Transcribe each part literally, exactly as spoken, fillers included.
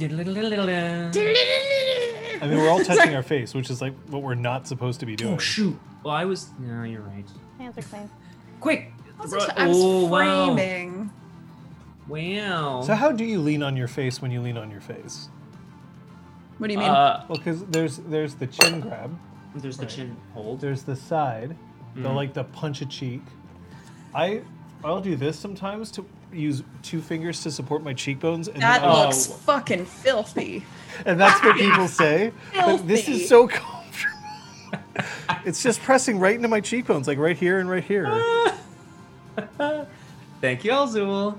I mean, we're all touching our face, which is like what we're not supposed to be doing. Oh, shoot. Well, I was... No, you're right. Hands are clean. Quick! I was, actually, I was oh, framing. Wow. wow. So how do you lean on your face when you lean on your face? What do you mean? Uh, well, because there's there's the chin grab. There's the right. chin hold. There's the side. Mm. The like the punch a cheek. I I'll do this sometimes to use two fingers to support my cheekbones. And that then looks oh. fucking filthy. And that's what people say. But this is so comfortable. It's just pressing right into my cheekbones, like right here and right here. Thank you, Alzul.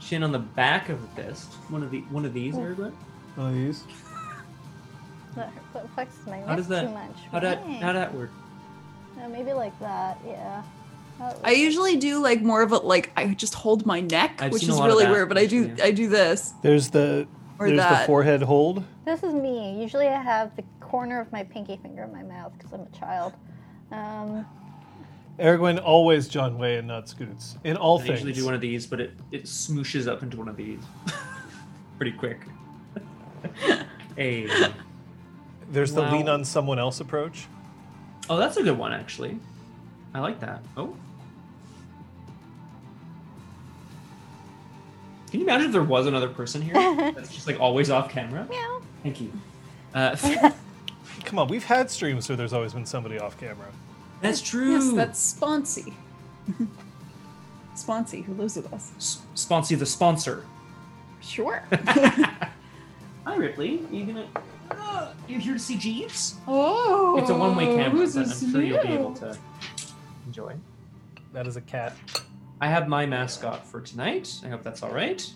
Chin on the back of the fist. One of the one of these, Aragorn. One of these. That flexes my wrist too much. How does that? How that work? Uh, maybe like that. Yeah. I usually do like more of a like I just hold my neck, I've which is really weird. But I do yeah. I do this. There's the or there's that. the forehead hold. This is me. Usually I have the corner of my pinky finger in my mouth because I'm a child. Um, Aragorn always John Way and not Scoots in all I things. I usually do one of these, but it, it smooshes up into one of these pretty quick. Hey. There's wow. the lean on someone else approach. Oh, that's a good one actually. I like that. Oh. Can you imagine if there was another person here that's just like always off camera? Meow. Thank you. Uh, Come on, we've had streams where there's always been somebody off camera. That's true. Yes, that's Sponsy. Sponsy, who lives with us. S- Sponsy the sponsor. Sure. Hi, Ripley. Are you gonna... Uh, you're here to see Jeeves? Oh. It's a one-way camera, but I'm sure you'll be able to... Enjoy. That is a cat. I have my mascot for tonight. I hope that's all right.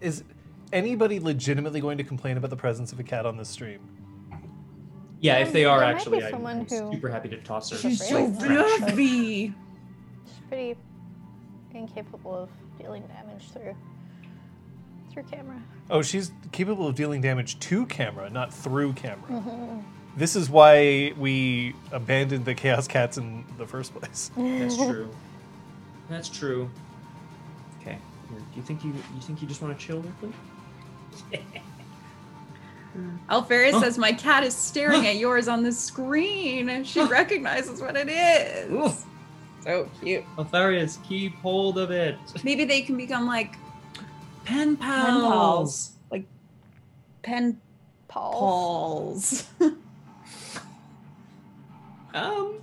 Is anybody legitimately going to complain about the presence of a cat on this stream? Yeah, yeah if they are, actually, I'm, I'm super happy to toss her. She's so fluffy. She's pretty incapable of dealing damage through through camera. Oh, she's capable of dealing damage to camera, not through camera. Mm-hmm. This is why we abandoned the Chaos Cats in the first place. That's true. That's true. Okay. Here, do you think you you think you just want to chill, Ripley? Yeah. Alpharius oh. says my cat is staring at yours on the screen, and she recognizes what it is. Ooh. So cute. Alpharius, keep hold of it. Maybe they can become like pen pals, pen pals. like pen pals. pals. Um,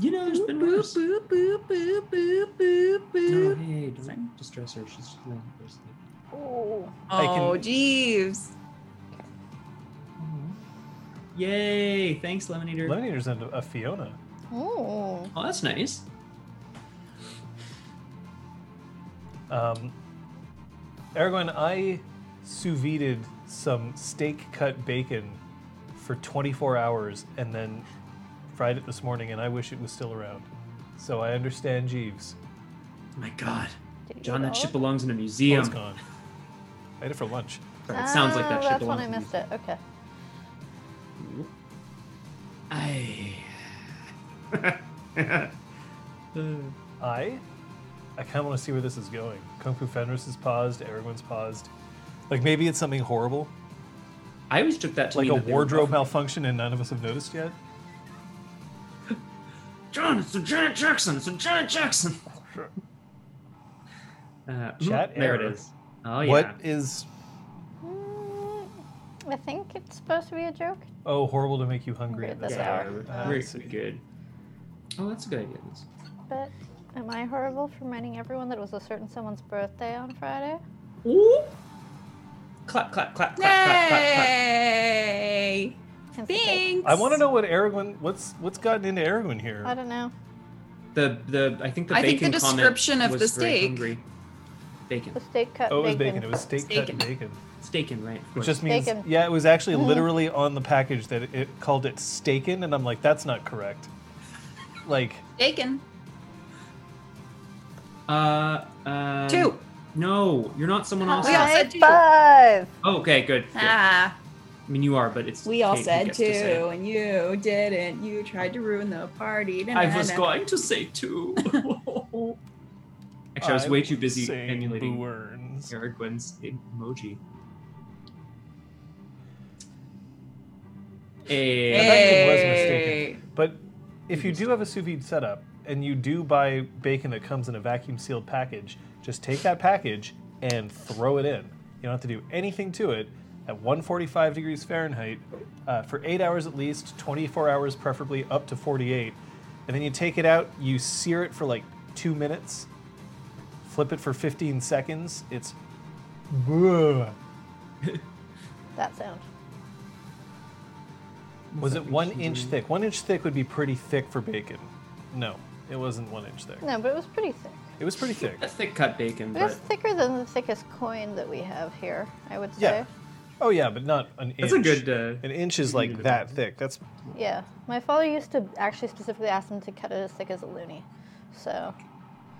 you know, there's boop, been boop, boop, boop, boop, boop, boop, boop. No, hey, don't Sorry. distress her. She's just laying there asleep. Oh, oh can... Jeeves. Yay. Thanks, Lemon Eater. Lemon Eater's a, a Fiona. Oh. Oh, that's nice. Um, Aragorn, I sous vided some steak-cut bacon for twenty-four hours and then... fried it this morning, and I wish it was still around. So I understand Jeeves. My God, John, that shit belongs in a museum. Oh, it's gone. I had it for lunch. Oh, it sounds like that shit belongs in a museum. That's when I missed it. Okay. I. I. I kind of want to see where this is going. Kung Fu Fenris is paused. Aragorn's paused. Like maybe it's something horrible. I always took that to like mean a wardrobe malfunction, and none of us have noticed yet. John, it's a Janet Jackson. It's a Janet Jackson. uh, Chat there error. It is. Oh yeah. What is? Mm, I think it's supposed to be a joke. Oh, horrible to make you hungry at this yeah, hour. Uh, That's good. Oh, that's a good idea. But am I horrible for reminding everyone that it was a certain someone's birthday on Friday? Ooh! Clap, clap, clap, clap, clap, clap, clap. Thanks. I want to know what Aragorn. What's what's gotten into Aragorn here? I don't know. The the I think the I bacon think the description of the steak. Hungry. Bacon. The steak cut. Oh, it was bacon. bacon. It was steak Staken. cut bacon. Staken, right? Which just means Staken. yeah. It was actually mm-hmm. literally on the package that it, it called it Staken, and I'm like, that's not correct. Like Staken. Uh, uh. Two. No, you're not someone else. We all said two. Five. Oh, okay, good. good. Ah. I mean, you are, but it's... We all Kate said two, and you didn't. You tried to ruin the party. Na, na, I was na. going to say two. Actually, I was I way too busy emulating Aragorn's emoji. Hey. I think it was mistaken. But if you do have a sous vide setup and you do buy bacon that comes in a vacuum sealed package, just take that package and throw it in. You don't have to do anything to it. At one forty-five degrees Fahrenheit, uh, for eight hours at least, twenty-four hours preferably, up to forty-eight. And then you take it out, you sear it for like two minutes, flip it for fifteen seconds. It's... that sound. Was it one inch thick? One inch thick would be pretty thick for bacon. No, it wasn't one inch thick. No, but it was pretty thick. It was pretty thick. That's thick cut bacon. It was thicker than the thickest coin that we have here, I would say. Yeah. Oh yeah, but not an inch. That's a good... Uh, an inch is like that thick. That's. Yeah. My father used to actually specifically ask him to cut it as thick as a loony. So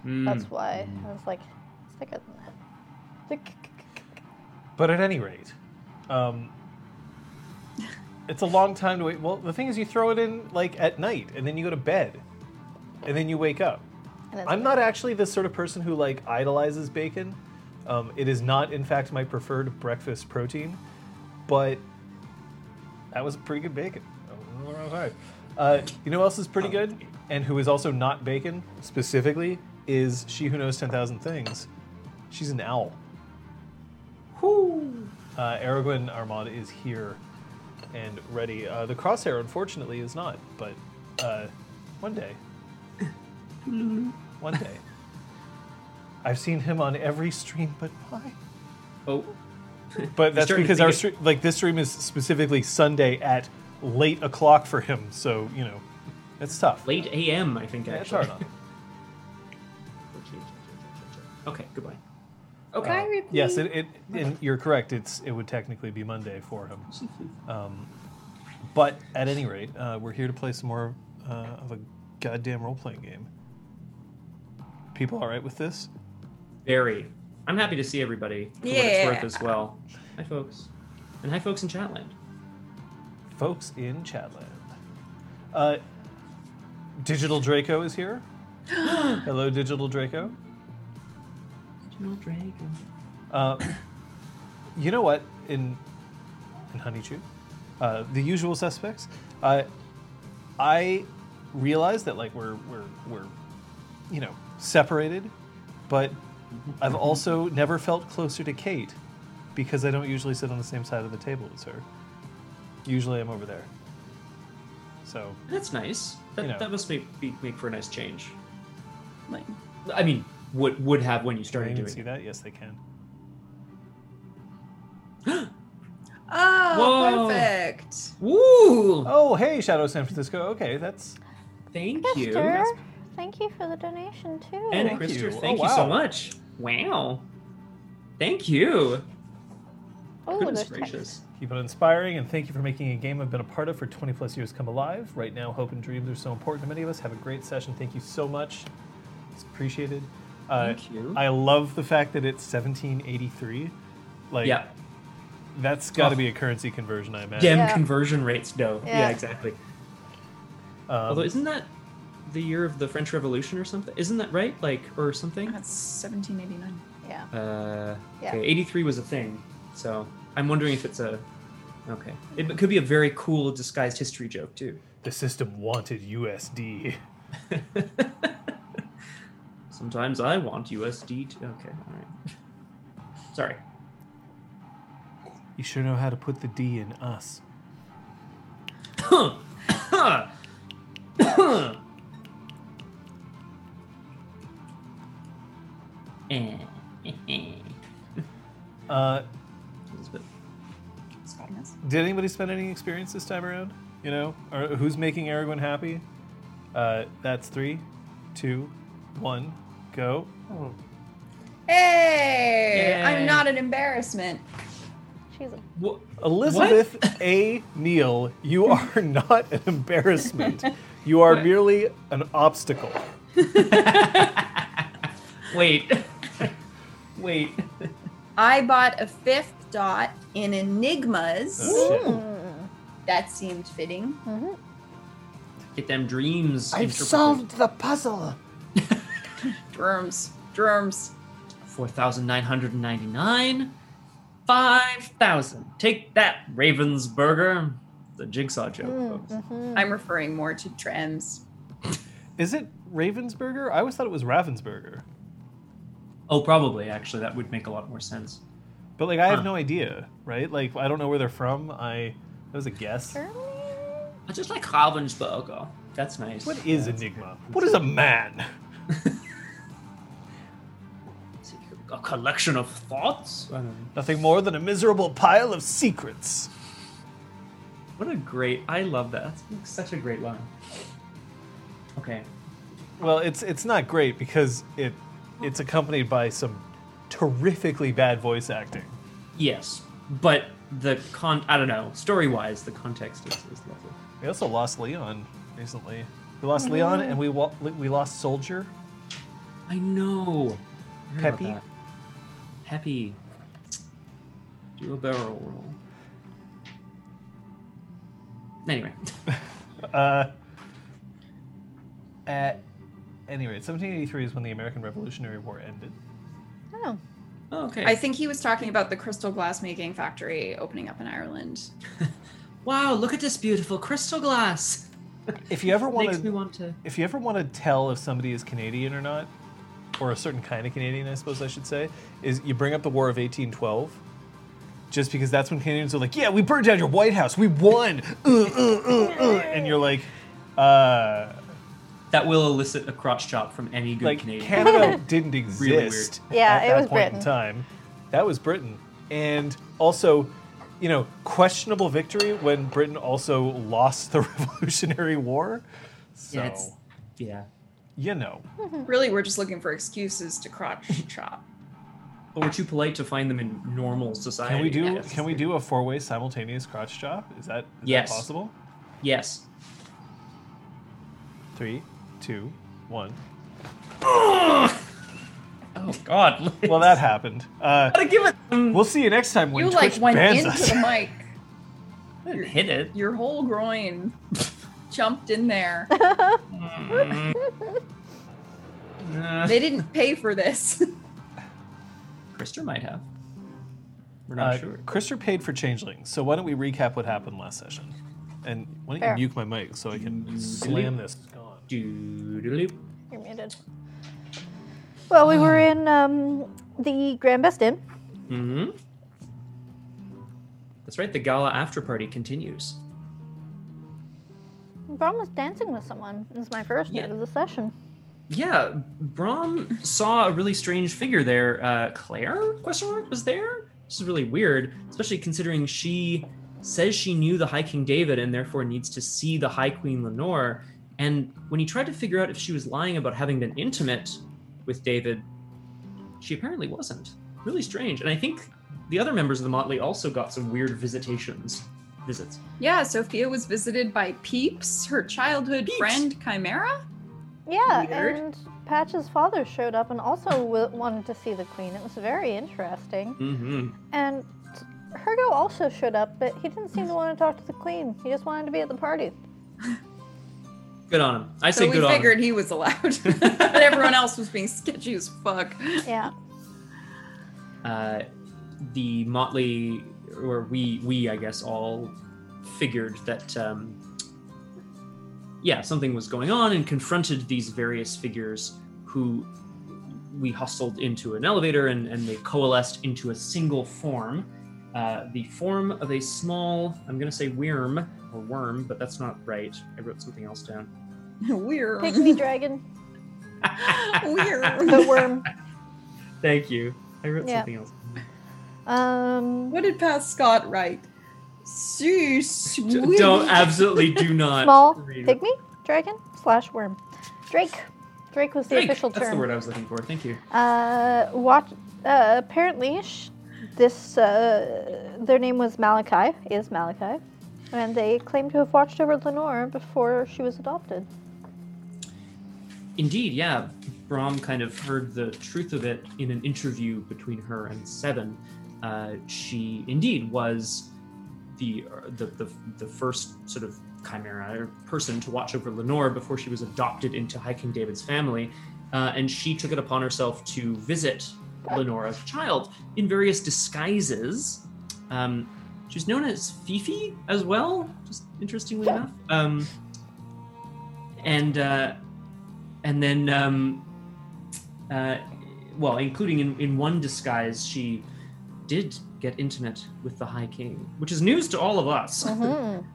mm. that's why I was like, it's thicker than that. But at any rate, um, it's a long time to wait. Well, the thing is you throw it in like at night and then you go to bed and then you wake up. I'm not actually the sort of person who like idolizes bacon. Um, it is not, in fact, my preferred breakfast protein, but that was pretty good bacon. Uh, you know who else is pretty good, and who is also not bacon, specifically, is She Who Knows ten thousand Things. She's an owl. Whoo! Uh, Aragorn Armand is here and ready. Uh, the crosshair, unfortunately, is not, but uh, one day. One day. I've seen him on every stream but mine. Oh. But that's because our stream, like this stream is specifically Sunday at late o'clock for him, so, you know, that's tough. Late A M, I think, yeah, actually. That's hard on him. Okay, goodbye. Okay. Uh, Bye, yes, it, it, it, you're correct. It's It would technically be Monday for him. Um, but at any rate, uh, we're here to play some more uh, of a goddamn role-playing game. People all right with this? Very. I'm happy to see everybody for yeah. what it's worth as well. Hi, folks. And hi, folks in Chatland. Folks in Chatland. Uh, Digital Draco is here. Hello, Digital Draco. Digital Draco. Uh, you know what? In in Honeychew, uh, the usual suspects. Uh, I realize that like we're we're we're you know separated, but I've also never felt closer to Kate because I don't usually sit on the same side of the table as her. Usually I'm over there. So that's nice. That, you know. that must make make for a nice change. Like, I mean, would would have when you started doing it. Can see that? Yes, they can. Oh, whoa. Perfect. Woo! Oh, hey, Shadow San Francisco. Okay, that's... Thank Mister. you. That's... Thank you for the donation, too. And Thank Christopher, you. thank oh, you wow. so much. Wow. Thank you. Oh, Goodness gracious. Text. Keep on inspiring, and thank you for making a game I've been a part of for twenty-plus years come alive. Right now, hope and dreams are so important to many of us. Have a great session. Thank you so much. It's appreciated. Uh, thank you. I love the fact that it's seventeen eighty-three. Like, yeah. That's got to oh. be a currency conversion, I imagine. Damn yeah. conversion rates, no. Yeah, yeah exactly. Um, Although, isn't that... the year of the French Revolution or something? Isn't that right? Like, or something? That's seventeen eighty-nine. Yeah. Uh, yeah. Okay, eighty-three was a thing. So I'm wondering if it's a... Okay. It could be a very cool disguised history joke, too. The system wanted U S D. Sometimes I want U S D, too. Okay, all right. Sorry. You sure know how to put the D in us. Huh! Huh! Huh! uh, did anybody spend any experience this time around? You know, or who's making Aragorn happy? Uh, that's three, two, one, go. Oh. Hey, Yay. I'm not an embarrassment. She's a what? Elizabeth what? A. Neal. You are not an embarrassment. You are what? merely an obstacle. Wait. Wait. I bought a fifth dot in Enigmas. Oh, that seemed fitting. Mm-hmm. Get them dreams. I've solved the puzzle. Worms. drums. four thousand nine hundred ninety-nine. five thousand. Take that, Ravensburger. The jigsaw joke, folks. Mm-hmm. I'm referring more to trams. Is it Ravensburger? I always thought it was Ravensburger. Oh, probably, actually. That would make a lot more sense. But, like, I huh. have no idea, right? Like, I don't know where they're from. I That was a guess. I just like Ravensburger. That's nice. What is That's Enigma? Nice. What is a man? A collection of thoughts? Nothing more than a miserable pile of secrets. What a great... I love that. That's such a great line. Okay. Well, it's it's not great because it it's accompanied by some terrifically bad voice acting. Yes, but the con... I don't know. Story-wise, the context is, is lovely. We also lost Leon recently. We lost mm-hmm. Leon and we wa- we lost Soldier. I know. I Peppy. Peppy. Do a barrel roll. Anyway. uh, at any rate, seventeen eighty-three is when the American Revolutionary War ended. Oh. Oh, okay. I think he was talking about the crystal glass making factory opening up in Ireland. Wow, look at this beautiful crystal glass. If you ever want to, want to if you ever want to tell if somebody is Canadian or not, or a certain kind of Canadian, I suppose I should say, is you bring up the War of eighteen twelve, just because that's when Canadians are like, yeah, we burned down your White House, we won, uh, uh, uh, uh, and you're like, uh... That will elicit a crotch chop from any good like, Canadian. Canada didn't exist really weird. Yeah, at it that was point Britain. In time. That was Britain. And also, you know, questionable victory when Britain also lost the Revolutionary War. So, yeah. It's, yeah. You know. Really, we're just looking for excuses to crotch chop. But we're too polite to find them in normal society. Can we do yes. Can we do a four-way simultaneous crotch chop? Is that, is yes. that possible? Yes. Three, two, one. Oh, God. Liz. Well, that happened. Uh, gotta give it. Um, we'll see you next time when you Twitch like went bans into us. The mic. I didn't hit it. Your whole groin jumped in there. Mm. Uh, they didn't pay for this. Krister might have. We're not uh, sure. Krister paid for changelings, so why don't we recap what happened last session? And why don't Fair. you nuke my mic so I can Doodly. slam this on? Doodly. You're muted. Well, we were in um, the Grand Best Inn. Mm-hmm. That's right, the gala after party continues. Brom was dancing with someone. It was my first yeah. night of the session. Yeah, Brom saw a really strange figure there. Uh, Claire, question mark, was there? This is really weird, especially considering she says she knew the High King David and therefore needs to see the High Queen Lenore. And when he tried to figure out if she was lying about having been intimate with David, she apparently wasn't. Really strange. And I think the other members of the Motley also got some weird visitations. Visits. Yeah, Sophia was visited by Peeps, her childhood Peeps. friend Chimera. Yeah, weird. And Patch's father showed up and also w- wanted to see the queen. It was very interesting. Mm-hmm. And Hergo also showed up, but he didn't seem to want to talk to the queen. He just wanted to be at the party. Good on him. I say so good on him. So we figured he was allowed. But everyone else was being sketchy as fuck. Yeah. Uh, the Motley... or we, we I guess, all figured that, um, yeah, something was going on and confronted these various figures who we hustled into an elevator and, and they coalesced into a single form, uh, the form of a small, I'm going to say worm, or worm, but that's not right. I wrote something else down. Worm. Pick me, dragon. Worm. The worm. Thank you. I wrote yeah. something else. Um, what did Pat Scott write? So sweet. Don't, absolutely do not. Small pygmy, dragon, slash worm. Drake. Drake was the Drake. official term. That's the word I was looking for. Thank you. Uh, watch, uh, apparently, sh- this, uh, their name was Malachi, is Malachi, and they claim to have watched over Lenore before she was adopted. Indeed, yeah. Brom kind of heard the truth of it in an interview between her and Seven. Uh, she indeed was the, uh, the the the first sort of chimera person to watch over Lenore before she was adopted into High King David's family, uh, and she took it upon herself to visit Lenora's child in various disguises. Um, she's known as Fifi as well, just interestingly enough. Um, and uh, and then, um, uh, well, including in, in one disguise, she did get intimate with the High King, which is news to all of us. Mm-hmm.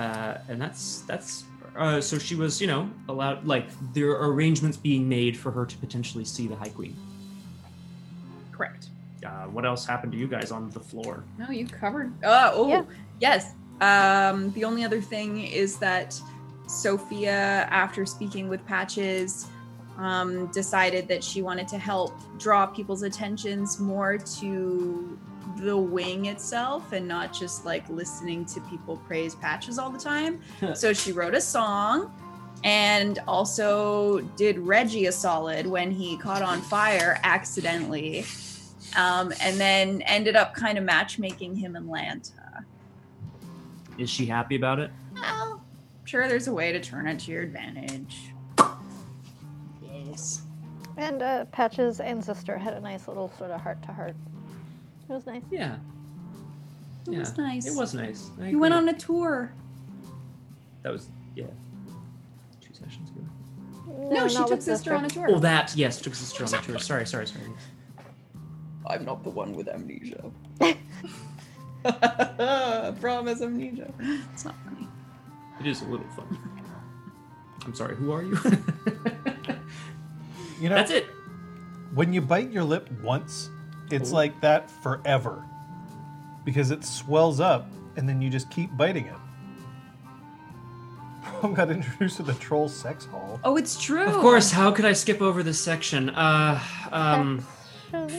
Uh, and that's that's uh, so she was, you know, allowed, like, there are arrangements being made for her to potentially see the High Queen. Correct. Uh, what else happened to you guys on the floor? No, you covered. Oh, oh yeah. Yes. Um, the only other thing is that Sophia, after speaking with Patches, um, decided that she wanted to help draw people's attentions more to the wing itself and not just like listening to people praise Patches all the time. So she wrote a song and also did Reggie a solid when he caught on fire accidentally, um, and then ended up kind of matchmaking him in Lanta. Is she happy about it? Well, I'm sure there's a way to turn it to your advantage. Yes. And uh, Patches and Sister had a nice little sort of heart-to-heart. It was nice. Yeah. It yeah. was nice. It was nice. I you agree. Went on a tour. That was, yeah, two sessions ago. No, no she took sister, sister on a tour. Oh, that, yes, took sister on a tour. Sorry, sorry, sorry. I'm not the one with amnesia. Brom has amnesia. It's not funny. It is a little funny. I'm sorry, who are you? You know, that's it. When you bite your lip once, it's Ooh. like that forever, because it swells up, and then you just keep biting it. I got introduced to the troll sex hall. Oh, it's true. Of course. How could I skip over this section? Uh, um,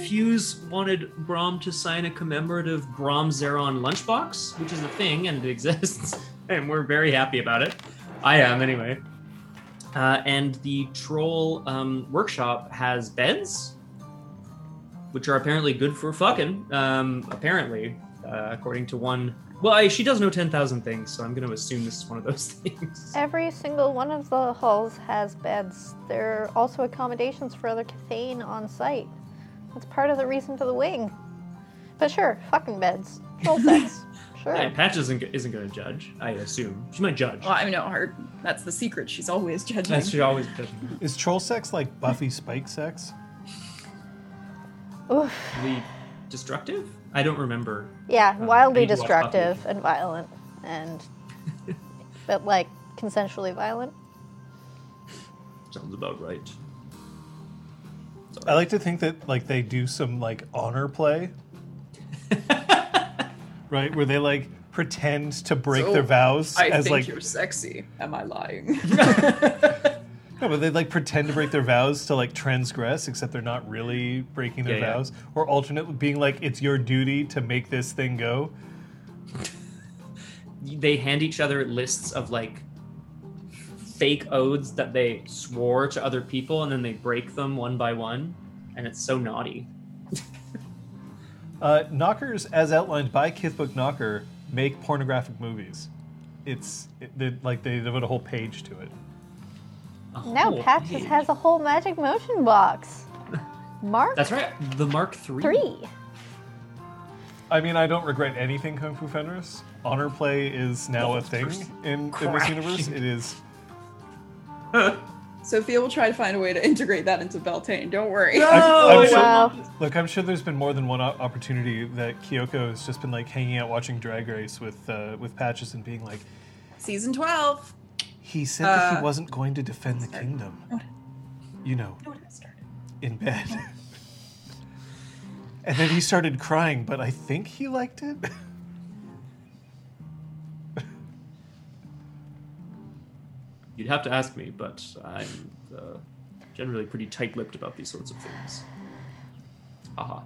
Fuse wanted Brom to sign a commemorative Brom Zeron lunchbox, which is a thing and it exists, and we're very happy about it. I am anyway. Uh, and the troll um, workshop has beds, which are apparently good for fucking, um, apparently, uh, according to one... Well, I, she does know ten thousand things, so I'm going to assume this is one of those things. Every single one of the halls has beds. There are also accommodations for other Cathane on site. That's part of the reason for the wing. But sure, fucking beds. Troll sex. Sure. Yeah, Patch isn't, isn't going to judge, I assume. She might judge. Well, I mean, no, her, that's the secret. She's always judging. That's, she's always judging. Is troll sex like Buffy Spike sex? Oof. Really destructive? I don't remember. Yeah, wildly um, destructive and violent, and but like consensually violent. Sounds about right. Sorry. I like to think that like they do some like honor play, right? Where they like pretend to break so, their vows. I as, think like, you're sexy. Am I lying? No, but they like pretend to break their vows to like transgress, except they're not really breaking their yeah, yeah. vows. Or alternately being like, it's your duty to make this thing go. They hand each other lists of like fake oaths that they swore to other people, and then they break them one by one, and it's so naughty. uh, knockers, as outlined by Kithbook Knocker, make pornographic movies. It's it, they, like they devote a whole page to it. Now Patches page. has a whole magic motion box. Mark? That's right, the Mark three. Three. I mean, I don't regret anything Kung Fu Fenris. Honor play is now a thing in, in this universe. It is. Sophia will try to find a way to integrate that into Beltane. Don't worry. No! I'm, I'm sure, wow. Look, I'm sure there's been more than one opportunity that Kyoko has just been like hanging out watching Drag Race with, uh, with Patches and being like... Season twelve. He said uh, that he wasn't going to defend the kingdom. No, you know, no, in bed. And then he started crying, but I think he liked it. You'd have to ask me, but I'm uh, generally pretty tight-lipped about these sorts of things. Aha.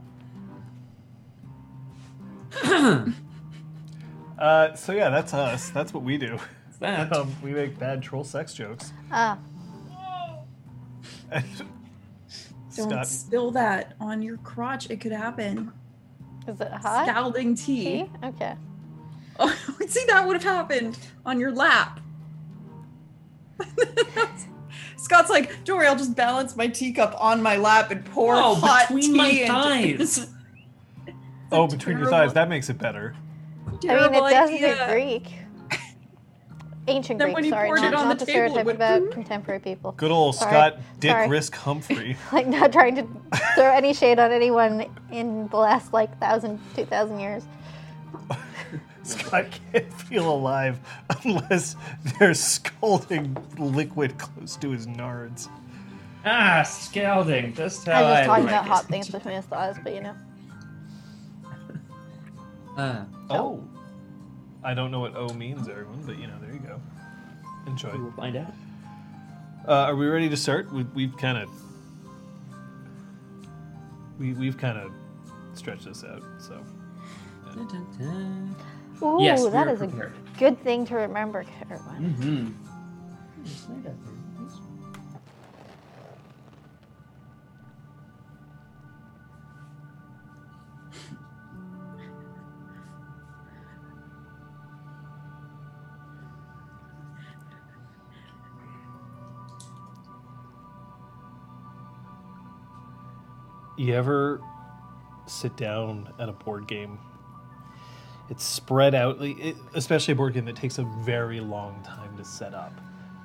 Uh-huh. uh, so yeah, that's us. That's what we do. That. Um, we make bad troll sex jokes. Ah. Don't Scott. spill that on your crotch. It could happen. Is it hot? Scalding tea. tea? Okay. Oh, see, that would have happened on your lap. Scott's like, don't worry, I'll just balance my teacup on my lap and pour oh, hot between tea my thighs. Oh, between your thighs, that makes it better. Terrible I mean, it does in Greek. Ancient then Greek, sorry, not, not to stereotype about contemporary people. Good old sorry. Scott Dick sorry. Risk Humphrey. Like, not trying to throw any shade on anyone in the last, like, thousand, two thousand years. Scott can't feel alive unless there's scalding liquid close to his nards. Ah, scalding. That's how I was just I talking like about hot things between his thighs, but you know. Uh, so. Oh. I don't know what O means, everyone, but you know, there you go. Enjoy. We'll find out. Uh, are we ready to start? We, we've kind of... We, we've kind of stretched this out, so... Yeah. Dun, dun, dun. Ooh, yes, that is prepared. A good thing to remember, everyone. Mm-hmm. You ever sit down at a board game? It's spread out, especially a board game that takes a very long time to set up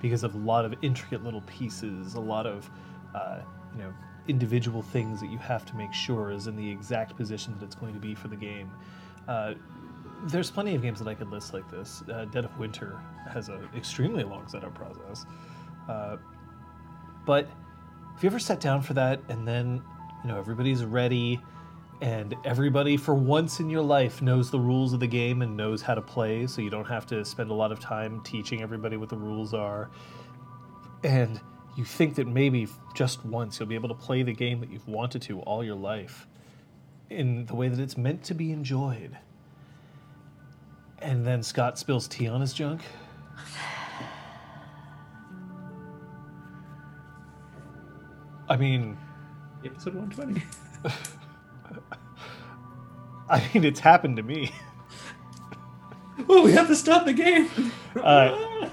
because of a lot of intricate little pieces, a lot of uh, you know, individual things that you have to make sure is in the exact position that it's going to be for the game. Uh, there's plenty of games that I could list like this. Uh, Dead of Winter has an extremely long setup process. Uh, but if you ever sat down for that and then you know everybody's ready, and everybody, for once in your life, knows the rules of the game and knows how to play, so you don't have to spend a lot of time teaching everybody what the rules are. And you think that maybe just once you'll be able to play the game that you've wanted to all your life in the way that it's meant to be enjoyed. And then Scott spills tea on his junk. I mean... Episode one twenty. I mean, it's happened to me. Well, we have to stop the game. uh,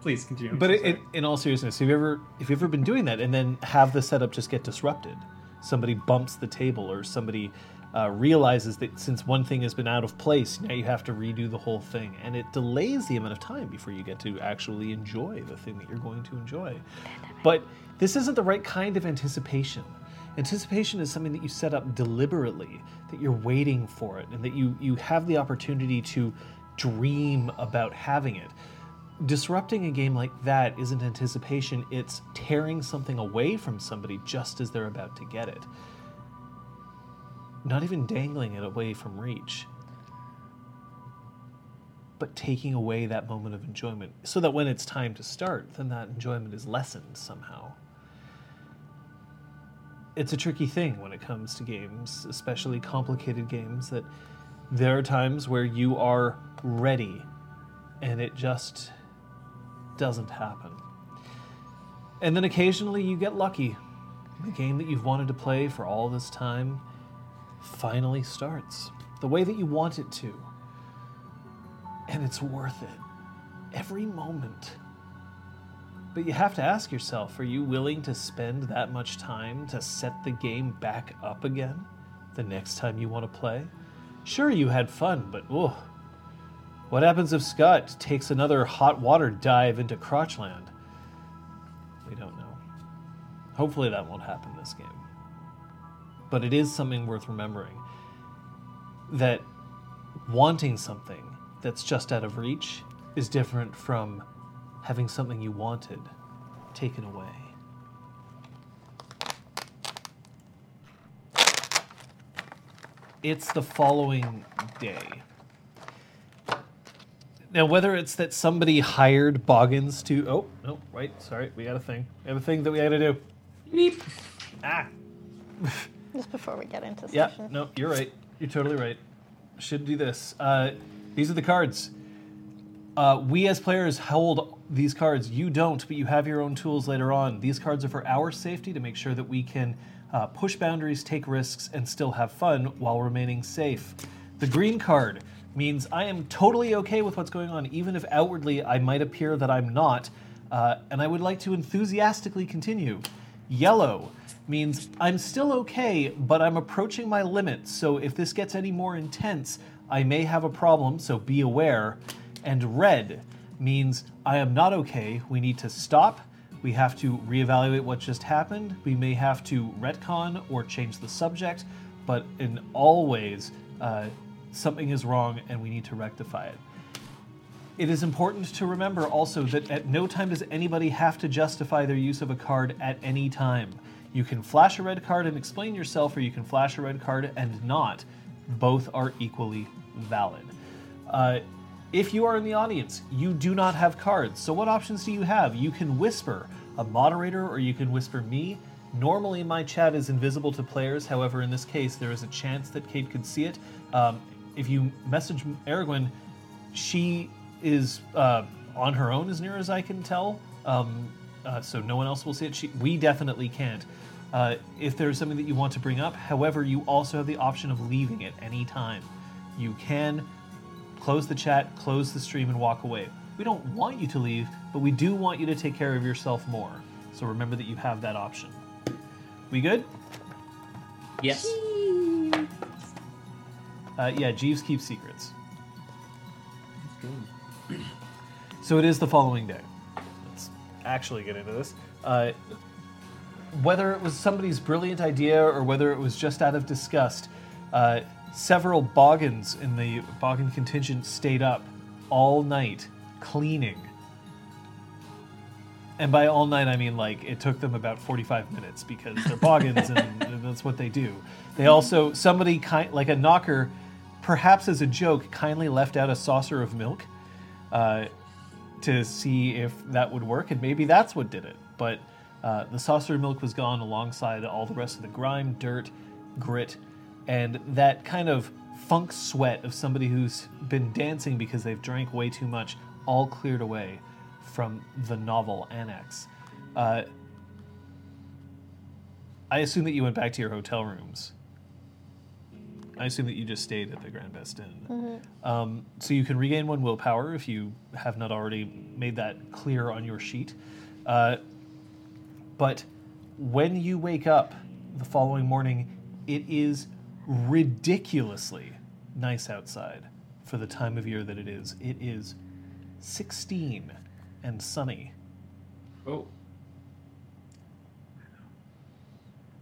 Please continue. But it, it, in all seriousness, have you ever, have you ever been doing that and then have the setup just get disrupted? Somebody bumps the table or somebody uh, realizes that since one thing has been out of place, now you have to redo the whole thing. And it delays the amount of time before you get to actually enjoy the thing that you're going to enjoy. But this isn't the right kind of anticipation. Anticipation is something that you set up deliberately, that you're waiting for it, and that you, you have the opportunity to dream about having it. Disrupting a game like that isn't anticipation, it's tearing something away from somebody just as they're about to get it. Not even dangling it away from reach, but taking away that moment of enjoyment, so that when it's time to start, then that enjoyment is lessened somehow. It's a tricky thing when it comes to games, especially complicated games, that there are times where you are ready and it just doesn't happen. And then occasionally you get lucky. The game that you've wanted to play for all this time finally starts the way that you want it to. And it's worth it. Every moment. But you have to ask yourself, are you willing to spend that much time to set the game back up again the next time you want to play? Sure, you had fun, but ugh. What happens if Scott takes another hot water dive into Crotchland? We don't know. Hopefully that won't happen this game. But it is something worth remembering, that wanting something that's just out of reach is different from having something you wanted taken away. It's the following day. Now, whether it's that somebody hired Boggins to... Oh, no, right, sorry, we got a thing. We have a thing that we got to do. Beep. Ah. Just before we get into session. Yeah, no, you're right. You're totally right. Should do this. Uh, these are the cards. Uh, we as players hold these cards. You don't, but you have your own tools later on. These cards are for our safety to make sure that we can uh, push boundaries, take risks, and still have fun while remaining safe. The green card means I am totally okay with what's going on, even if outwardly I might appear that I'm not. Uh, and I would like to enthusiastically continue. Yellow means I'm still okay, but I'm approaching my limit, so if this gets any more intense, I may have a problem, so be aware. And red means I am not okay, we need to stop, we have to reevaluate what just happened, we may have to retcon or change the subject, but in all ways, uh, something is wrong and we need to rectify it. It is important to remember also that at no time does anybody have to justify their use of a card at any time. You can flash a red card and explain yourself, or you can flash a red card and not. Both are equally valid. Uh, if you are in the audience, you do not have cards. So what options do you have? You can whisper a moderator, or you can whisper me. Normally my chat is invisible to players. However, in this case, there is a chance that Kate could see it. Um, if you message Aragorn, she is uh, on her own as near as I can tell. Um, Uh, so no one else will see it. She, we definitely can't. Uh, if there's something that you want to bring up, however, you also have the option of leaving at any time. You can close the chat, close the stream, and walk away. We don't want you to leave, but we do want you to take care of yourself more. So remember that you have that option. We good? Yes. Uh, yeah, Jeeves keeps secrets. Good. So it is the following day. Actually get into this. Uh, whether it was somebody's brilliant idea or whether it was just out of disgust, uh, several boggins in the boggin contingent stayed up all night cleaning. And by all night, I mean like it took them about forty-five minutes because they're boggins and, and that's what they do. They also, somebody kind, like a knocker, perhaps as a joke, kindly left out a saucer of milk. Uh, to see if that would work, and maybe that's what did it. But uh, the saucer of milk was gone alongside all the rest of the grime, dirt, grit, and that kind of funk sweat of somebody who's been dancing because they've drank way too much, all cleared away from the novel annex. Uh, I assume that you went back to your hotel rooms. I assume that you just stayed at the Grand Best Inn. Mm-hmm. Um, so you can regain one willpower if you have not already made that clear on your sheet. Uh, but when you wake up the following morning, it is ridiculously nice outside for the time of year that it is. It is sixteen and sunny. Oh.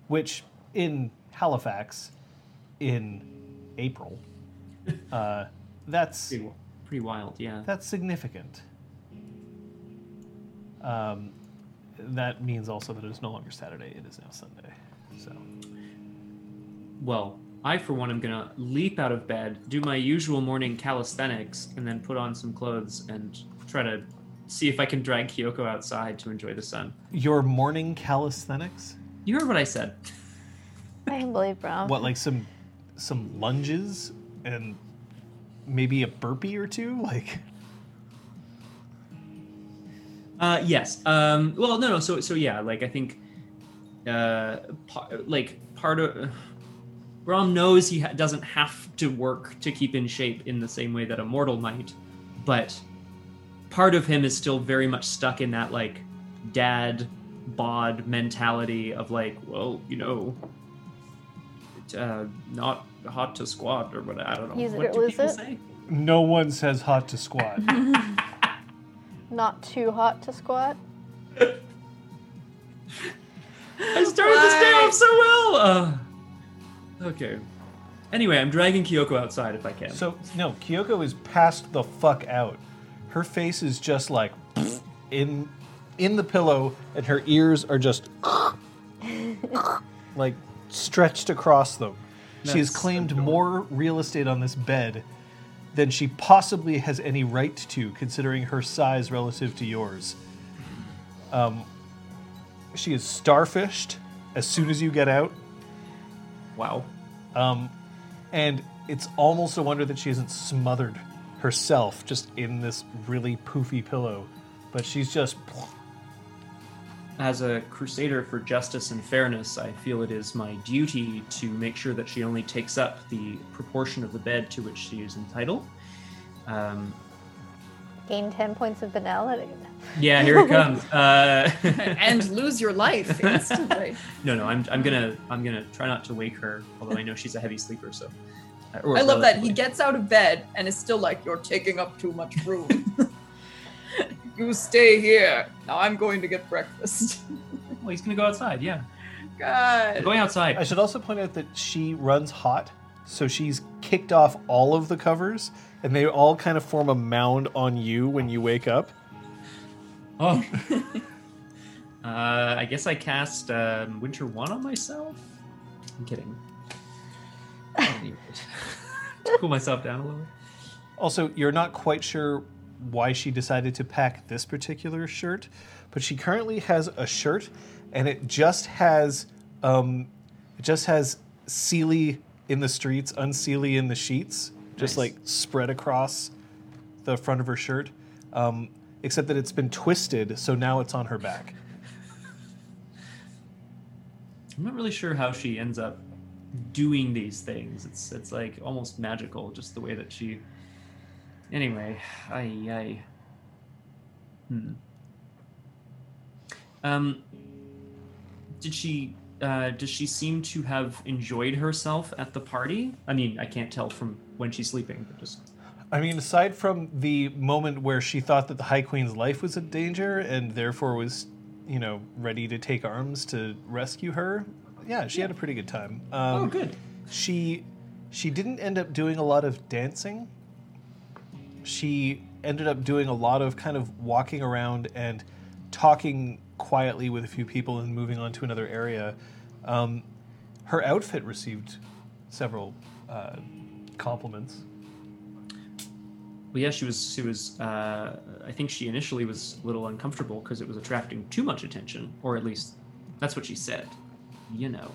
Which in Halifax... in April, uh, that's pretty, pretty wild. Yeah, that's significant. Um, that means also that it is no longer Saturday; it is now Sunday. So, well, I for one am gonna leap out of bed, do my usual morning calisthenics, and then put on some clothes and try to see if I can drag Kyoko outside to enjoy the sun. Your morning calisthenics? You heard what I said. I can believe, bro. What, like some? Some lunges and maybe a burpee or two, like. Uh, yes. Um, well, no, no. So, so yeah. Like, I think, uh, pa- like part of uh, Brom knows he ha- doesn't have to work to keep in shape in the same way that a mortal might, but part of him is still very much stuck in that like dad bod mentality of like, well, you know. Uh, not hot to squat or what I don't know. Use what it do people it? Say? No one says hot to squat. Not too hot to squat. I started Why? This day off so well. Uh, okay. Anyway, I'm dragging Kyoko outside if I can. So no, Kyoko is passed the fuck out. Her face is just like in in the pillow, and her ears are just like. Stretched across them. That's she has claimed adorable. More real estate on this bed than she possibly has any right to, considering her size relative to yours. Um, she is starfished as soon as you get out. Wow. Um, and it's almost a wonder that she hasn't smothered herself just in this really poofy pillow. But she's just... As a crusader for justice and fairness, I feel it is my duty to make sure that she only takes up the proportion of the bed to which she is entitled. Um, gain ten points of banality. Yeah, here it comes. Uh, and lose your life instantly. No, no, I'm I'm gonna I'm gonna try not to wake her, although I know she's a heavy sleeper. So or I love that he gets out of bed and is still like, "You're taking up too much room. You stay here. Now I'm going to get breakfast." Well, he's gonna go outside. Yeah, God, I'm going outside. I should also point out that she runs hot, so she's kicked off all of the covers, and they all kind of form a mound on you when you wake up. Oh, uh, I guess I cast um, Winter One on myself. I'm kidding. To cool myself down a little. Also, you're not quite sure why she decided to pack this particular shirt, but she currently has a shirt, and it just has, um, it just has "Seely in the streets, unseely in the sheets," just nice. Like spread across the front of her shirt. Um, Except that it's been twisted, so now it's on her back. I'm not really sure how she ends up doing these things. It's it's like almost magical, just the way that she... Anyway, aye, aye. Hmm. Um, did she... Uh, does she seem to have enjoyed herself at the party? I mean, I can't tell from when she's sleeping, but just... I mean, aside from the moment where she thought that the High Queen's life was in danger and therefore was, you know, ready to take arms to rescue her, yeah, she yeah. had a pretty good time. Um, oh, good. She she didn't end up doing a lot of dancing. She ended up doing a lot of kind of walking around and talking quietly with a few people and moving on to another area. Um, her outfit received several uh, compliments. Well, yeah, she was, she was, uh, I think she initially was a little uncomfortable because it was attracting too much attention, or at least that's what she said, you know.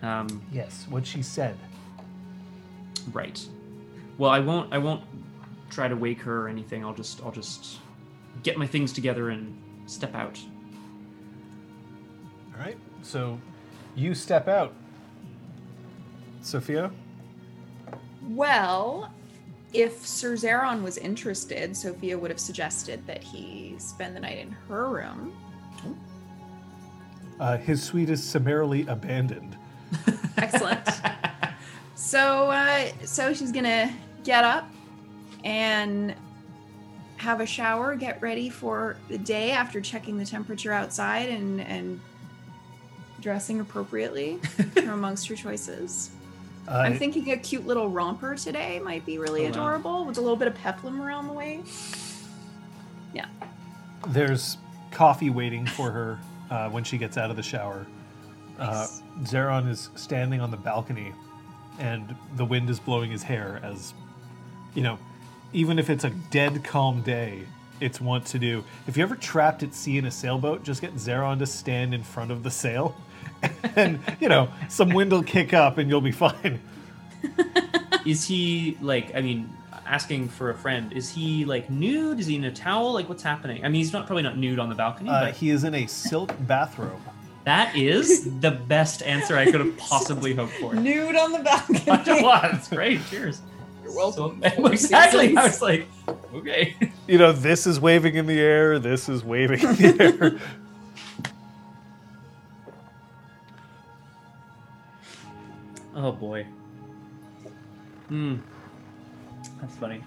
um, yes, what she said. Right. Well, I won't, I won't try to wake her or anything. I'll just, I'll just get my things together and step out. All right. So you step out. Sophia? Well, if Sir Zeron was interested, Sophia would have suggested that he spend the night in her room. Uh, his suite is summarily abandoned. Excellent. So, uh, so she's gonna get up and have a shower, get ready for the day after checking the temperature outside and, and dressing appropriately from amongst her choices. Uh, I'm thinking a cute little romper today might be really oh, adorable wow. with a little bit of peplum around the way. Yeah. There's coffee waiting for her uh, when she gets out of the shower. Nice. Uh, Zeron is standing on the balcony and the wind is blowing his hair as, you know, even if it's a dead calm day, it's wont to do. If you're ever trapped at sea in a sailboat, just get Zeron to stand in front of the sail. And, you know, some wind will kick up and you'll be fine. Is he, like, I mean, asking for a friend, is he, like, nude? Is he in a towel? Like, what's happening? I mean, he's not probably not nude on the balcony. Uh, but he is in a silk bathrobe. That is the best answer I could have possibly hoped for. Nude on the balcony. That's great. Cheers. You're welcome. So, exactly. I was like, okay. You know, this is waving in the air. This is waving in the air. Oh boy. Hmm. That's funny.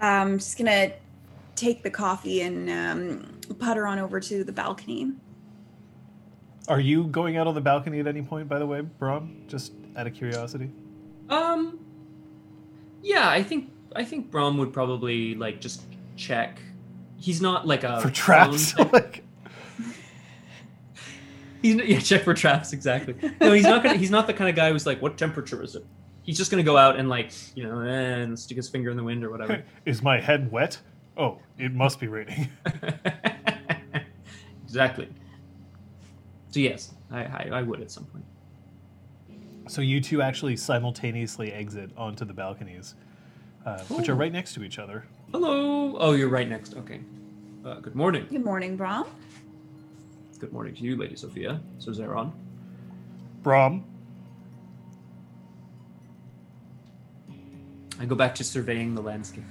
I'm just gonna take the coffee and um, putter on over to the balcony. Are you going out on the balcony at any point, by the way, Brom? Just out of curiosity. Um. Yeah, I think. I think Brom would probably, like, just check. He's not, like, a... For traps? Like... he's not, yeah, check for traps, exactly. No, he's not gonna, he's not the kind of guy who's like, what temperature is it? He's just going to go out and, like, you know, and stick his finger in the wind or whatever. Is my head wet? Oh, it must be raining. Exactly. So, yes, I, I, I would at some point. So you two actually simultaneously exit onto the balconies. Uh, which are right next to each other. Hello. Oh, you're right next. Okay. Uh, good morning. Good morning, Brom. Good morning to you, Lady Sophia. So, Zeron. Brom. I go back to surveying the landscape.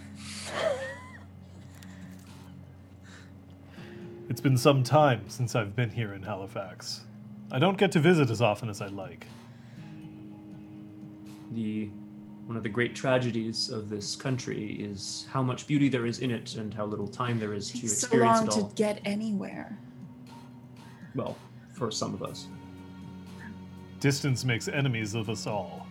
It's been some time since I've been here in Halifax. I don't get to visit as often as I'd like. The one of the great tragedies of this country is how much beauty there is in it and how little time there is to it's experience so long it all. To get anywhere. Well, for some of us. Distance makes enemies of us all.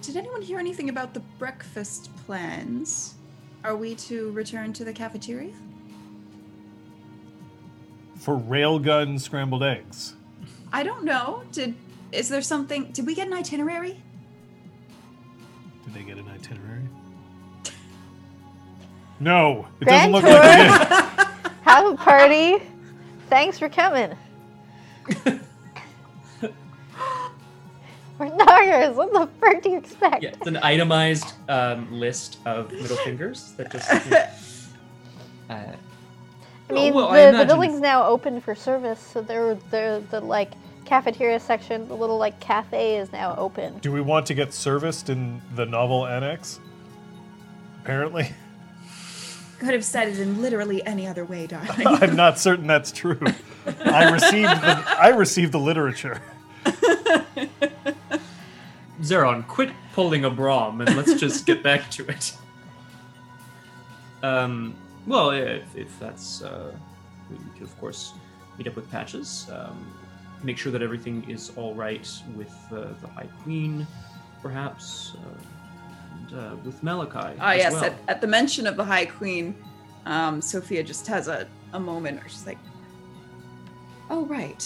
Did anyone hear anything about the breakfast plans? Are we to return to the cafeteria? For railgun scrambled eggs. I don't know. Did is there something... Did we get an itinerary? Did they get an itinerary? No. It Grand doesn't look tour. Like it. Have a party. Thanks for coming. We're noggers. What the frick do you expect? Yeah, it's an itemized um, list of middle fingers that just... Uh, I mean, oh, well, the, I imagine... the building's now open for service, so they're, they're, the, like, cafeteria section, the little, like, cafe is now open. Do we want to get serviced in the novel annex? Apparently. Could have said it in literally any other way, darling. I'm not certain that's true. I received the, I received the literature. Zeron, quit pulling a Brom and let's just get back to it. Um, well, if, if that's... Uh, we could, of course, meet up with Patches. Um, make sure that everything is all right with uh, the High Queen, perhaps. Uh, Uh, with Malachi. Oh, as yes. Well. At, at the mention of the High Queen, um, Sophia just has a, a moment where she's like, oh, right.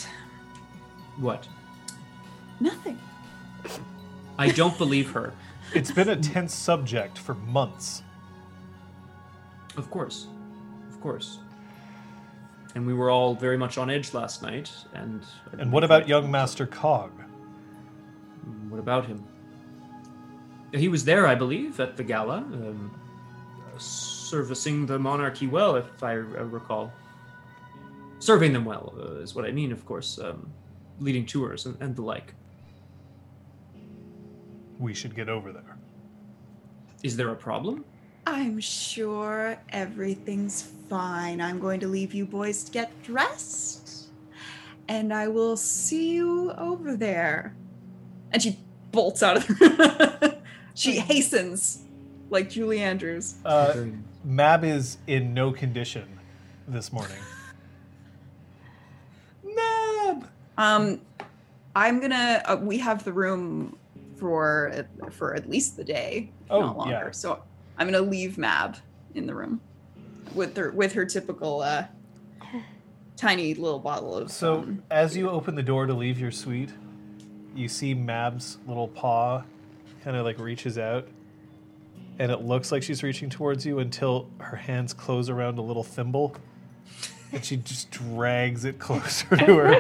What? Nothing. I don't believe her. It's been a tense subject for months. Of course. Of course. And we were all very much on edge last night. And And what about young Master Cog? What about him? He was there, I believe, at the gala, um, servicing the monarchy well, if I uh, recall. Serving them well uh, is what I mean, of course, um, leading tours and, and the like. We should get over there. Is there a problem? I'm sure everything's fine. I'm going to leave you boys to get dressed, and I will see you over there. And she bolts out of the room. She hastens, like Julie Andrews. Uh, Mab is in no condition this morning. Mab! Um, I'm gonna... Uh, we have the room for for at least the day, if oh, not longer. Yeah. So I'm gonna leave Mab in the room with her, with her typical uh, tiny little bottle of... So um, as you open the door to leave your suite, you see Mab's little paw... kind of like reaches out, and it looks like she's reaching towards you until her hands close around a little thimble, and she just drags it closer to her.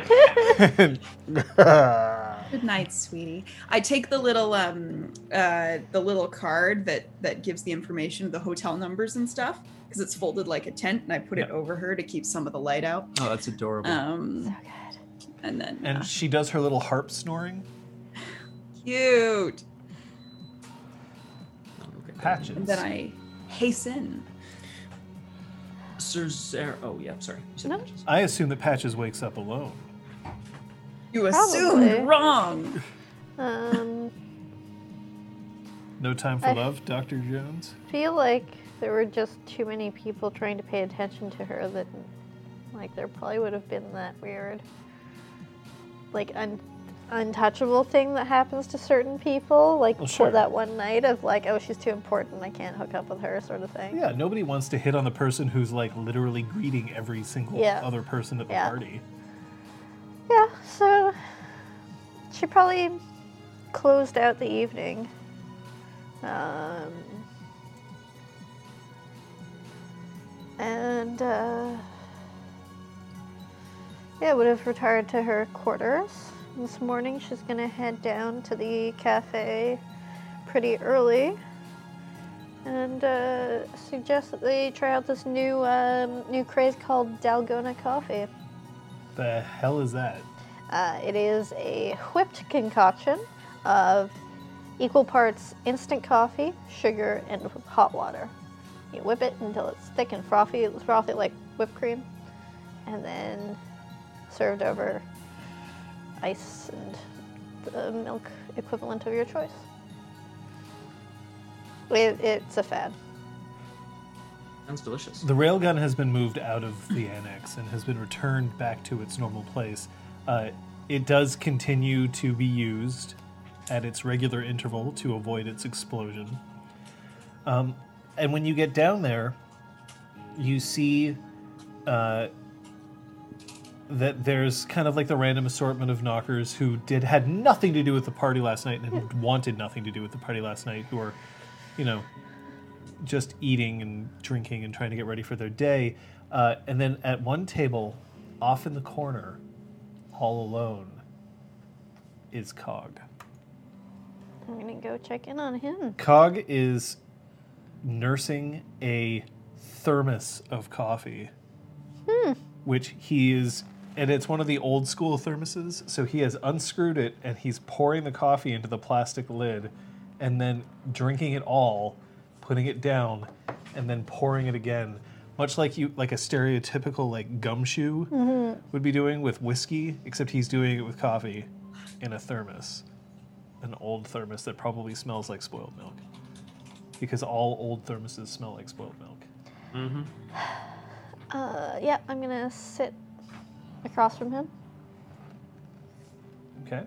Good night, sweetie. I take the little um uh the little card that that gives the information, the hotel numbers and stuff, because it's folded like a tent, and I put yeah. it over her to keep some of the light out. Oh, that's adorable. Um, so good. And then and uh, she does her little harp snoring. Cute. Patches. And then I hasten. Sir Zer... Oh, yeah, I'm sorry. No. I assume that Patches wakes up alone. You assume wrong! Um, no time for I love, Doctor Jones? I feel like there were just too many people trying to pay attention to her that, like, there probably would have been that weird, like, un... untouchable thing that happens to certain people, like well, sure. that one night of like, oh, she's too important, I can't hook up with her, sort of thing. Yeah, nobody wants to hit on the person who's like literally greeting every single yeah. other person at the yeah. party. Yeah, so she probably closed out the evening. Um, and uh, yeah, would have retired to her quarters. This morning she's going to head down to the cafe pretty early and uh, suggest that they try out this new um, new craze called Dalgona coffee. The hell is that? Uh, it is a whipped concoction of equal parts instant coffee, sugar, and hot water. You whip it until it's thick and frothy, frothy like whipped cream, and then served over ice and the milk equivalent of your choice. It, it's a fad. Sounds delicious. The railgun has been moved out of the annex and has been returned back to its normal place. Uh, it does continue to be used at its regular interval to avoid its explosion. Um, and when you get down there, you see uh, that there's kind of like the random assortment of knockers who did had nothing to do with the party last night and had wanted nothing to do with the party last night, who are, you know, just eating and drinking and trying to get ready for their day. Uh, and then at one table, off in the corner, all alone, is Cog. I'm gonna go check in on him. Cog is nursing a thermos of coffee, hmm. which he is, and it's one of the old school thermoses, so he has unscrewed it and he's pouring the coffee into the plastic lid and then drinking it all, putting it down, and then pouring it again, much like you, like a stereotypical like gumshoe mm-hmm. would be doing with whiskey, except he's doing it with coffee in a thermos, an old thermos that probably smells like spoiled milk, because all old thermoses smell like spoiled milk. Mm-hmm. Uh, yeah, I'm gonna sit across from him. Okay.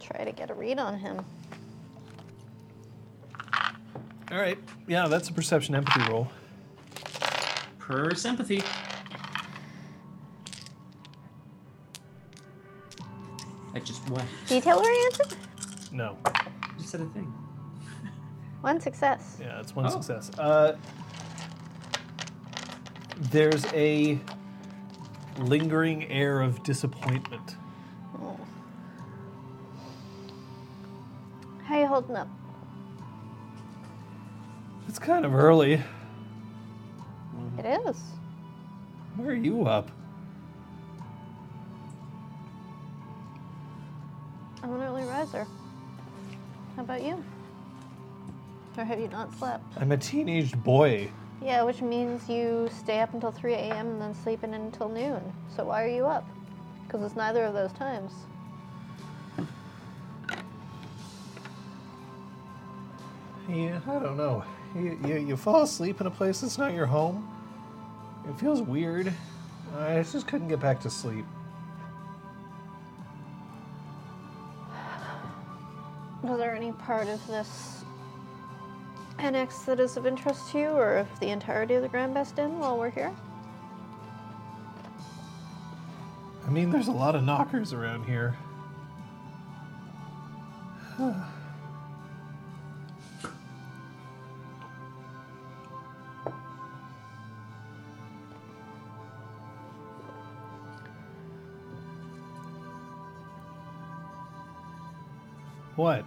Try to get a read on him. All right. Yeah, that's a perception empathy roll. Perception empathy. I just went. Detail oriented? No. You said a thing. One success. Yeah, it's one oh. success. Uh, there's a lingering air of disappointment. How are you holding up? It's kind of early. It is. Where are you up? I'm an early riser. How about you? Or have you not slept? I'm a teenage boy. Yeah, which means you stay up until three a.m. and then sleep in until noon. So why are you up? Because it's neither of those times. Yeah, I don't know. You, you you fall asleep in a place that's not your home. It feels weird. I just couldn't get back to sleep. Was there any part of this annex that is of interest to you, or of the entirety of the Grand Best Inn while we're here? I mean, there's a lot of knockers around here. What?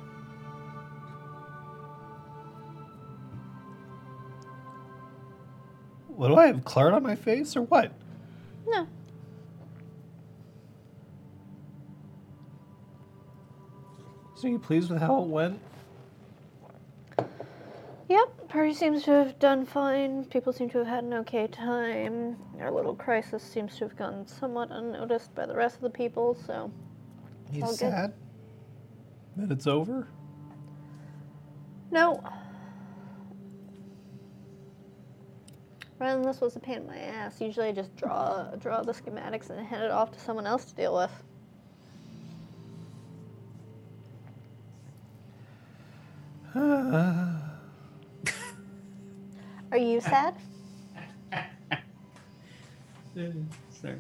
What, do I have Claude on my face, or what? No. So you pleased with how it went? Yep, party seems to have done fine. People seem to have had an okay time. Our little crisis seems to have gone somewhat unnoticed by the rest of the people, so... You sad? Good. That it's over? No. Rather than this was a pain in my ass. Usually I just draw draw the schematics and hand it off to someone else to deal with. Are you sad? Sorry.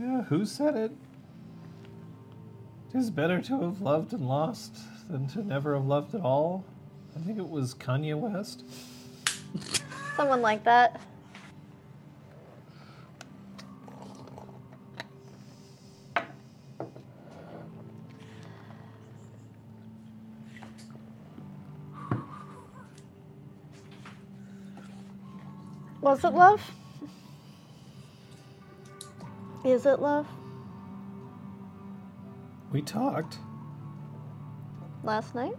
Yeah, who said it? It is better to have loved and lost than to never have loved at all. I think it was Kanye West. Someone like that. Was it love? Is it love? We talked. Last night?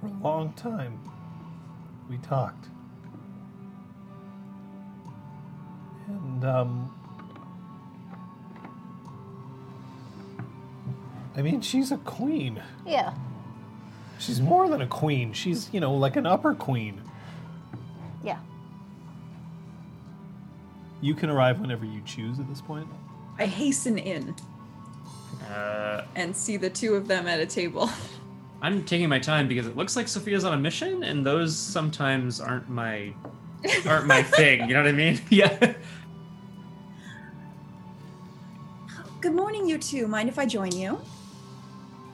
For a long time. We talked. And, um... I mean, she's a queen. Yeah. She's more than a queen. She's, you know, like an upper queen. Yeah. You can arrive whenever you choose at this point. I hasten in. Uh, and see the two of them at a table. I'm taking my time because it looks like Sophia's on a mission, and those sometimes aren't my aren't my thing. You know what I mean? Yeah. Good morning, you two. Mind if I join you?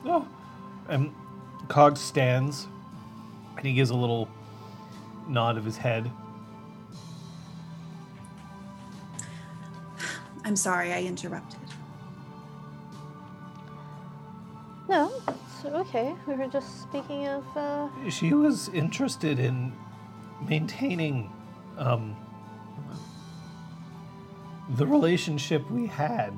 Oh. Um, Cog stands, and he gives a little nod of his head. I'm sorry I interrupted. No, it's okay. We were just speaking of... Uh... She was interested in maintaining um, the relationship we had.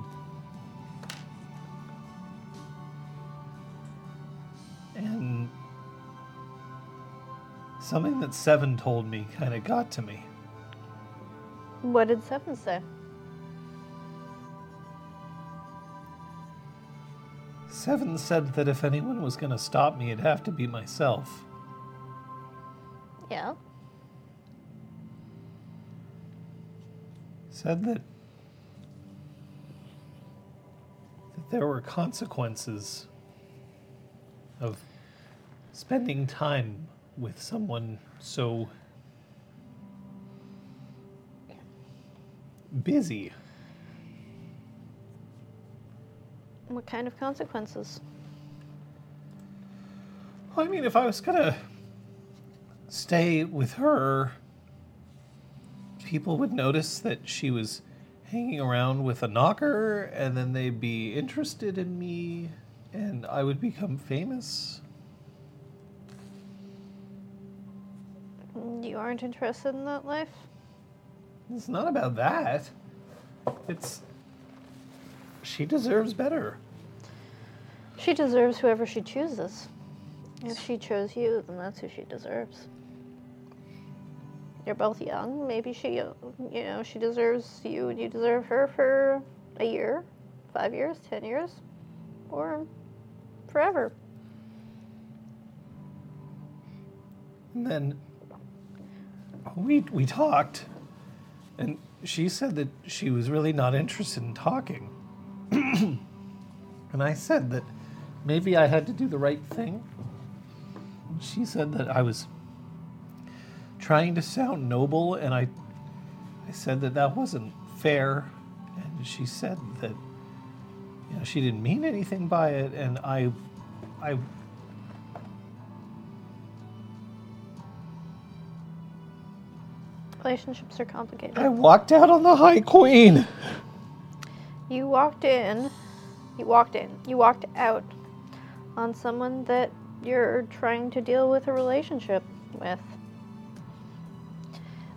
And something that Seven told me kind of got to me. What did Seven say? Seven said that if anyone was going to stop me, it'd have to be myself. Yeah. Said that, that there were consequences of spending time with someone so busy. What kind of consequences? Well, I mean, if I was going to stay with her, people would notice that she was hanging around with a knocker, and then they'd be interested in me, and I would become famous. You aren't interested in that life? It's not about that. It's... She deserves better. She deserves whoever she chooses. If she chose you, then that's who she deserves. You're both young. Maybe she, you know, she deserves you and you deserve her for a year, five years, ten years, or forever. And then we we talked, and she said that she was really not interested in talking. And I said that maybe I had to do the right thing. She said that I was trying to sound noble, and I I said that that wasn't fair. And she said that, you know, she didn't mean anything by it, and I I relationships are complicated. I walked out on the High Queen. You walked in, you walked in, you walked out on someone that you're trying to deal with a relationship with.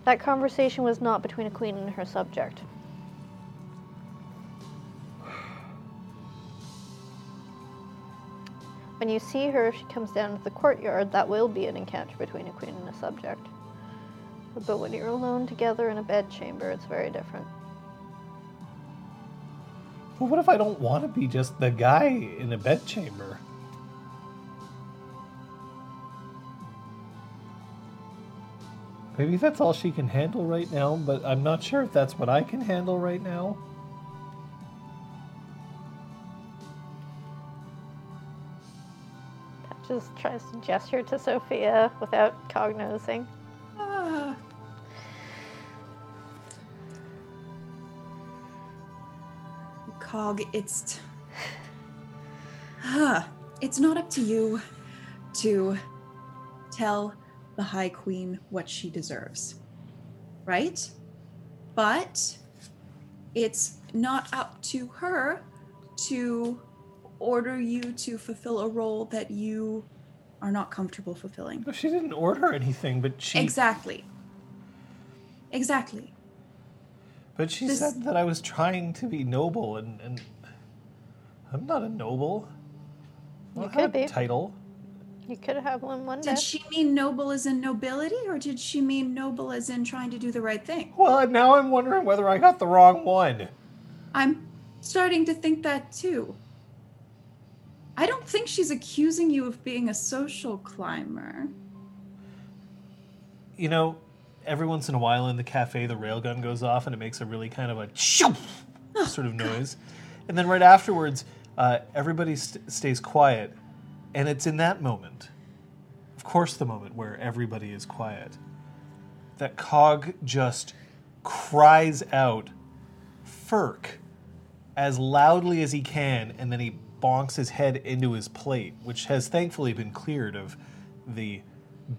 That conversation was not between a queen and her subject. When you see her, if she comes down to the courtyard, that will be an encounter between a queen and a subject. But when you're alone together in a bedchamber, it's very different. But what if I don't want to be just the guy in a bedchamber? Maybe that's all she can handle right now, but I'm not sure if that's what I can handle right now. Patches tries to gesture to Sophia without Cog noticing. Ah. Cog, it's... T- huh. It's not up to you to tell the High Queen what she deserves, right? But it's not up to her to order you to fulfill a role that you are not comfortable fulfilling. Well, she didn't order anything, but she... Exactly. Exactly. But she this... said that I was trying to be noble, and, and I'm not a noble. I don't you have could a be. title. You could have one one day. Did she mean noble as in nobility, or did she mean noble as in trying to do the right thing? Well, now I'm wondering whether I got the wrong one. I'm starting to think that, too. I don't think she's accusing you of being a social climber. You know, every once in a while in the cafe, the railgun goes off, and it makes a really kind of a oh, sort of noise. God. And then right afterwards, uh, everybody st- stays quiet. And it's in that moment, of course the moment where everybody is quiet, that Cog just cries out, "Furk," as loudly as he can, and then he bonks his head into his plate, which has thankfully been cleared of the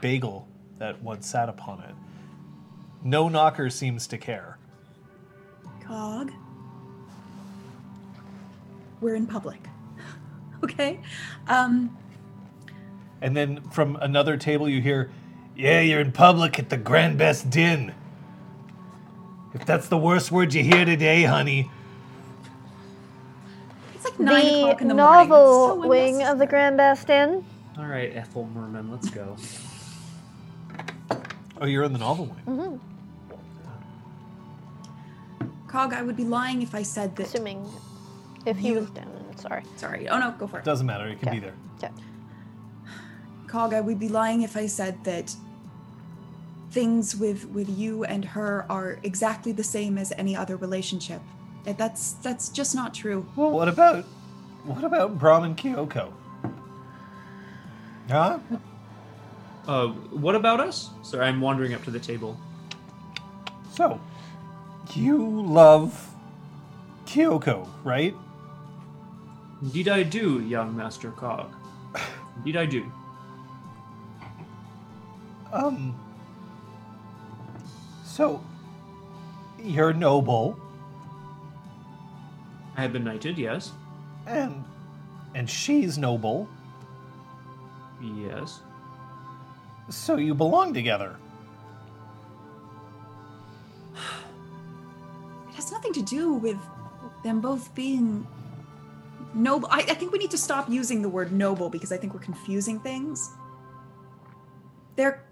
bagel that once sat upon it. No knocker seems to care. Cog, we're in public, okay? Um, and then from another table you hear, "Yeah, you're in public at the Grand Best Inn. If that's the worst word you hear today, honey." Like nine the o'clock in the novel so wing of the Grand Best Inn. All right, Ethel Merman, let's go. Oh, you're in the novel wing. Mm-hmm. Cog, I would be lying if I said that. Assuming if he you... was down in it, sorry. Sorry. Oh, no, go for it. Doesn't matter. It can okay. be there. Okay. Cog, I would be lying if I said that things with, with you and her are exactly the same as any other relationship. That's that's just not true. Well, what about what about Brom and Kyoko? Huh? Uh, what about us? Sorry, I'm wandering up to the table. So, you love Kyoko, right? Indeed I do, young Master Cog. Indeed I do. Um, so, you're noble. I have been knighted, yes. And and she's noble. Yes. So you belong together. It has nothing to do with them both being noble. I, I think we need to stop using the word noble because I think we're confusing things. They're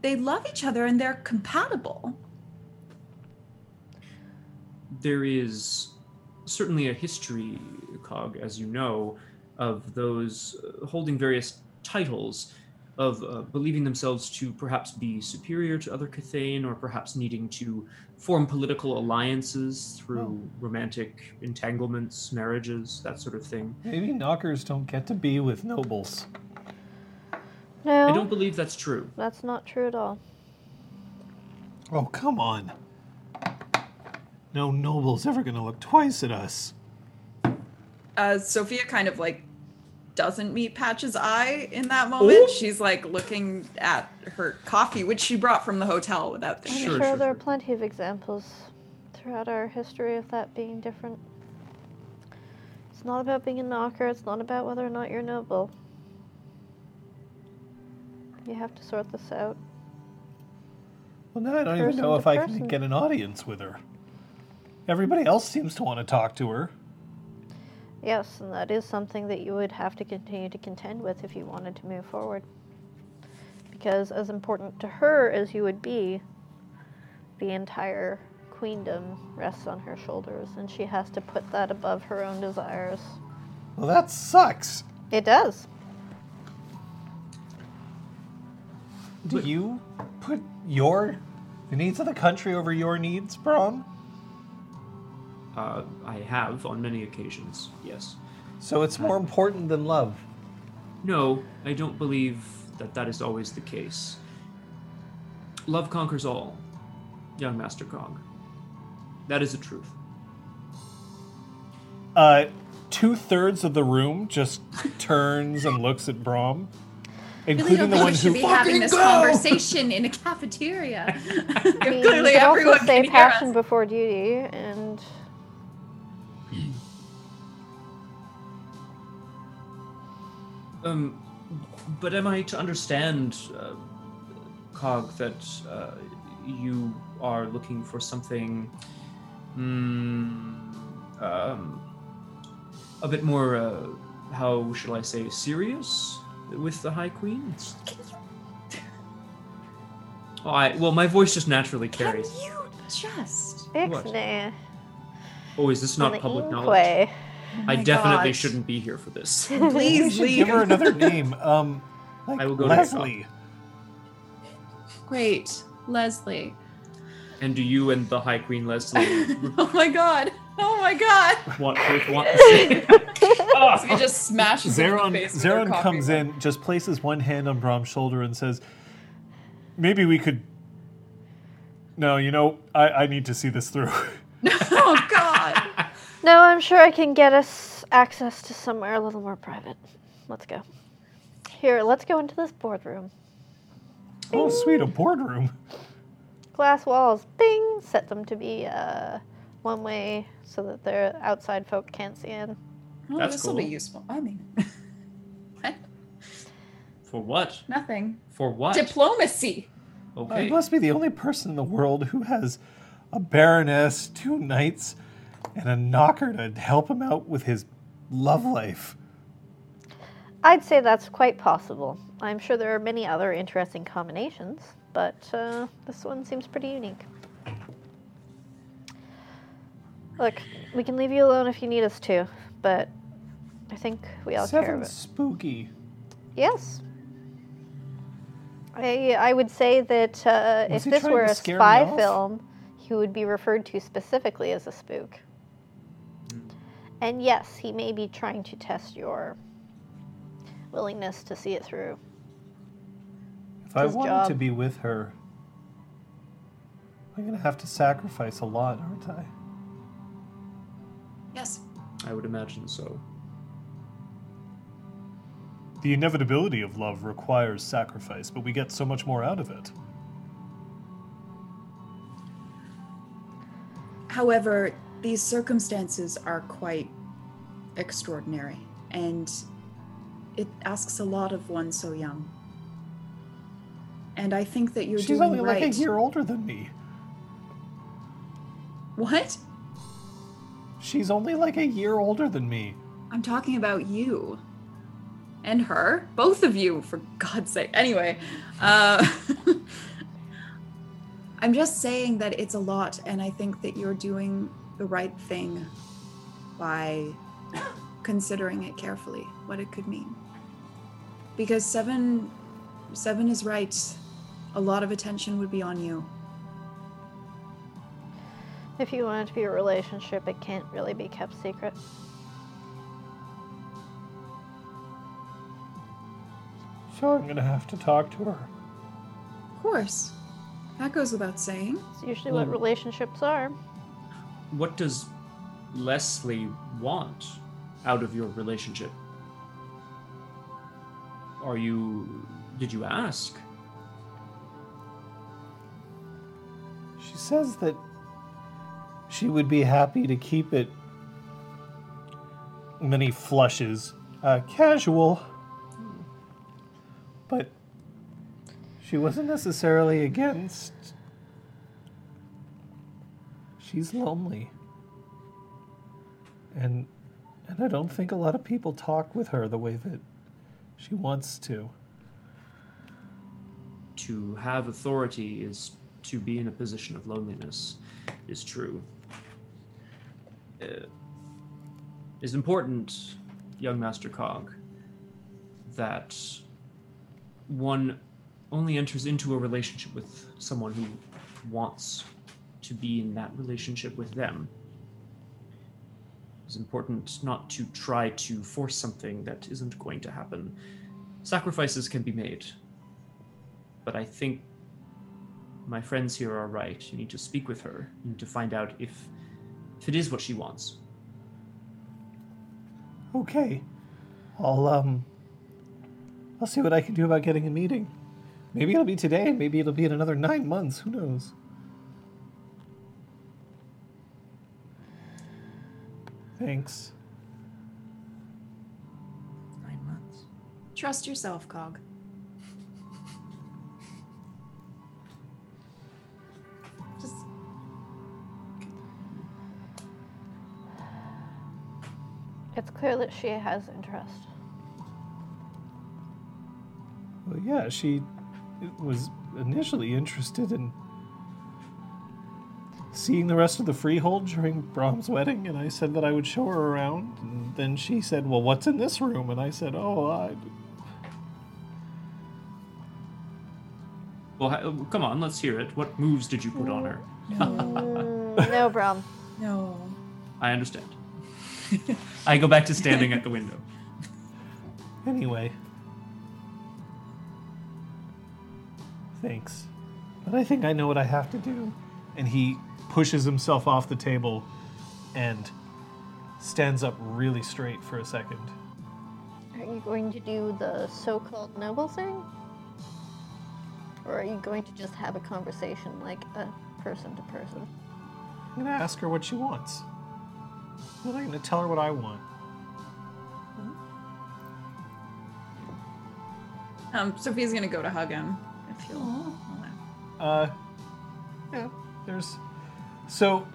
they love each other and they're compatible. There is certainly a history, Cog, as you know, of those holding various titles, of uh, believing themselves to perhaps be superior to other Cathane, or perhaps needing to form political alliances through oh. romantic entanglements, marriages, that sort of thing. Maybe knockers don't get to be with nobles. No. I don't believe that's true. That's not true at all. Oh, come on. No noble's ever going to look twice at us. Uh, Sophia kind of, like, doesn't meet Patch's eye in that moment. Ooh. She's, like, looking at her coffee, which she brought from the hotel without the I'm sure, sure, sure there sure. are plenty of examples throughout our history of that being different. It's not about being a knocker. It's not about whether or not you're noble. You have to sort this out. Well, now I don't even know if I can get an audience with her. Everybody else seems to want to talk to her. Yes, and that is something that you would have to continue to contend with if you wanted to move forward. Because as important to her as you would be, the entire queendom rests on her shoulders, and she has to put that above her own desires. Well, that sucks. It does. Do you put your the needs of the country over your needs, Brom? Uh, I have, on many occasions, yes. So it's more important than love? No, I don't believe that that is always the case. Love conquers all, young Master Cog. That is the truth. Uh, two-thirds of the room just turns and looks at Brom, including the one who... We should be having this go! Conversation in a cafeteria. Clearly you could everyone also say passion before duty, and... Um, but am I to understand, uh, Cog, that uh, you are looking for something mm, um, a bit more, uh, how shall I say, serious with the High Queen? Oh, I, well, my voice just naturally carries. Can you just fix me? Oh, is this not on public knowledge? Way. Oh I definitely gosh. shouldn't be here for this. Please leave. Give her another name. Um, like I will go Leslie. To Great, Leslie. And do you and the High Queen Leslie? oh my god! Oh my god! Want to want to say? oh. So he just smashes Zeron, in the face. Zeron comes cup. in, just places one hand on Brom's shoulder, and says, "Maybe we could." No, you know, I, I need to see this through. oh god! No, I'm sure I can get us access to somewhere a little more private. Let's go. Here, let's go into this boardroom. Bing. Oh, sweet, a boardroom. Glass walls, bing! Set them to be uh, one way so that their outside folk can't see in. Well, That's this cool. will be useful. I mean, what? For what? Nothing. For what? Diplomacy. Okay. You must be the only person in the world who has a baroness, two knights, and a knocker to help him out with his love life. I'd say that's quite possible. I'm sure there are many other interesting combinations, but uh, this one seems pretty unique. Look, we can leave you alone if you need us to, but I think we all Seven care about it. Spooky. Yes. I, I would say that uh, if this were a spy film, he would be referred to specifically as a spook. And yes, he may be trying to test your willingness to see it through. If I wanted job. to be with her, I'm going to have to sacrifice a lot, aren't I? Yes. I would imagine so. The inevitability of love requires sacrifice, but we get so much more out of it. However, these circumstances are quite extraordinary, and it asks a lot of one so young. And I think that you're She's doing right. She's only like a year older than me. What? She's only like a year older than me. I'm talking about you. And her. Both of you, for God's sake. Anyway. Uh, I'm just saying that it's a lot, and I think that you're doing the right thing by considering it carefully, what it could mean. Because Seven, Seven is right. A lot of attention would be on you. If you want it to be a relationship, it can't really be kept secret. So I'm going to have to talk to her. Of course. That goes without saying. It's usually well, what relationships are. What does Leslie want out of your relationship? Are you... Did you ask? She says that she would be happy to keep it... Many flushes. Uh, casual. But... She wasn't necessarily against. She's lonely. And and I don't think a lot of people talk with her the way that she wants to. To have authority is to be in a position of loneliness, is true. Uh, it's important, young Master Cog, that one only enters into a relationship with someone who wants to be in that relationship with them. It's important not to try to force something that isn't going to happen. Sacrifices can be made, but I think my friends here are right. You need to speak with her. You need to find out if, if it is what she wants. Okay. I'll, um, I'll see what I can do about getting a meeting. Maybe it'll be today, maybe it'll be in another nine months, who knows? Thanks. Nine months. Trust yourself, Cog. Just it's clear that she has interest. Well, yeah, she was initially interested in seeing the rest of the freehold during Brom's wedding, and I said that I would show her around, and then she said, well, what's in this room? And I said, oh, I... Well, come on, let's hear it. What moves did you put on her? mm, no, Brom. No. I understand. I go back to standing at the window. Anyway. Thanks. But I think I know what I have to do. And he pushes himself off the table and stands up really straight for a second. Are you going to do the so-called noble thing? Or are you going to just have a conversation like a person to person? I'm going to ask her what she wants. I'm not going to tell her what I want. Um, Sophia's going to go to hug him. If you'll want that. Uh, yeah. There's... So,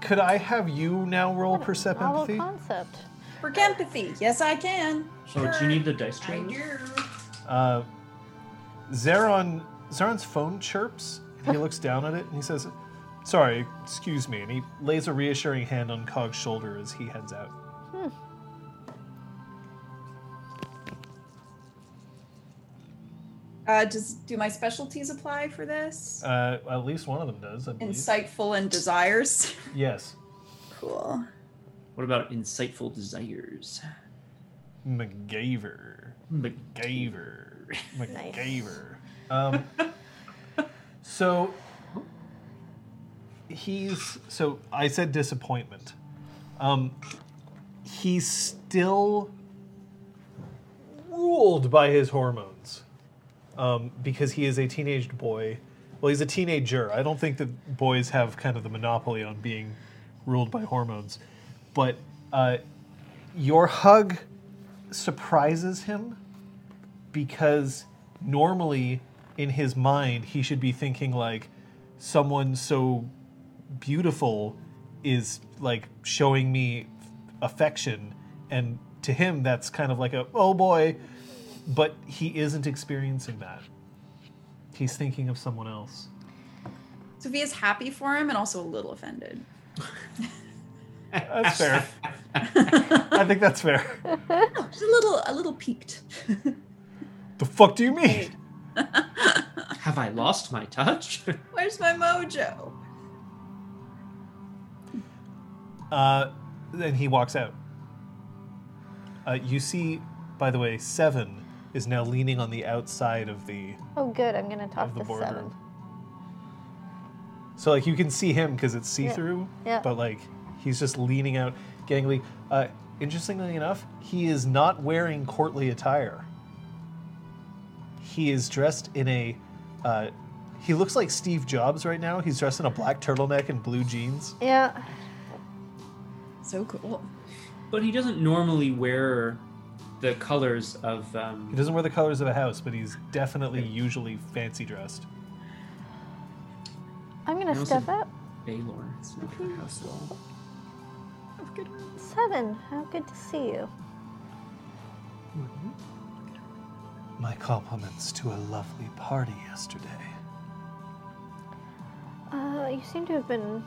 could I have you now roll Percept Empathy? Concept. For empathy. Yes, I can. Sure. Oh, do you need the dice change? Uh, Zeron... Zeron's phone chirps, and he looks down at it, and he says, sorry, excuse me, and he lays a reassuring hand on Cog's shoulder as he heads out. Hmm. Uh, does do my specialties apply for this? Uh, at least one of them does, I believe. Insightful and desires? Yes. Cool. What about insightful desires? MacGyver. MacGyver. MacGyver. Um, so he's, so I said disappointment. Um, he's still ruled by his hormones, um, because he is a teenage boy. Well, he's a teenager. I don't think that boys have kind of the monopoly on being ruled by hormones, but, uh, your hug surprises him because normally in his mind, he should be thinking, like, someone so beautiful is, like, showing me affection. And to him, that's kind of like a, oh, boy. But he isn't experiencing that. He's thinking of someone else. Sophia's happy for him and also a little offended. That's fair. I think that's fair. No, just a little, a little peaked. The fuck do you mean? Have I lost my touch? Where's my mojo? Uh, then he walks out. Uh, you see, by the way, Seven is now leaning on the outside of the. Oh, good! I'm gonna talk to boardroom. Seven. So, like, you can see him because it's see-through. Yeah. Yep. But like, he's just leaning out, gangly. Uh, interestingly enough, he is not wearing courtly attire. He is dressed in a, uh, he looks like Steve Jobs right now. He's dressed in a black turtleneck and blue jeans. Yeah. So cool. But he doesn't normally wear the colors of... Um... He doesn't wear the colors of a house, but he's definitely okay. Usually fancy dressed. I'm going to step up. Baylor, it's not mm-hmm. her house at all. Have a good one. Seven, how good to see you. Mm-hmm. My compliments to a lovely party yesterday. Uh, you seem to have been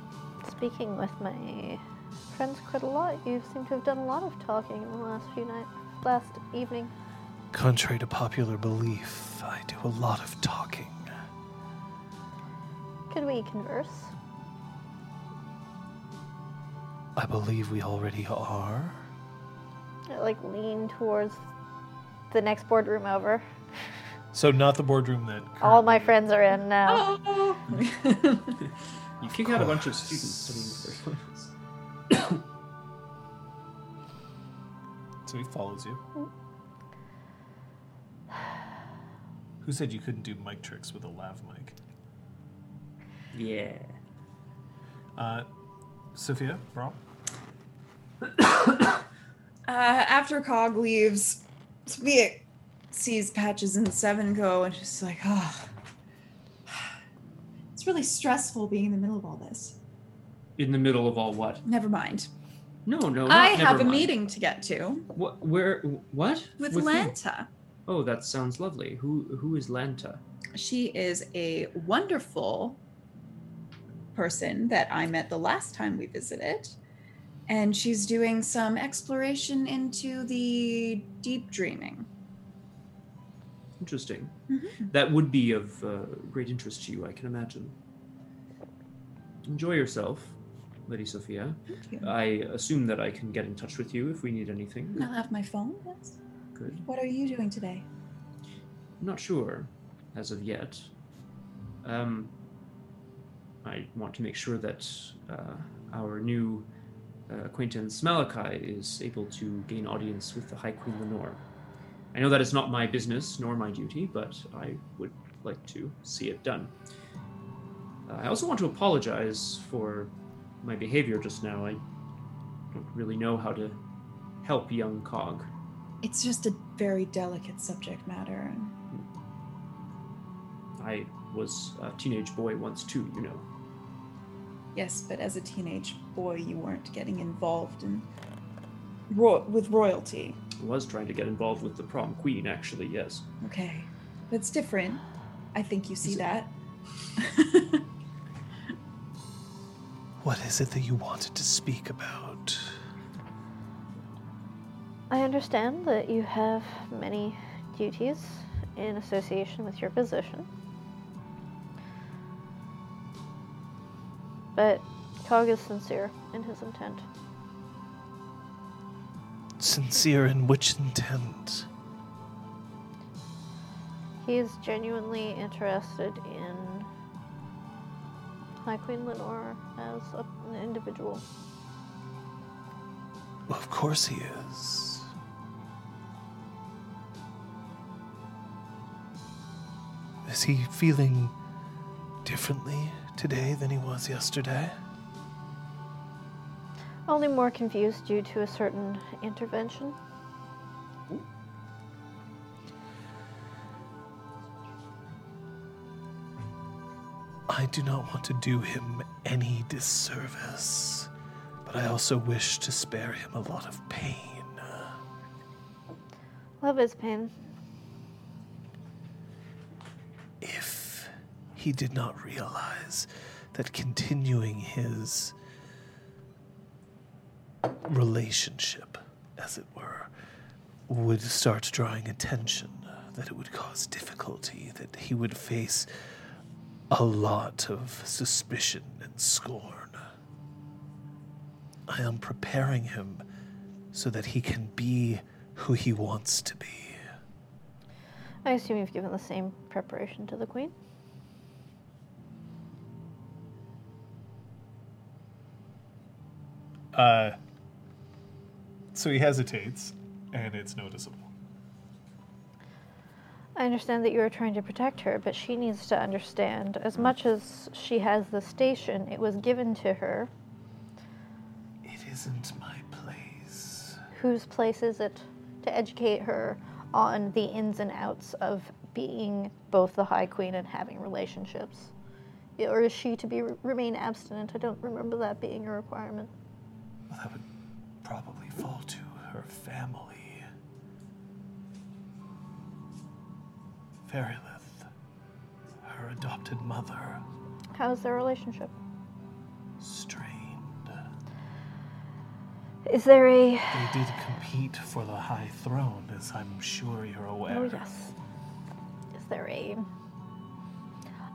speaking with my friends quite a lot. You seem to have done a lot of talking in the last few nights, last evening. Contrary to popular belief, I do a lot of talking. Could we converse? I believe we already are. I, like, lean towards... the next boardroom over. So not the boardroom that... currently... all my friends are in now. Oh. You kick out a bunch of students studying the first ones. So he follows you. Who said you couldn't do mic tricks with a lav mic? Yeah. Uh, Sophia, Brom? uh, after Cog leaves... Sophia sees Patches and Seven go, and she's like, oh, it's really stressful being in the middle of all this. In the middle of all what? Never mind. No, no, not, I have a mind. meeting to get to. What? Where? What? With, With Lanta. Who? Oh, that sounds lovely. Who? Who is Lanta? She is a wonderful person that I met the last time we visited, and she's doing some exploration into the deep dreaming. Interesting. Mm-hmm. That would be of uh, great interest to you, I can imagine. Enjoy yourself, Lady Sophia. Thank you. I assume that I can get in touch with you if we need anything. I'll have my phone. That's good. What are you doing today? I'm not sure, as of yet. Um, I want to make sure that uh, our new uh, acquaintance Malachi is able to gain audience with the High Queen Lenore. I know that it's not my business nor my duty, but I would like to see it done. Uh, I also want to apologize for my behavior just now. I don't really know how to help young Cog. It's just a very delicate subject matter. I was a teenage boy once too, you know. Yes, but as a teenage boy, you weren't getting involved in ro- with royalty. Was trying to get involved with the prom queen, actually, yes. Okay. That's different. I think you see that. What is it that you wanted to speak about? I understand that you have many duties in association with your position. But Cog is sincere in his intent. Sincere in which intent? He is genuinely interested in High Queen Lenore as a, an individual. Well, of course he is. Is he feeling differently today than he was yesterday? Only more confused due to a certain intervention. I do not want to do him any disservice, but I also wish to spare him a lot of pain. Love is pain. If he did not realize that continuing his relationship, as it were, would start drawing attention, that it would cause difficulty, that he would face a lot of suspicion and scorn. I am preparing him so that he can be who he wants to be. I assume you've given the same preparation to the Queen? Uh... So he hesitates, and it's noticeable. I understand that you are trying to protect her, but she needs to understand. As much as she has the station, it was given to her. It isn't my place. Whose place is it to educate her on the ins and outs of being both the High Queen and having relationships? Or is she to be remain abstinent? I don't remember that being a requirement. Well, that would probably fall to her family. Ferelith, her adopted mother. How's their relationship? Strained. Is there a... They did compete for the high throne, as I'm sure you're aware. Oh, yes. Is there a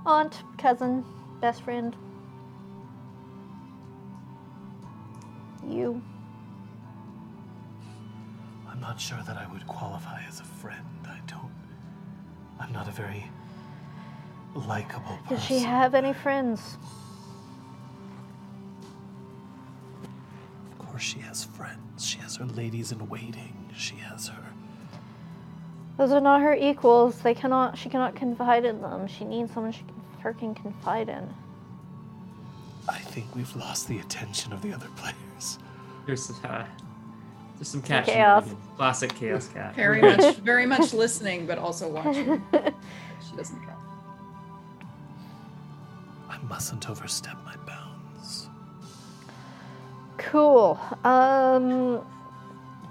aunt, cousin, best friend? You... I'm not sure that I would qualify as a friend. I don't... I'm not a very likable person. Does she have any friends? Of course she has friends. She has her ladies-in-waiting. She has her... Those are not her equals. They cannot... She cannot confide in them. She needs someone she can freaking confide in. I think we've lost the attention of the other players. There's the... Uh... There's some catch. Chaos. Classic chaos cat. Very much, very much listening, but also watching. She doesn't drop. I mustn't overstep my bounds. Cool. Um,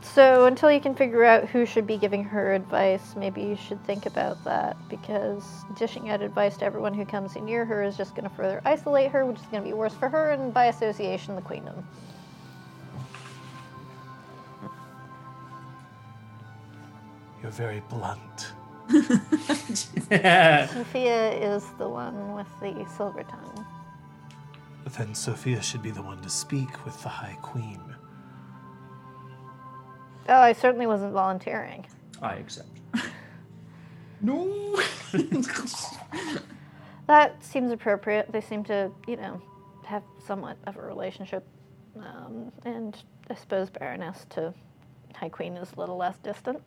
so until you can figure out who should be giving her advice, maybe you should think about that, because dishing out advice to everyone who comes near her is just going to further isolate her, which is going to be worse for her, and by association, the queendom. You're very blunt. Yeah. Sophia is the one with the silver tongue. Then Sophia should be the one to speak with the High Queen. Oh, I certainly wasn't volunteering. I accept. No. That seems appropriate. They seem to, you know, have somewhat of a relationship. Um, and I suppose Baroness to High Queen is a little less distant.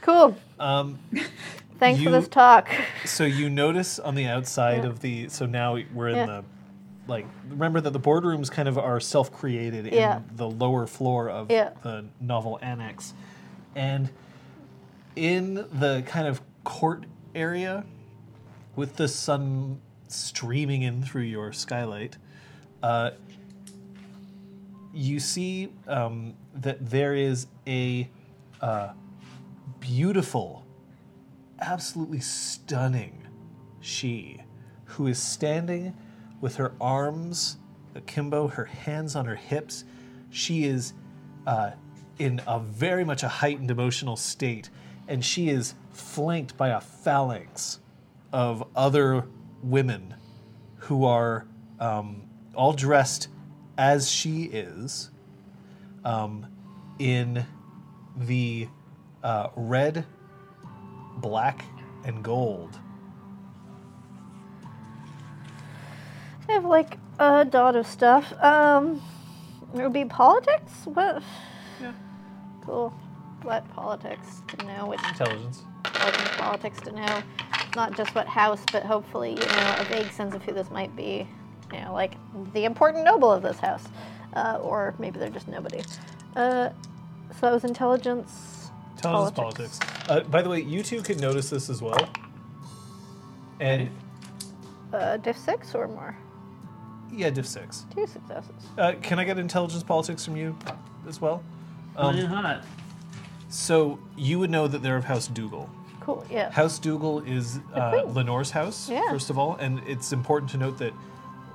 Cool. Um, Thanks you, for this talk. So you notice on the outside yeah. of the... So now we're in yeah. the... Like, remember that the boardrooms kind of are self-created in yeah. the lower floor of yeah. the novel annex. And in the kind of court area, with the sun streaming in through your skylight, uh, you see um, that there is a... Uh, beautiful, absolutely stunning she, who is standing with her arms akimbo, her hands on her hips. She is uh, in a very much a heightened emotional state, and she is flanked by a phalanx of other women who are um, all dressed as she is um, in the... Uh, red, black, and gold. I have like a dot of stuff. Um, it would be politics? What? Yeah. Cool. What politics to know? Which intelligence. Intelligence politics to know. Not just what house, but hopefully, you know, a vague sense of who this might be. You know, like the important noble of this house. Uh, or maybe they're just nobody. Uh, so that was intelligence. Politics. politics. Uh, by the way, you two could notice this as well. And uh, diff six or more? Yeah, diff six. Two successes. Uh, can I get intelligence politics from you as well? Um, Why not? So you would know that they're of House Dougal. Cool, yeah. House Dougal is uh, Lenore's house, yeah. first of all, and it's important to note that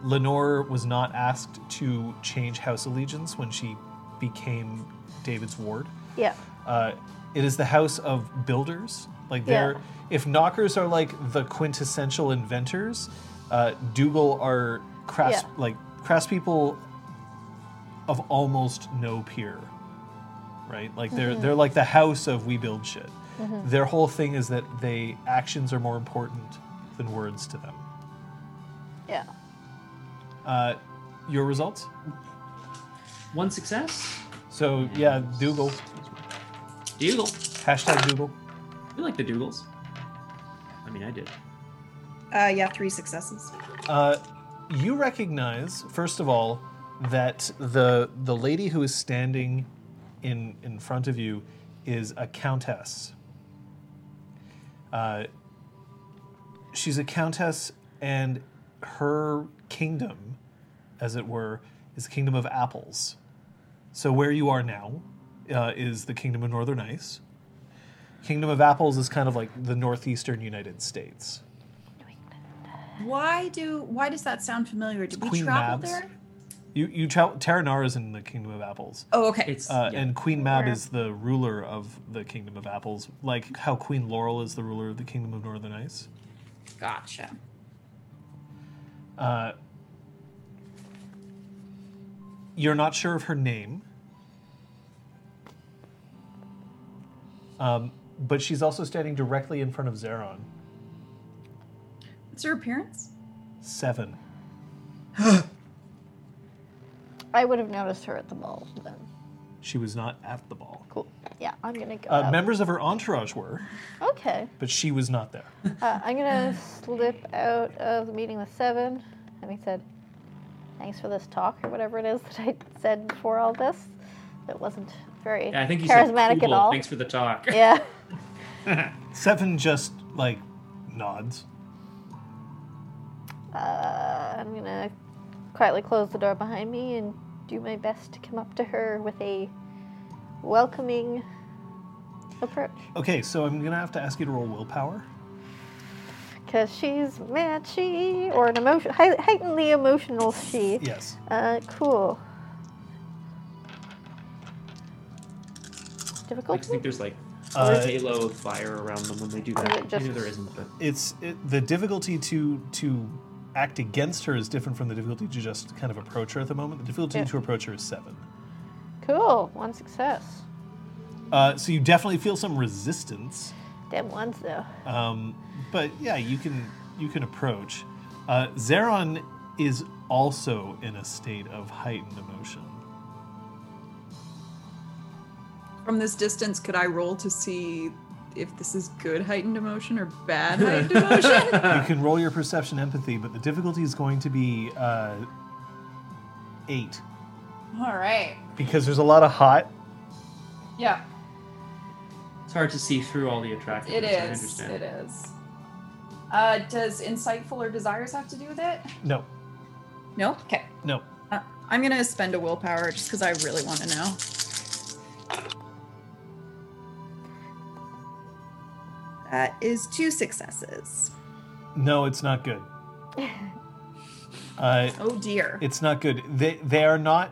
Lenore was not asked to change house allegiance when she became David's ward. Yeah. Uh, it is the house of builders. Like they're, yeah. if knockers are like the quintessential inventors, uh, Dougal are crafts yeah. like craftspeople of almost no peer, right? Like they're mm-hmm. they're like the house of we build shit. Mm-hmm. Their whole thing is that they actions are more important than words to them. Yeah. Uh, your results? One success. So yeah, Dougal. Dougal. Hashtag Dougal. We like the Dougals. I mean, I did. Uh, yeah, three successes. Uh, you recognize, first of all, that the the lady who is standing in in front of you is a countess. Uh, she's a countess, and her kingdom, as it were, is the Kingdom of Apples. So where you are now... Uh, is the Kingdom of Northern Ice. Kingdom of Apples is kind of like the northeastern United States. Why do why does that sound familiar? Did Queen we travel Mab's. There? You you tra- Terranar is in the Kingdom of Apples. Oh, okay. It's, uh, yeah. And Queen Mab Where? Is the ruler of the Kingdom of Apples, like how Queen Laurel is the ruler of the Kingdom of Northern Ice. Gotcha. Uh, you're not sure of her name. Um, but she's also standing directly in front of Zeron. What's her appearance? Seven. I would have noticed her at the ball then. She was not at the ball. Cool. Yeah, I'm going to go uh, Members of her entourage were. Okay. But she was not there. Uh, I'm going to slip out of the meeting with Seven. Having said, thanks for this talk or whatever it is that I said before all this. That wasn't... Very yeah, I think charismatic cool. at all. Thanks for the talk. Yeah. Seven just, like, nods. Uh, I'm going to quietly close the door behind me and do my best to come up to her with a welcoming approach. Okay, so I'm going to have to ask you to roll willpower. Because she's mad she, or an emotion, heightenedly emotional she. Yes. Uh, cool. Difficult? I just think there's like uh, a halo of fire around them when they do that. Just, I know there isn't, but... It's, it, the difficulty to to act against her is different from the difficulty to just kind of approach her at the moment. The difficulty yeah. to approach her is seven. Cool. One success. Uh, so you definitely feel some resistance. Them ones, though. Um, but yeah, you can you can approach. Uh, Zeron is also in a state of heightened emotion. From this distance, could I roll to see if this is good heightened emotion or bad heightened emotion? You can roll your perception empathy, but the difficulty is going to be uh, eight. All right. Because there's a lot of hot. Yeah. It's hard to see through all the attractiveness. It is. I understand. It is. Uh, does insightful or desires have to do with it? No. No? Okay. No. Uh, I'm going to spend a willpower just because I really want to know. That is two successes. No, it's not good. uh, oh, dear. It's not good. They they are not...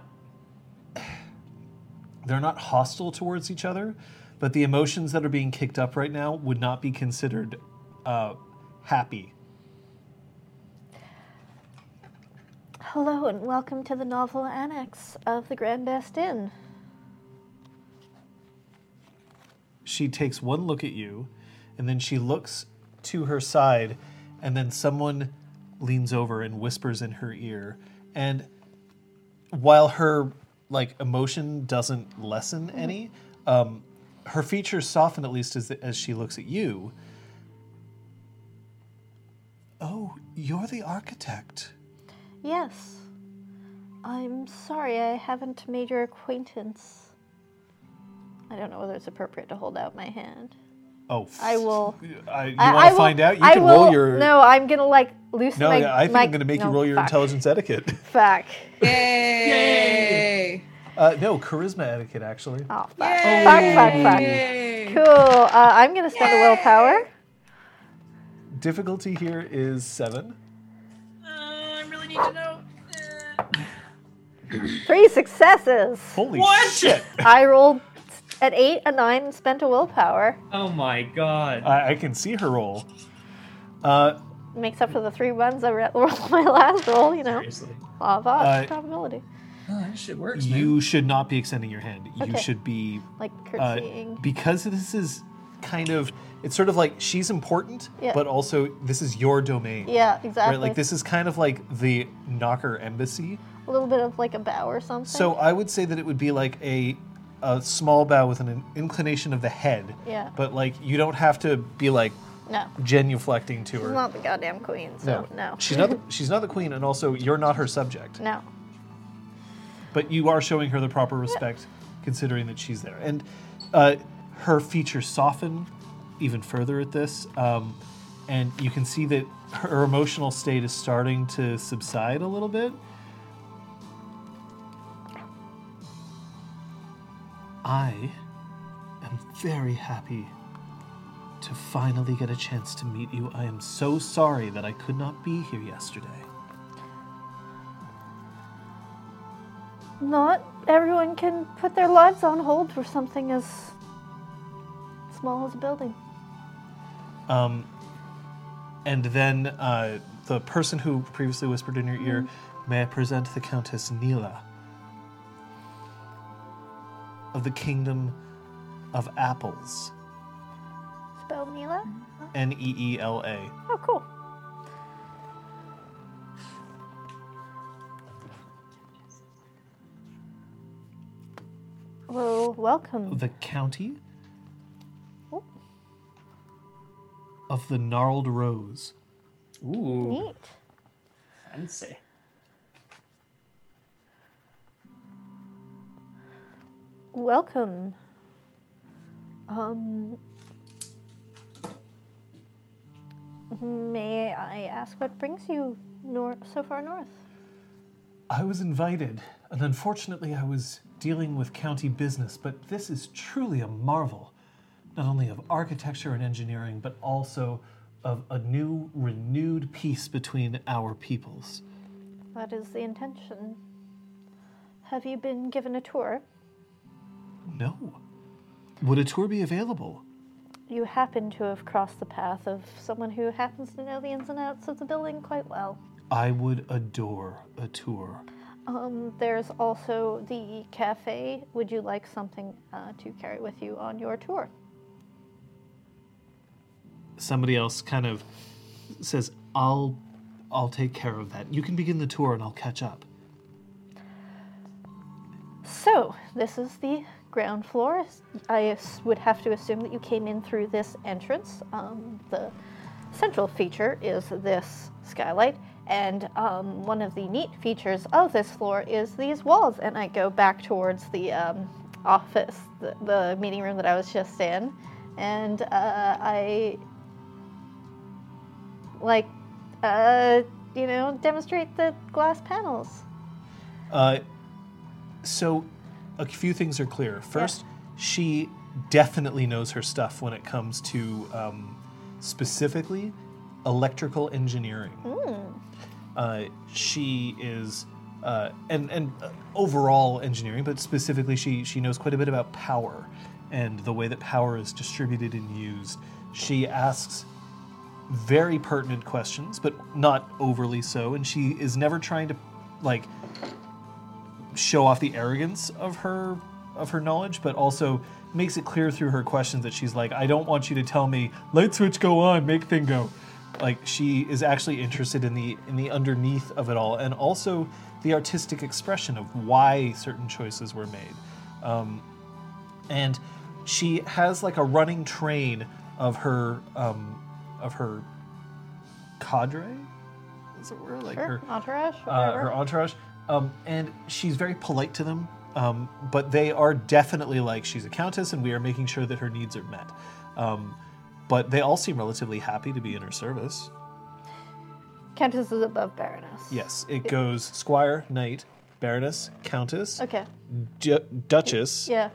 They're not hostile towards each other. But the emotions that are being kicked up right now would not be considered uh, happy. Hello and welcome to the novel annex of the Grand Best Inn. She takes one look at you, and then she looks to her side, and then someone leans over and whispers in her ear. And while her like emotion doesn't lessen mm-hmm. any... Um, her features soften, at least, as, the, as she looks at you. Oh, you're the architect. Yes. I'm sorry I haven't made your acquaintance. I don't know whether it's appropriate to hold out my hand. Oh. I will. I, you I, want I to will, find out? You I can will, roll your... No, I'm going to, like, loosen no, my... No, I think my, I'm going to make no, you roll your fuck. intelligence etiquette. Fuck. Yay! Yay! Uh, no, charisma etiquette, actually. Oh, fuck. Yay. Fuck, fuck, fuck. Yay. Cool. Uh, I'm going to spend Yay. a willpower. Difficulty here is seven. Uh, I really need to know. Three successes. Holy what? shit. I rolled at eight, a nine, and spent a willpower. Oh, my God. I, I can see her roll. Uh, Makes up for the three ones I re- rolled on my last roll, you know. Seriously. Law of odds, uh, probability. Oh, that shit works, man. You should not be extending your hand. Okay. You should be... Like, curtsying. Uh, because this is kind of... It's sort of like she's important, yeah. but also this is your domain. Yeah, exactly. Right? Like, this is kind of like the knocker embassy. A little bit of, like, a bow or something. So I would say that it would be, like, a a small bow with an inclination of the head. Yeah. But, like, you don't have to be, like, no. genuflecting to she's her. She's not the goddamn queen, so no. no. She's not the, she's not the queen, and also you're not her subject. No. But you are showing her the proper respect, yeah. considering that she's there. And uh, her features soften even further at this. Um, and you can see that her emotional state is starting to subside a little bit. I am very happy to finally get a chance to meet you. I am so sorry that I could not be here yesterday. Not everyone can put their lives on hold for something as small as a building. Um, and then uh, the person who previously whispered in your mm-hmm. ear, may I present the Countess Neela of the Kingdom of Apples. Spelled Neela? N E E L A. Oh, cool. Well, welcome. The county oh. of the gnarled rose. Ooh. Neat. Fancy. Welcome. Um, may I ask what brings you nor- so far north? I was invited, and unfortunately I was dealing with county business, but this is truly a marvel, not only of architecture and engineering, but also of a new, renewed peace between our peoples. That is the intention. Have you been given a tour? No. Would a tour be available? You happen to have crossed the path of someone who happens to know the ins and outs of the building quite well. I would adore a tour. Um, there's also the cafe. Would you like something uh, to carry with you on your tour? Somebody else kind of says, I'll, I'll take care of that. You can begin the tour and I'll catch up. So, this is the ground floor. I would have to assume that you came in through this entrance. Um, the central feature is this skylight, and um, one of the neat features of this floor is these walls. And I go back towards the um, office, the, the meeting room that I was just in, and uh, I, like, uh, you know, demonstrate the glass panels. Uh, so... A few things are clear. First, yeah. She definitely knows her stuff when it comes to um, specifically electrical engineering. Mm. Uh, she is, uh, and and uh, overall engineering, but specifically she, she knows quite a bit about power and the way that power is distributed and used. She asks very pertinent questions, but not overly so, and she is never trying to, like... show off the arrogance of her of her knowledge, but also makes it clear through her questions that she's like, I don't want you to tell me, light switch go on, make thing go. Like, she is actually interested in the in the underneath of it all, and also the artistic expression of why certain choices were made. Um, and she has like a running train of her um, of her cadre, is it where? Like sure. her entourage, uh, her entourage. Um, and she's very polite to them, um, but they are definitely like, she's a countess and we are making sure that her needs are met. Um, but they all seem relatively happy to be in her service. Countess is above Baroness. Yes, it goes Squire, Knight, Baroness, Countess, okay, du- Duchess, yeah,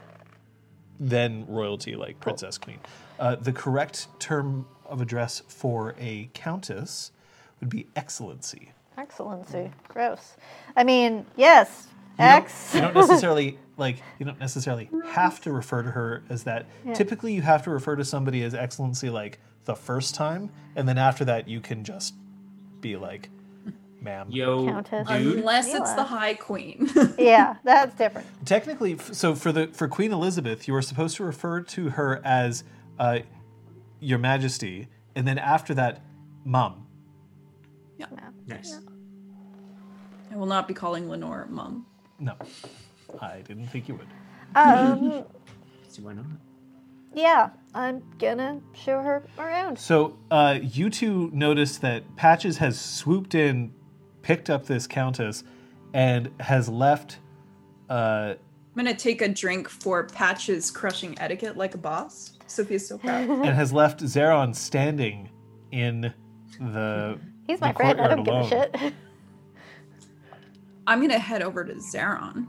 then royalty, like Princess, cool. Queen. Uh, the correct term of address for a countess would be Excellency. Excellency. Gross. I mean, yes, you ex. Don't, you don't necessarily, like, you don't necessarily have to refer to her as that. Yeah. Typically, you have to refer to somebody as Excellency, like, the first time, and then after that, you can just be like, ma'am. Yo, Countess. Dude. Unless it's the High Queen. Yeah, that's different. Technically, so for the for Queen Elizabeth, you were supposed to refer to her as uh, Your Majesty, and then after that, Mum. Yeah. Nice. I will not be calling Lenore Mum. No, I didn't think you would. Um, so why not? Yeah, I'm gonna show her around. So uh, you two notice that Patches has swooped in, picked up this countess, and has left. Uh, I'm gonna take a drink for Patches crushing etiquette like a boss. Sophia's so proud. And has left Zeron standing in the... He's my friend. I don't give a shit. I'm going to head over to Zeron.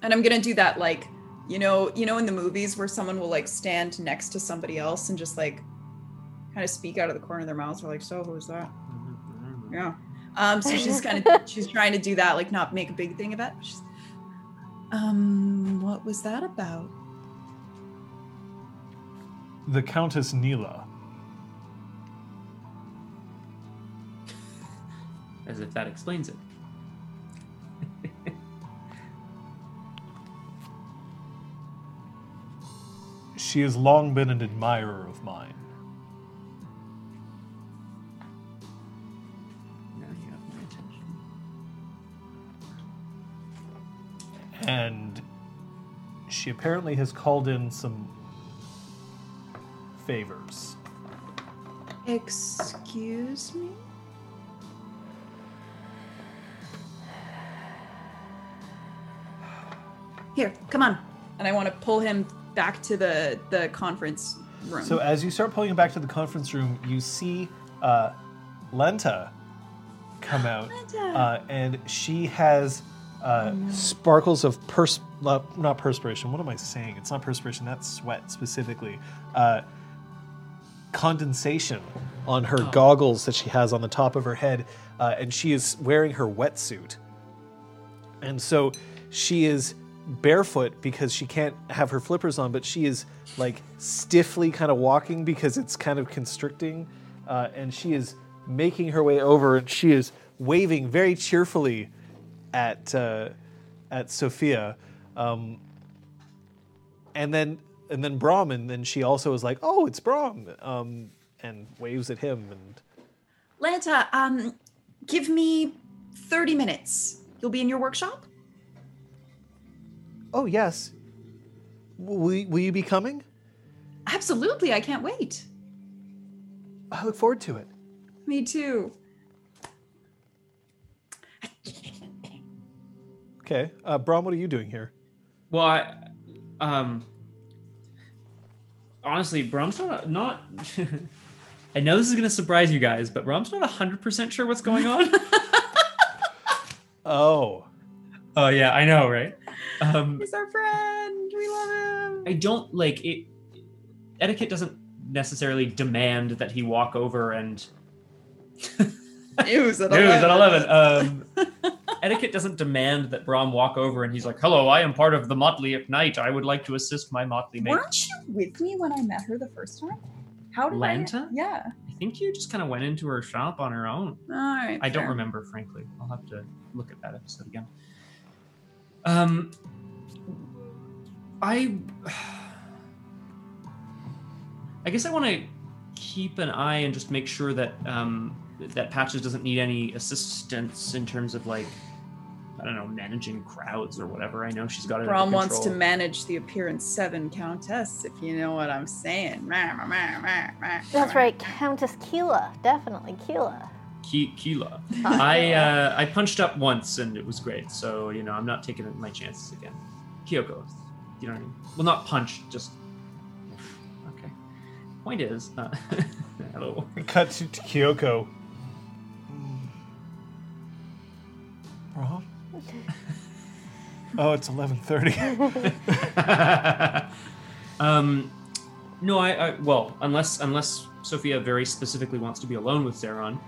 And I'm going to do that, like, you know, you know, in the movies where someone will, like, stand next to somebody else and just, like, kind of speak out of the corner of their mouths. We're like, so who's that? Yeah. Um, so she's kind of, she's trying to do that, like, not make a big thing about it. She's, um, what was that about? The Countess Neela. As if that explains it. She has long been an admirer of mine. Now you have my attention. And she apparently has called in some favors. Excuse me? Here, come on. And I want to pull him back to the, the conference room. So as you start pulling him back to the conference room, you see uh, Lanta come out, uh, and she has uh, oh, no. sparkles of pers uh, not perspiration. What am I saying? It's not perspiration. That's sweat specifically. Uh, condensation on her oh. goggles that she has on the top of her head, uh, and she is wearing her wetsuit, and so she is barefoot because she can't have her flippers on, but she is like stiffly kind of walking because it's kind of constricting, uh, and she is making her way over, and she is waving very cheerfully at uh, at Sophia, um, and then and then Brom, and then she also is like, "Oh, it's Brom," um, and waves at him. And Lanta, um, give me thirty minutes. You'll be in your workshop? Oh, yes. Will, will you be coming? Absolutely. I can't wait. I look forward to it. Me too. Okay. Uh, Brom, what are you doing here? Well, I, um, honestly, Brom's not... not I know this is going to surprise you guys, but Brom's not one hundred percent sure what's going on. Oh. Oh, yeah. I know, right? Um, He's our friend. We love him. I don't like it. Etiquette doesn't necessarily demand that he walk over and. News at eleven. News at eleven. Um, etiquette doesn't demand that Brom walk over and he's like, "Hello, I am part of the Motley at night. I would like to assist my Motley mate." Weren't you with me when I met her the first time? How did Lanta? I? Yeah. I think you just kind of went into her shop on her own. All right. I fair. don't remember, frankly. I'll have to look at that episode again. Um, I, I guess I want to keep an eye and just make sure that um, that Patches doesn't need any assistance in terms of, like, I don't know, managing crowds or whatever. I know she's got it under control. Brom wants to manage the appearance seven Countess, if you know what I'm saying. That's right, Countess Keela, definitely Keela. Ke- Keela. I uh, I punched up once and it was great, so you know I'm not taking my chances again. Kyoko, you know what I mean? Well, not punch, just okay. Point is, uh, hello. Cut to Kyoko. Uh-huh. Oh, it's eleven thirty. um, no, I, I well, unless unless Sophia very specifically wants to be alone with Zeron.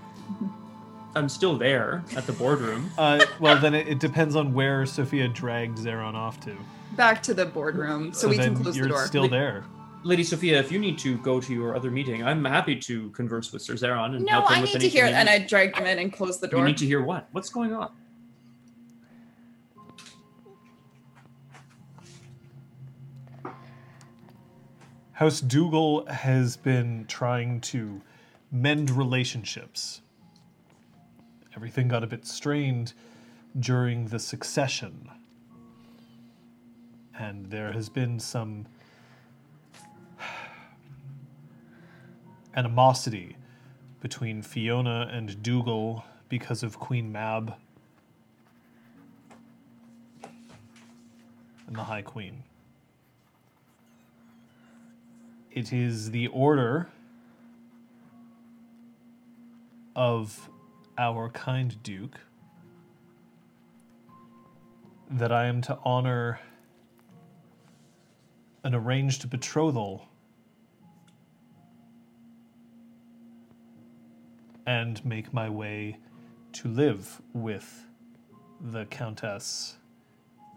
I'm still there at the boardroom. Uh, well, then it, it depends on where Sophia dragged Zeron off to. Back to the boardroom, so, so we can close the door. You're still La- there. Lady Sophia, if you need to go to your other meeting, I'm happy to converse with Sir Zeron and no, help him I with anything. No, I need to hear it, and I dragged him in and closed the door. You need to hear what? What's going on? House Dougal has been trying to mend relationships. Everything got a bit strained during the succession. And there has been some animosity between Fiona and Dougal because of Queen Mab and the High Queen. It is the order of our kind Duke that I am to honor an arranged betrothal and make my way to live with the Countess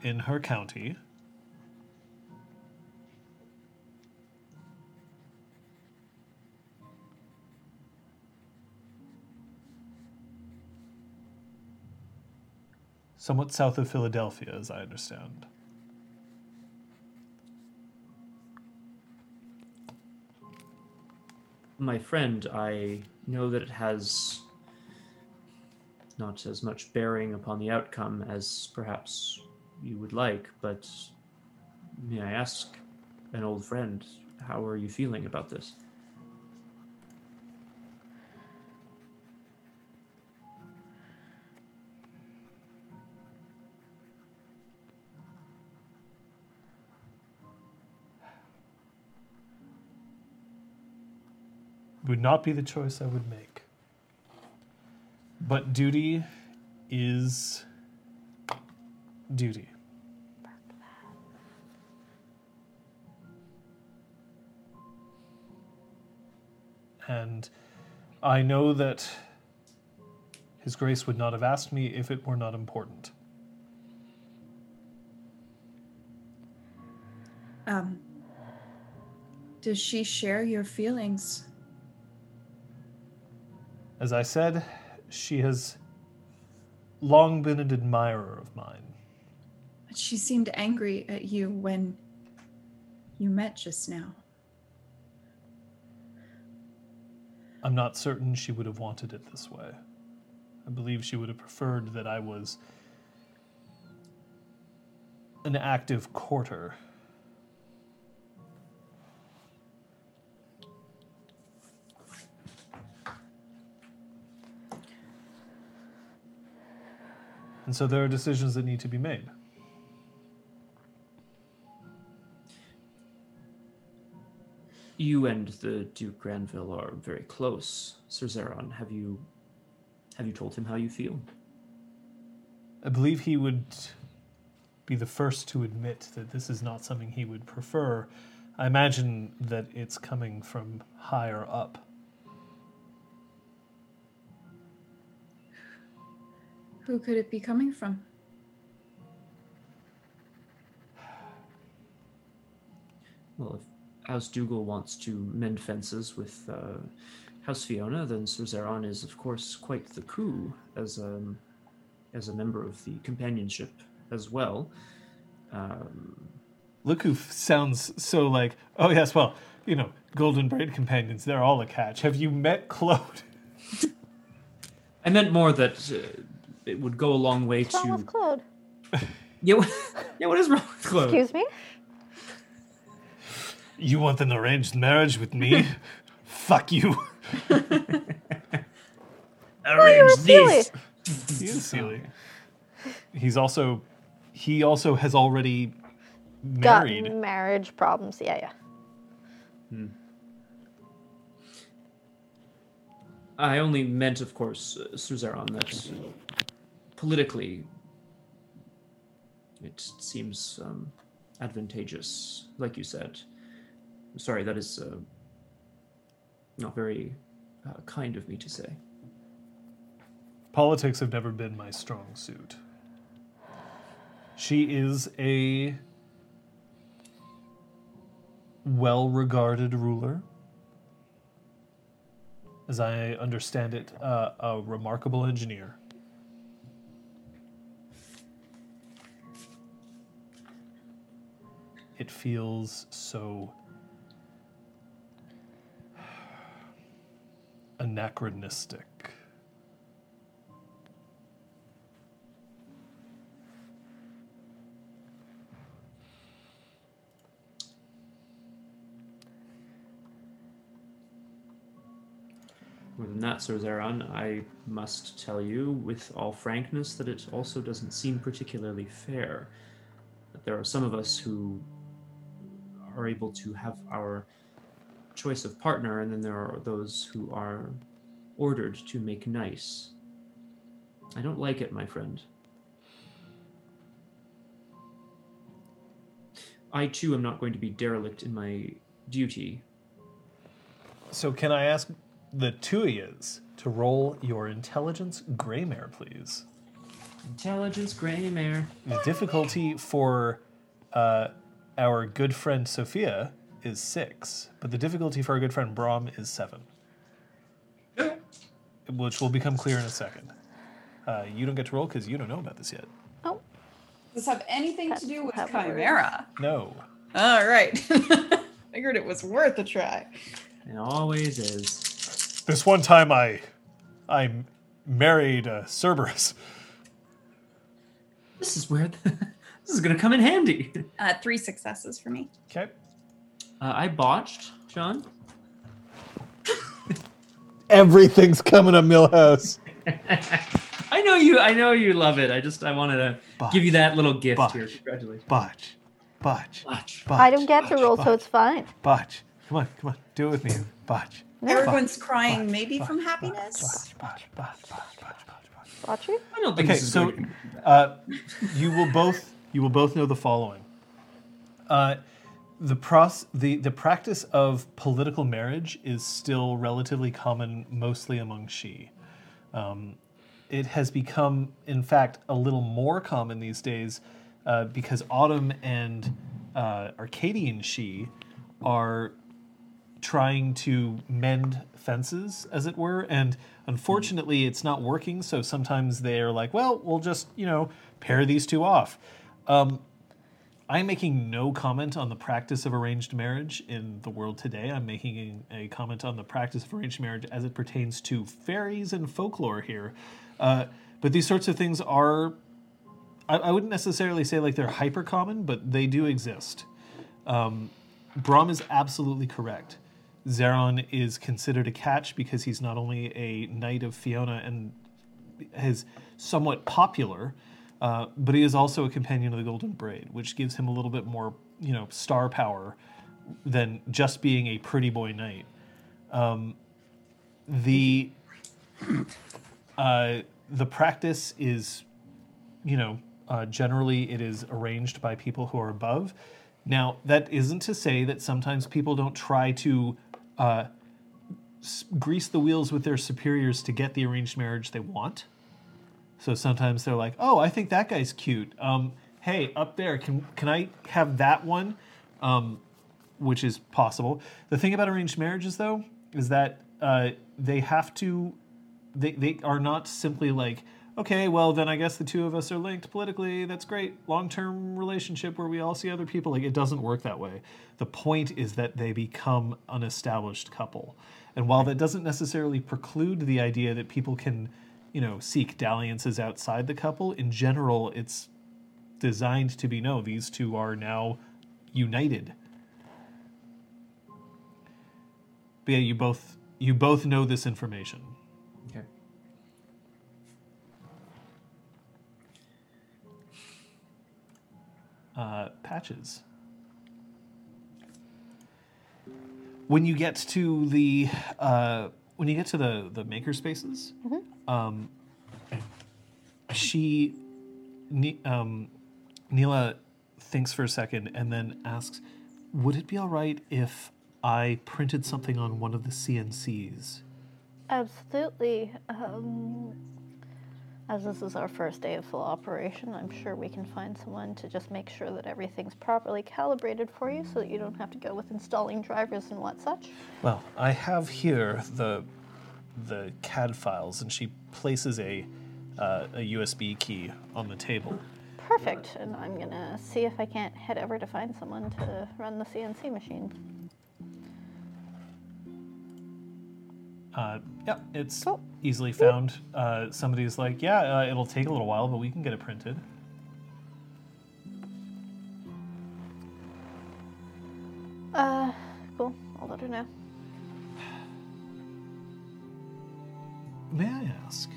in her county somewhat south of Philadelphia, as I understand. My friend, I know that it has not as much bearing upon the outcome as perhaps you would like, but may I ask an old friend, how are you feeling about this? Would not be the choice I would make. But duty is duty. And I know that His Grace would not have asked me if it were not important. Um, does she share your feelings? As I said, she has long been an admirer of mine. But she seemed angry at you when you met just now. I'm not certain she would have wanted it this way. I believe she would have preferred that I was an active courter. And so there are decisions that need to be made. You and the Duke Granville are very close, Sir Zeron. Have you, have you told him how you feel? I believe he would be the first to admit that this is not something he would prefer. I imagine that it's coming from higher up. Who could it be coming from? Well, if House Dougal wants to mend fences with uh, House Fiona, then Sir Zeron is, of course, quite the coup as a, as a member of the companionship as well. Um, Look who f- sounds so like, oh yes, well, you know, Golden Braid companions, they're all a catch. Have you met Claude? I meant more that uh, it would go a long way What's to... What's wrong with Claude? yeah, what... yeah, what is wrong with Claude? Excuse me? You want an arranged marriage with me? Fuck you. Arrange this. He is silly. He's also, he also has already married. Got marriage problems, yeah, yeah. Hmm. I only meant, of course, uh, Sir Zeron, that politically it seems um, advantageous, like you said. Sorry, that is uh, not very uh, kind of me to say. Politics have never been my strong suit. She is a well-regarded ruler. As I understand it, uh, a remarkable engineer. It feels so... anachronistic. More than that, Sir Zeron, I must tell you with all frankness that it also doesn't seem particularly fair. That there are some of us who are able to have our choice of partner, and then there are those who are ordered to make nice. I don't like it, my friend. I too am not going to be derelict in my duty. So can I ask the two of yous to roll your intelligence gray mare, please? Intelligence gray mare. The difficulty for uh, our good friend Sophia is six, but the difficulty for our good friend Brom is seven, which will become clear in a second. Uh, you don't get to roll because you don't know about this yet. Oh, does this have anything That's to do with Chimera? Worries. No. All right. Figured it was worth a try. It always is. This one time, I, I married uh, Cerberus. This is where the, this is going to come in handy. Uh, three successes for me. Okay. Uh, I botched, John. Everything's coming to Millhouse. I know you. I know you love it. I just. I wanted to botch, give you that little gift botch, here. Congratulations. Botch, botch, botch, botch. I don't get botch, to roll, botch, so it's fine. Botch. Come on, come on. Do it with me. Botch. Everyone's crying, maybe from happiness. I don't think okay, so uh, you will both you will both know the following. Uh, the pros the, the practice of political marriage is still relatively common, mostly among Shi. Um, it has become, in fact, a little more common these days uh, because Autumn and uh, Arcadian Shi are trying to mend fences, as it were, and unfortunately it's not working, so sometimes they're like, well, we'll just, you know, pair these two off. Um, I'm making no comment on the practice of arranged marriage in the world today. I'm making a comment on the practice of arranged marriage as it pertains to fairies and folklore here. Uh, but these sorts of things are, I, I wouldn't necessarily say like they're hyper common, but they do exist. Um, Brom is absolutely correct. Zeron is considered a catch because he's not only a knight of Fiona and is somewhat popular, uh, but he is also a companion of the Golden Braid, which gives him a little bit more, you know, star power than just being a pretty boy knight. Um, the uh, the practice is, you know, uh, generally it is arranged by people who are above. Now, that isn't to say that sometimes people don't try to uh, s- grease the wheels with their superiors to get the arranged marriage they want. So sometimes they're like, oh, I think that guy's cute. Um, hey, up there, can can I have that one? Um, which is possible. The thing about arranged marriages, though, is that uh, they have to, they, they are not simply like, okay, well, then I guess the two of us are linked politically. That's great. Long-term relationship where we all see other people. Like, it doesn't work that way. The point is that they become an established couple. And while that doesn't necessarily preclude the idea that people can, you know, seek dalliances outside the couple, in general, it's designed to be, no, these two are now united. But yeah, you both, you both know this information. Uh, Patches. When you get to the uh, when you get to the the maker spaces, mm-hmm. um, she ne- um, Neela thinks for a second and then asks, "Would it be all right if I printed something on one of the C N Cs?" Absolutely. Um... As this is our first day of full operation, I'm sure we can find someone to just make sure that everything's properly calibrated for you so that you don't have to go with installing drivers and what such. Well, I have here the the C A D files, and she places a uh, a U S B key on the table. Perfect, and I'm going to see if I can't head over to find someone to run the C N C machine. Uh, yeah, it's cool. Easily found. Uh, somebody's like, yeah, uh, it'll take a little while, but we can get it printed. Uh, cool. I'll let her know. May I ask,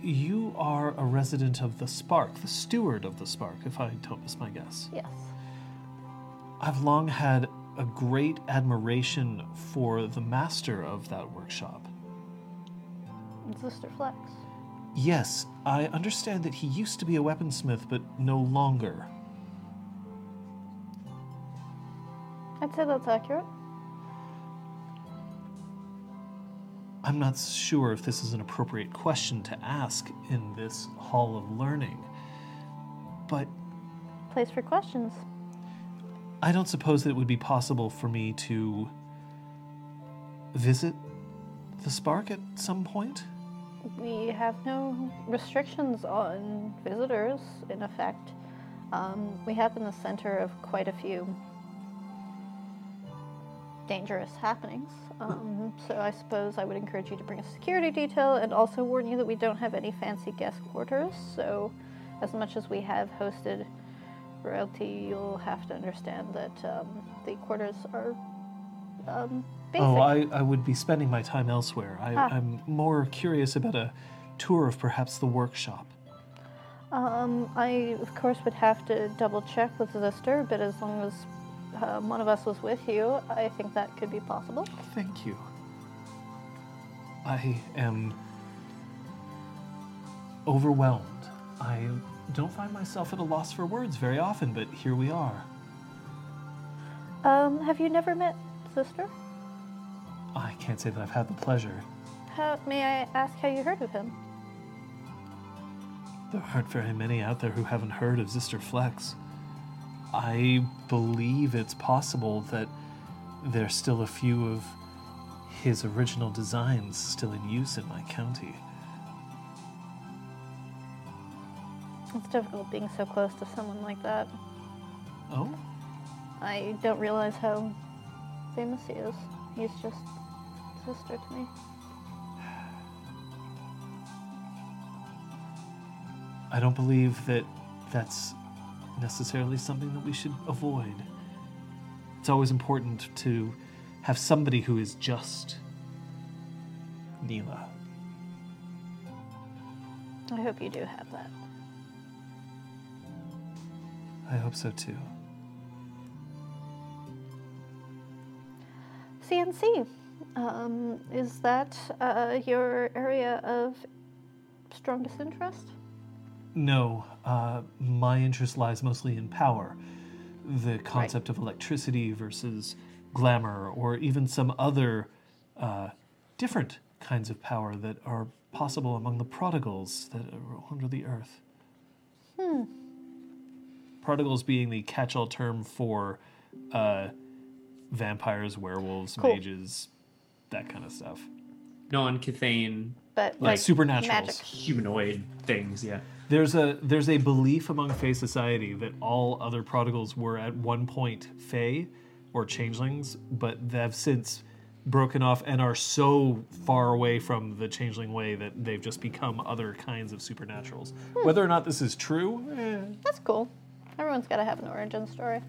you are a resident of the Spark, the steward of the Spark, if I don't miss my guess. Yes. I've long had a great admiration for the master of that workshop. Sister Flex. Yes, I understand that he used to be a weaponsmith, but no longer. I'd say that's accurate. I'm not sure if this is an appropriate question to ask in this hall of learning, but... Place for questions. I don't suppose that it would be possible for me to visit the Spark at some point? We have no restrictions on visitors, in effect. Um, we have been the center of quite a few dangerous happenings. Um, so I suppose I would encourage you to bring a security detail and also warn you that we don't have any fancy guest quarters. So as much as we have hosted royalty, you'll have to understand that um, the quarters are um, basic. Oh, I, I would be spending my time elsewhere. I, ah. I'm more curious about a tour of perhaps the workshop. Um, I, of course, would have to double check with the sister, but as long as um, one of us was with you, I think that could be possible. Thank you. I am overwhelmed. I don't find myself at a loss for words very often, but here we are. Um, have you never met Sister? I can't say that I've had the pleasure. How, may I ask how you heard of him? There aren't very many out there who haven't heard of Sister Flex. I believe it's possible that there's still a few of his original designs still in use in my county. It's difficult being so close to someone like that. Oh? I don't realize how famous he is. He's just Sister to me. I don't believe that that's necessarily something that we should avoid. It's always important to have somebody who is just Neela. I hope you do have that. I hope so too. C N C, um, is that uh, your area of strongest interest? No, uh, my interest lies mostly in power. The concept right. of electricity versus glamour, or even some other uh, different kinds of power that are possible among the prodigals that are under the earth. Hmm. Prodigals being the catch-all term for uh, vampires, werewolves, cool. mages, that kind of stuff. Non-Cathane, but like, like supernaturals, magic. Humanoid things, yeah. There's a there's a belief among Fae society that all other prodigals were at one point Fae or changelings, but they've since broken off and are so far away from the changeling way that they've just become other kinds of supernaturals. Hmm. Whether or not this is true, eh. That's cool. Everyone's got to have an origin story.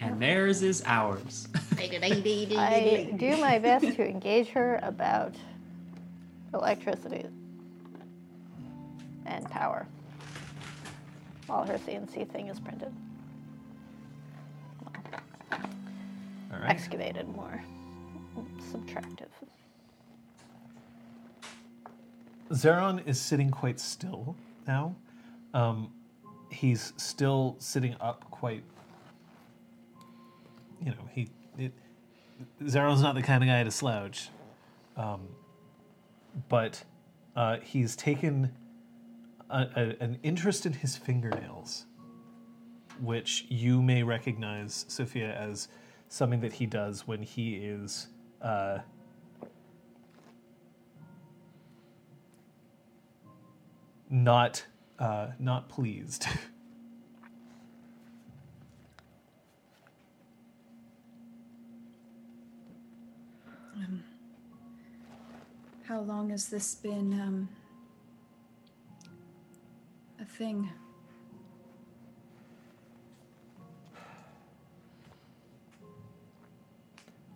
And theirs is ours. I do my best to engage her about electricity and power while her C N C thing is printed. All right. Excavated more. Subtractive. Zeron is sitting quite still now. Um, he's still sitting up quite... You know, he... It, Zeron's not the kind of guy to slouch. Um, but uh, he's taken... A, a, an interest in his fingernails, which you may recognize, Sophia, as something that he does when he is uh, not uh, not pleased. um, how long has this been? Um... A thing.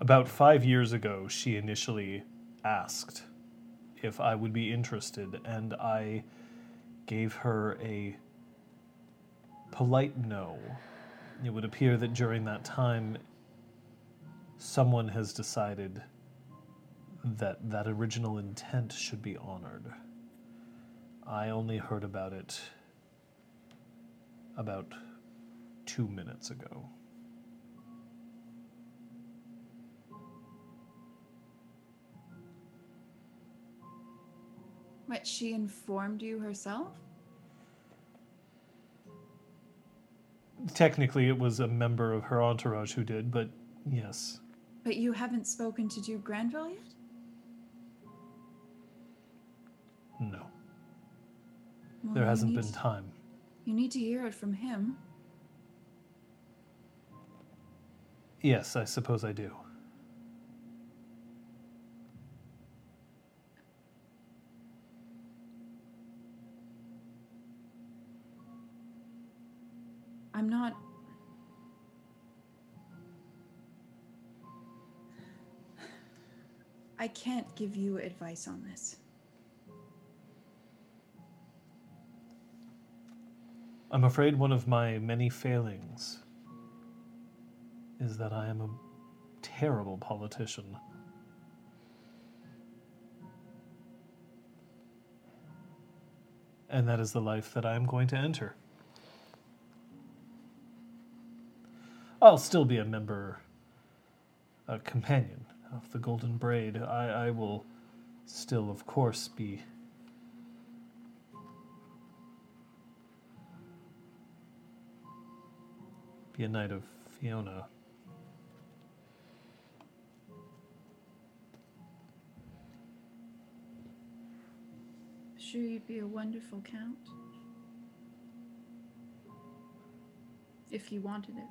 About five years ago, she initially asked if I would be interested, and I gave her a polite no. It would appear that during that time, someone has decided that that original intent should be honored. I only heard about it about two minutes ago. What, she informed you herself? Technically, it was a member of her entourage who did, but yes. But you haven't spoken to Duke Granville yet? No. Well, there hasn't been time. You need to hear it from him. Yes, I suppose I do. I'm not... I can't give you advice on this. I'm afraid one of my many failings is that I am a terrible politician. And that is the life that I am going to enter. I'll still be a member, a companion of the Golden Braid. I, I will still, of course, be be a Knight of Fiona. Sure, you'd be a wonderful count. If you wanted it.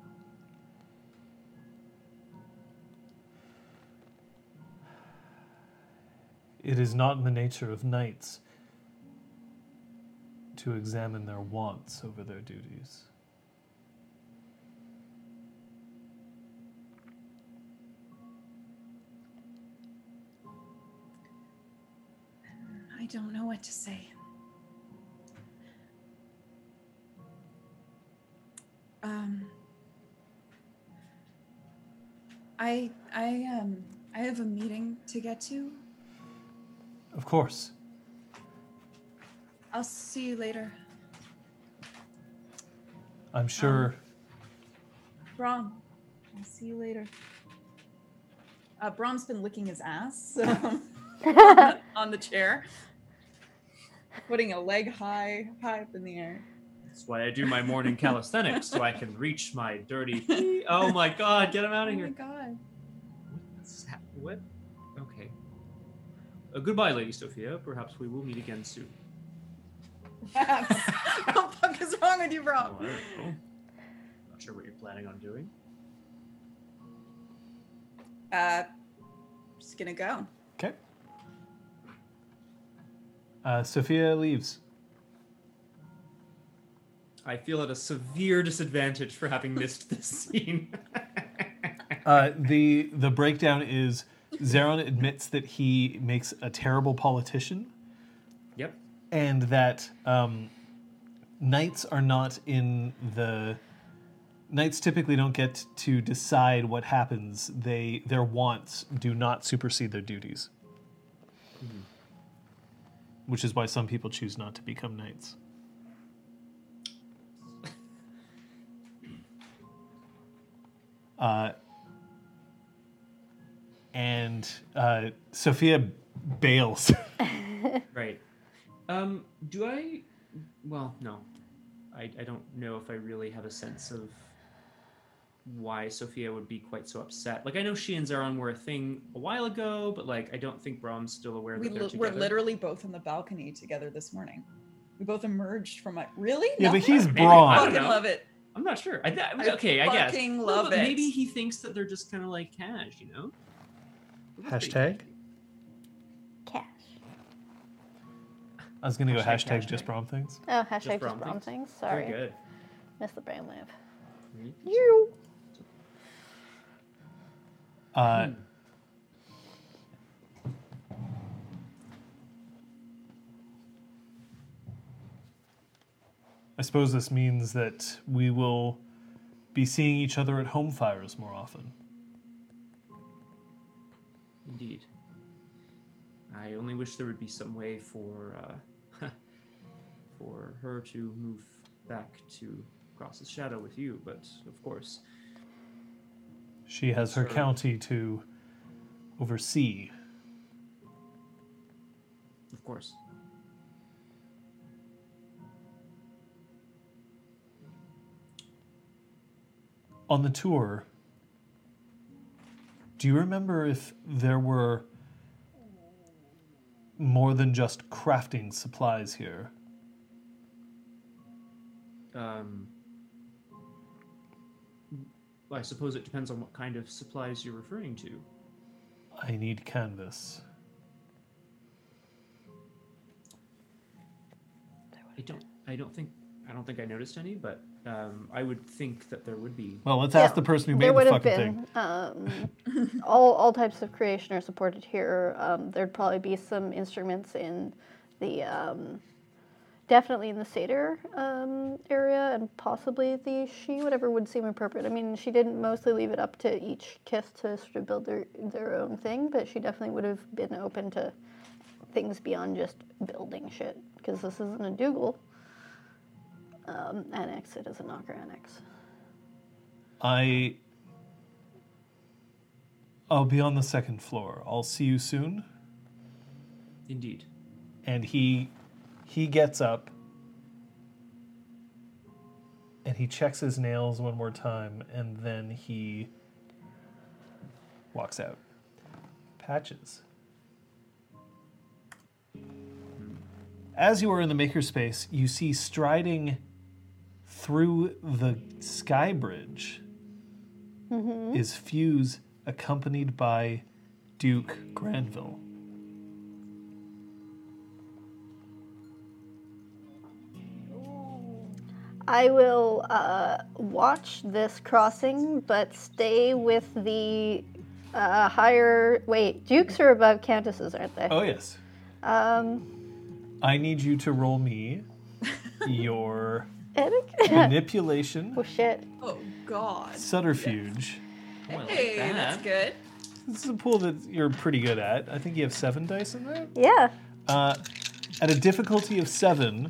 It is not in the nature of knights to examine their wants over their duties. I don't know what to say. Um, I I um I have a meeting to get to. Of course. I'll see you later. I'm sure. Um, Brom, I'll see you later. Uh, Brom's been licking his ass so on, the, on the chair. Putting a leg high, high up in the air. That's why I do my morning calisthenics, so I can reach my dirty... Oh my god, get him out of oh here. Oh my god. What's that? What? Okay. Uh, goodbye, Lady Sophia. Perhaps we will meet again soon. Perhaps. What the fuck is wrong with you, Rob? Oh, I don't know. Not sure what you're planning on doing. Uh, just gonna go. Okay. Uh, Sophia leaves. I feel at a severe disadvantage for having missed this scene. uh, the the breakdown is Zeron admits that he makes a terrible politician. Yep. And that um, knights are not in the... Knights typically don't get to decide what happens. They their wants do not supersede their duties. Mm-hmm. Which is why some people choose not to become knights. Uh, and uh, Sophia bails. Right. Um, do I... Well, no. I, I don't know if I really have a sense of why Sophia would be quite so upset. Like, I know she and Zeron were a thing a while ago, but, like, I don't think Brom's still aware we that they're li- together. We're literally both on the balcony together this morning. We both emerged from a... Really? Yeah, Nothing? But he's Brom. I fucking love it. I'm not sure. I th- I okay, I guess. I fucking love no, but it. Maybe he thinks that they're just kind of, like, cash, you know? Hashtag? Cash. I was going to go hashtag, hashtag just Brom things. Oh, hashtag just Brom, just Brom things. things. Sorry. Very good. Missed the brain wave. Mm-hmm. You. Uh, I suppose this means that we will be seeing each other at home fires more often. Indeed. I only wish there would be some way for uh, for her to move back to Cross's Shadow with you, but of course... She has her county to oversee. Of course. On the tour, do you remember if there were more than just crafting supplies here? Um... I suppose it depends on what kind of supplies you're referring to. I need canvas. I don't. I don't think. I don't think I noticed any, but um, I would think that there would be. Well, let's yeah, ask the person who made the fucking been, thing. Um, all all types of creation are supported here. Um, there'd probably be some instruments in the um, definitely in the Seder um, area, and possibly the She, whatever would seem appropriate. I mean, she didn't mostly leave it up to each kiss to sort of build their, their own thing, but she definitely would have been open to things beyond just building shit, because this isn't a Dougal um, annex, it is a Knocker annex. I... I'll be on the second floor. I'll see you soon. Indeed. And he he gets up and he checks his nails one more time, and then he walks out. Patches. As you are in the makerspace, you see striding through the sky bridge mm-hmm. is Fuse, accompanied by Duke Granville. I will uh, watch this crossing, but stay with the uh, higher... Wait, Dukes are above Countesses, aren't they? Oh, yes. Um, I need you to roll me your manipulation. Oh, shit. Oh, God. Subterfuge. Yes. Hey, like that. That's good. This is a pool that you're pretty good at. I think you have seven dice in there? Yeah. Uh, at a difficulty of seven,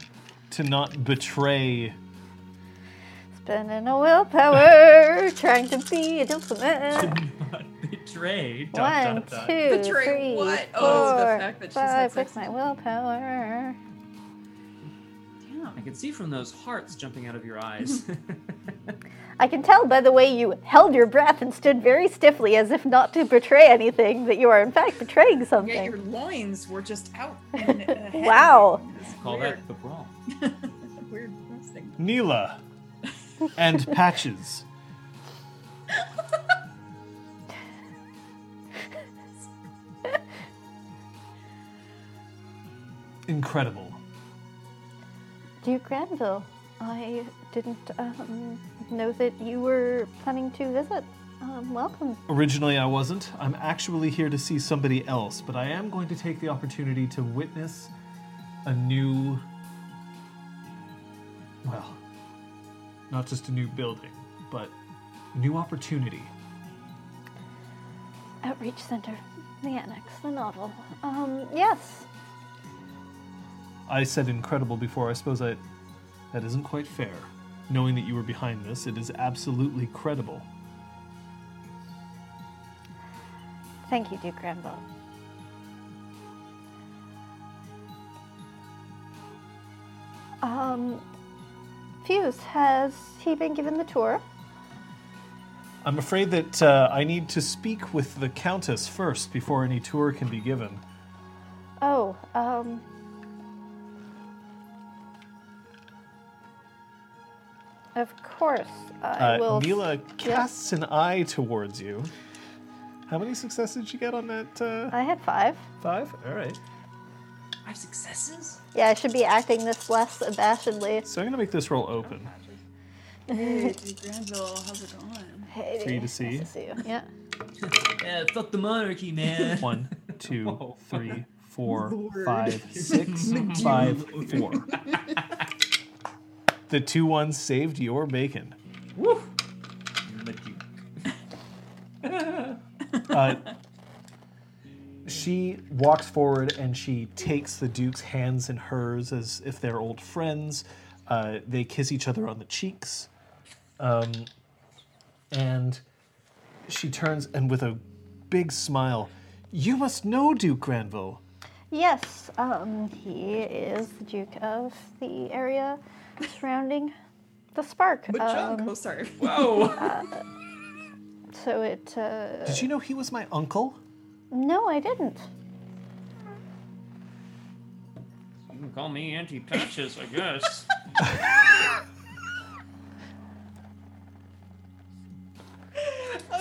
to not betray... Spending a willpower, trying to be a diplomat. To not betray. One, dot, dot, two, betray three, what? Four, oh, the fact that five, she said six. My willpower. Damn, I can see from those hearts jumping out of your eyes. I can tell by the way you held your breath and stood very stiffly as if not to betray anything, that you are in fact betraying something. Yeah, your loins were just out. Wow. Let's call that the brawl. Weird thing. Neela and Patches. Incredible. Duke Granville, I didn't... Um... know that you were planning to visit. Um, welcome. Originally I wasn't. I'm actually here to see somebody else, but I am going to take the opportunity to witness a new... Well, not just a new building, but a new opportunity. Outreach Center, the annex, the novel. Um, yes. I said incredible before. I suppose I, that isn't quite fair. Knowing that you were behind this, it is absolutely credible. Thank you, Duke Granville. Um, Fuse, has he been given the tour? I'm afraid that uh, I need to speak with the Countess first before any tour can be given. Oh, um... Of course, I uh, will... Neela casts yeah. an eye towards you. How many successes did you get on that? Uh... I had five. Five? All right. Five successes? Yeah, I should be acting this less abashedly. So I'm going to make this roll open. Hey, Granville, how's it going? Hey, Three to see. Nice to see you. Yeah. Yeah, fuck the monarchy, man. One, two, Whoa. three, four, Lord. five, six, five, four. The two ones saved your bacon. Woo! uh, she walks forward and she takes the Duke's hands in hers as if they're old friends. Uh, they kiss each other on the cheeks. Um, and she turns and with a big smile, "You must know Duke Granville." Yes, um, he is the Duke of the area surrounding the Spark. But um, junk. Oh, sorry. Whoa. uh, so it... Uh, Did you know he was my uncle? No, I didn't. You can call me Auntie Patches, I guess.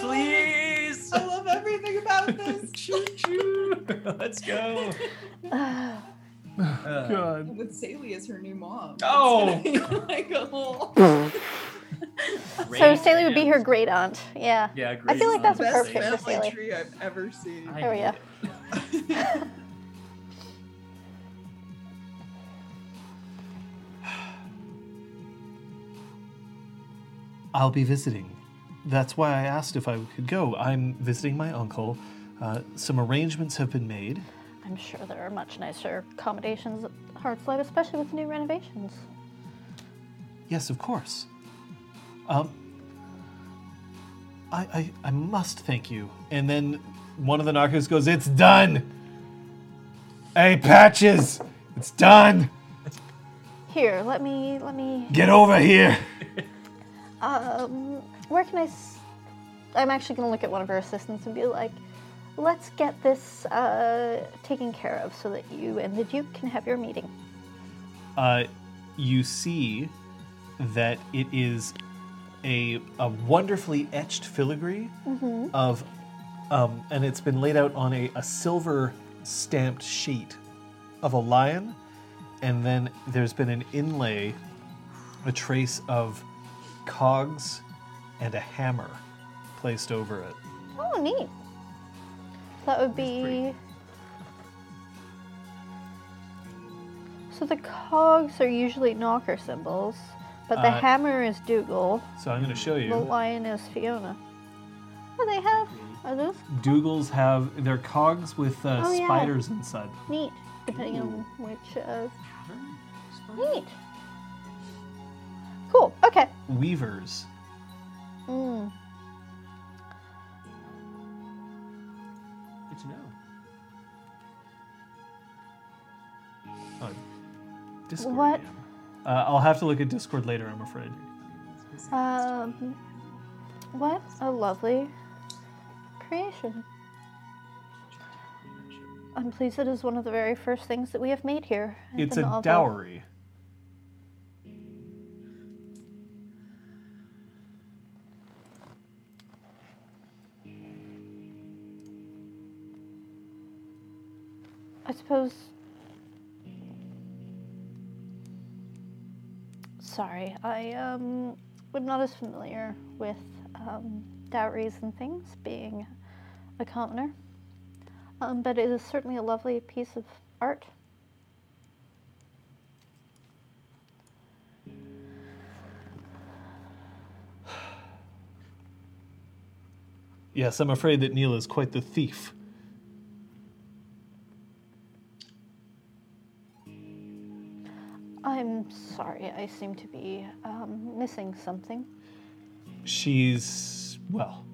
Please! I love everything about this. Choo-choo. Let's go. Uh, Uh, God. With Saley as her new mom. Oh! Like a whole... So Saley would be her great aunt. Yeah. Yeah, great I feel like that's the best appropriate for Saley. Family tree I've ever seen. I there we go. I'll be visiting. That's why I asked if I could go. I'm visiting my uncle. Uh, some arrangements have been made. I'm sure there are much nicer accommodations at Heart's Light, especially with new renovations. Yes, of course. Um, I, I, I must thank you. And then one of the knockers goes, "It's done! Hey, Patches! It's done! Here, let me, let me... Get over here!" um, where can I... S- I'm actually going to look at one of her assistants and be like, "Let's get this uh, taken care of so that you and the Duke can have your meeting." Uh, you see that it is a a wonderfully etched filigree mm-hmm. of, um, and it's been laid out on a, a silver stamped sheet of a lion, and then there's been an inlay, a trace of cogs and a hammer placed over it. Oh, neat. That would be... So the cogs are usually knocker symbols, but the uh, hammer is Dougal. So I'm going to show you. The lion is Fiona. Oh, they have... Are those... Cogs? Dougals have... They're cogs with uh, oh, spiders yeah. inside. Neat. Depending Ooh. on which... Uh... Neat. Cool. Okay. Weavers. Mm. Good to know. Oh, Discord. What? Yeah. Uh, I'll have to look at Discord later, I'm afraid. Um, what a lovely creation. I'm pleased it is one of the very first things that we have made here. It's, it's a dowry. I suppose... Sorry, I um, am not as familiar with um, dowries and things, being a commoner. Um, but it is certainly a lovely piece of art. Yes, I'm afraid that Neela is quite the thief. I'm sorry, I seem to be um, missing something. She's... well,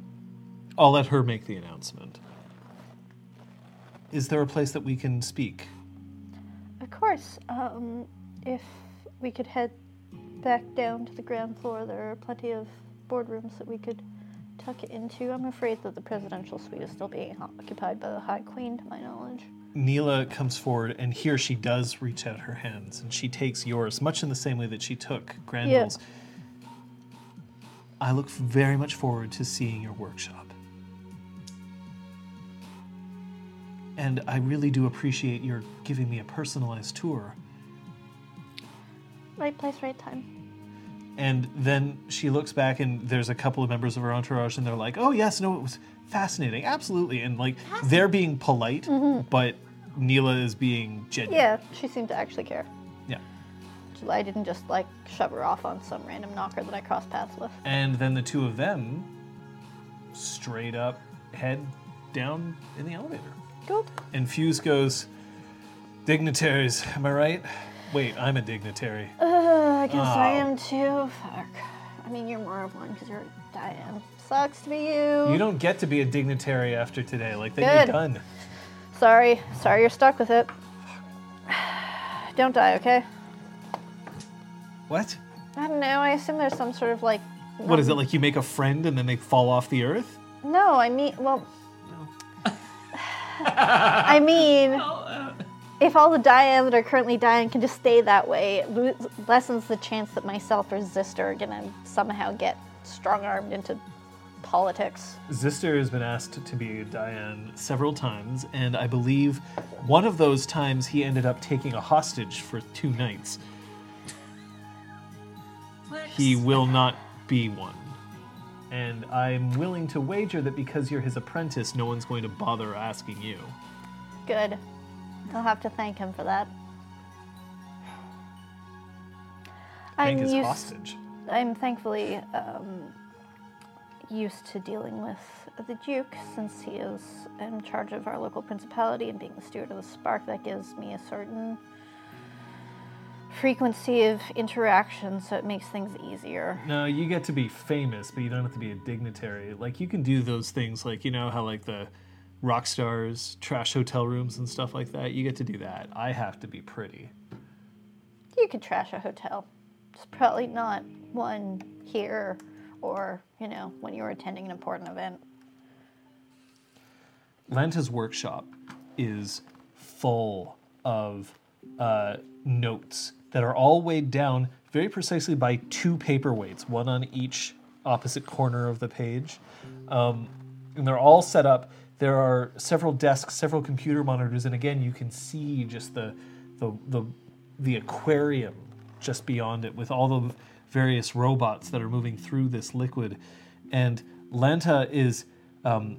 I'll let her make the announcement. Is there a place that we can speak? Of course. Um, if we could head back down to the ground floor, there are plenty of boardrooms that we could tuck into. I'm afraid that the presidential suite is still being occupied by the High Queen, to my knowledge. Neela comes forward, and here she does reach out her hands, and she takes yours, much in the same way that she took Granville's. Yeah. I look very much forward to seeing your workshop. And I really do appreciate your giving me a personalized tour. Right place, right time. And then she looks back, and there's a couple of members of her entourage, and they're like, "Oh, yes, no, it was fascinating, absolutely." And, like, they're being polite, mm-hmm. but Neela is being genuine. Yeah, she seemed to actually care. Yeah. I didn't just, like, shove her off on some random knocker that I crossed paths with. And then the two of them straight up head down in the elevator. And Fuse goes, "Dignitaries, am I right? Wait, I'm a dignitary. Uh, I guess oh. I am too. Fuck. I mean, you're more of one because you're I am. Sucks to be you. You don't get to be a dignitary after today. Like, then you're done. Sorry. Sorry you're stuck with it. Don't die, okay? What? I don't know. I assume there's some sort of, like... What um, is it, like you make a friend and then they fall off the earth? No, I mean... Well... I mean, if all the Diane that are currently dying can just stay that way, it lessens the chance that myself or Zister are going to somehow get strong-armed into politics. Zister has been asked to be a Diane several times, and I believe one of those times he ended up taking a hostage for two nights. Flex. He will not be one. And I'm willing to wager that because you're his apprentice, no one's going to bother asking you. Good. I'll have to thank him for that. Thank I'm his used... hostage. I'm thankfully um, used to dealing with the Duke, since he is in charge of our local principality, and being the steward of the Spark, that gives me a certain frequency of interaction, so it makes things easier. No, you get to be famous, but you don't have to be a dignitary. Like, you can do those things, like, you know how, like, the rock stars trash hotel rooms and stuff like that? You get to do that. I have to be pretty. You could trash a hotel. It's probably not one here or, you know, when you're attending an important event. Lanta's workshop is full of uh, notes that are all weighed down very precisely by two paperweights, one on each opposite corner of the page. Um, and they're all set up. There are several desks, several computer monitors, and again, you can see just the the the, the aquarium just beyond it with all the various robots that are moving through this liquid. And Lanta is, um,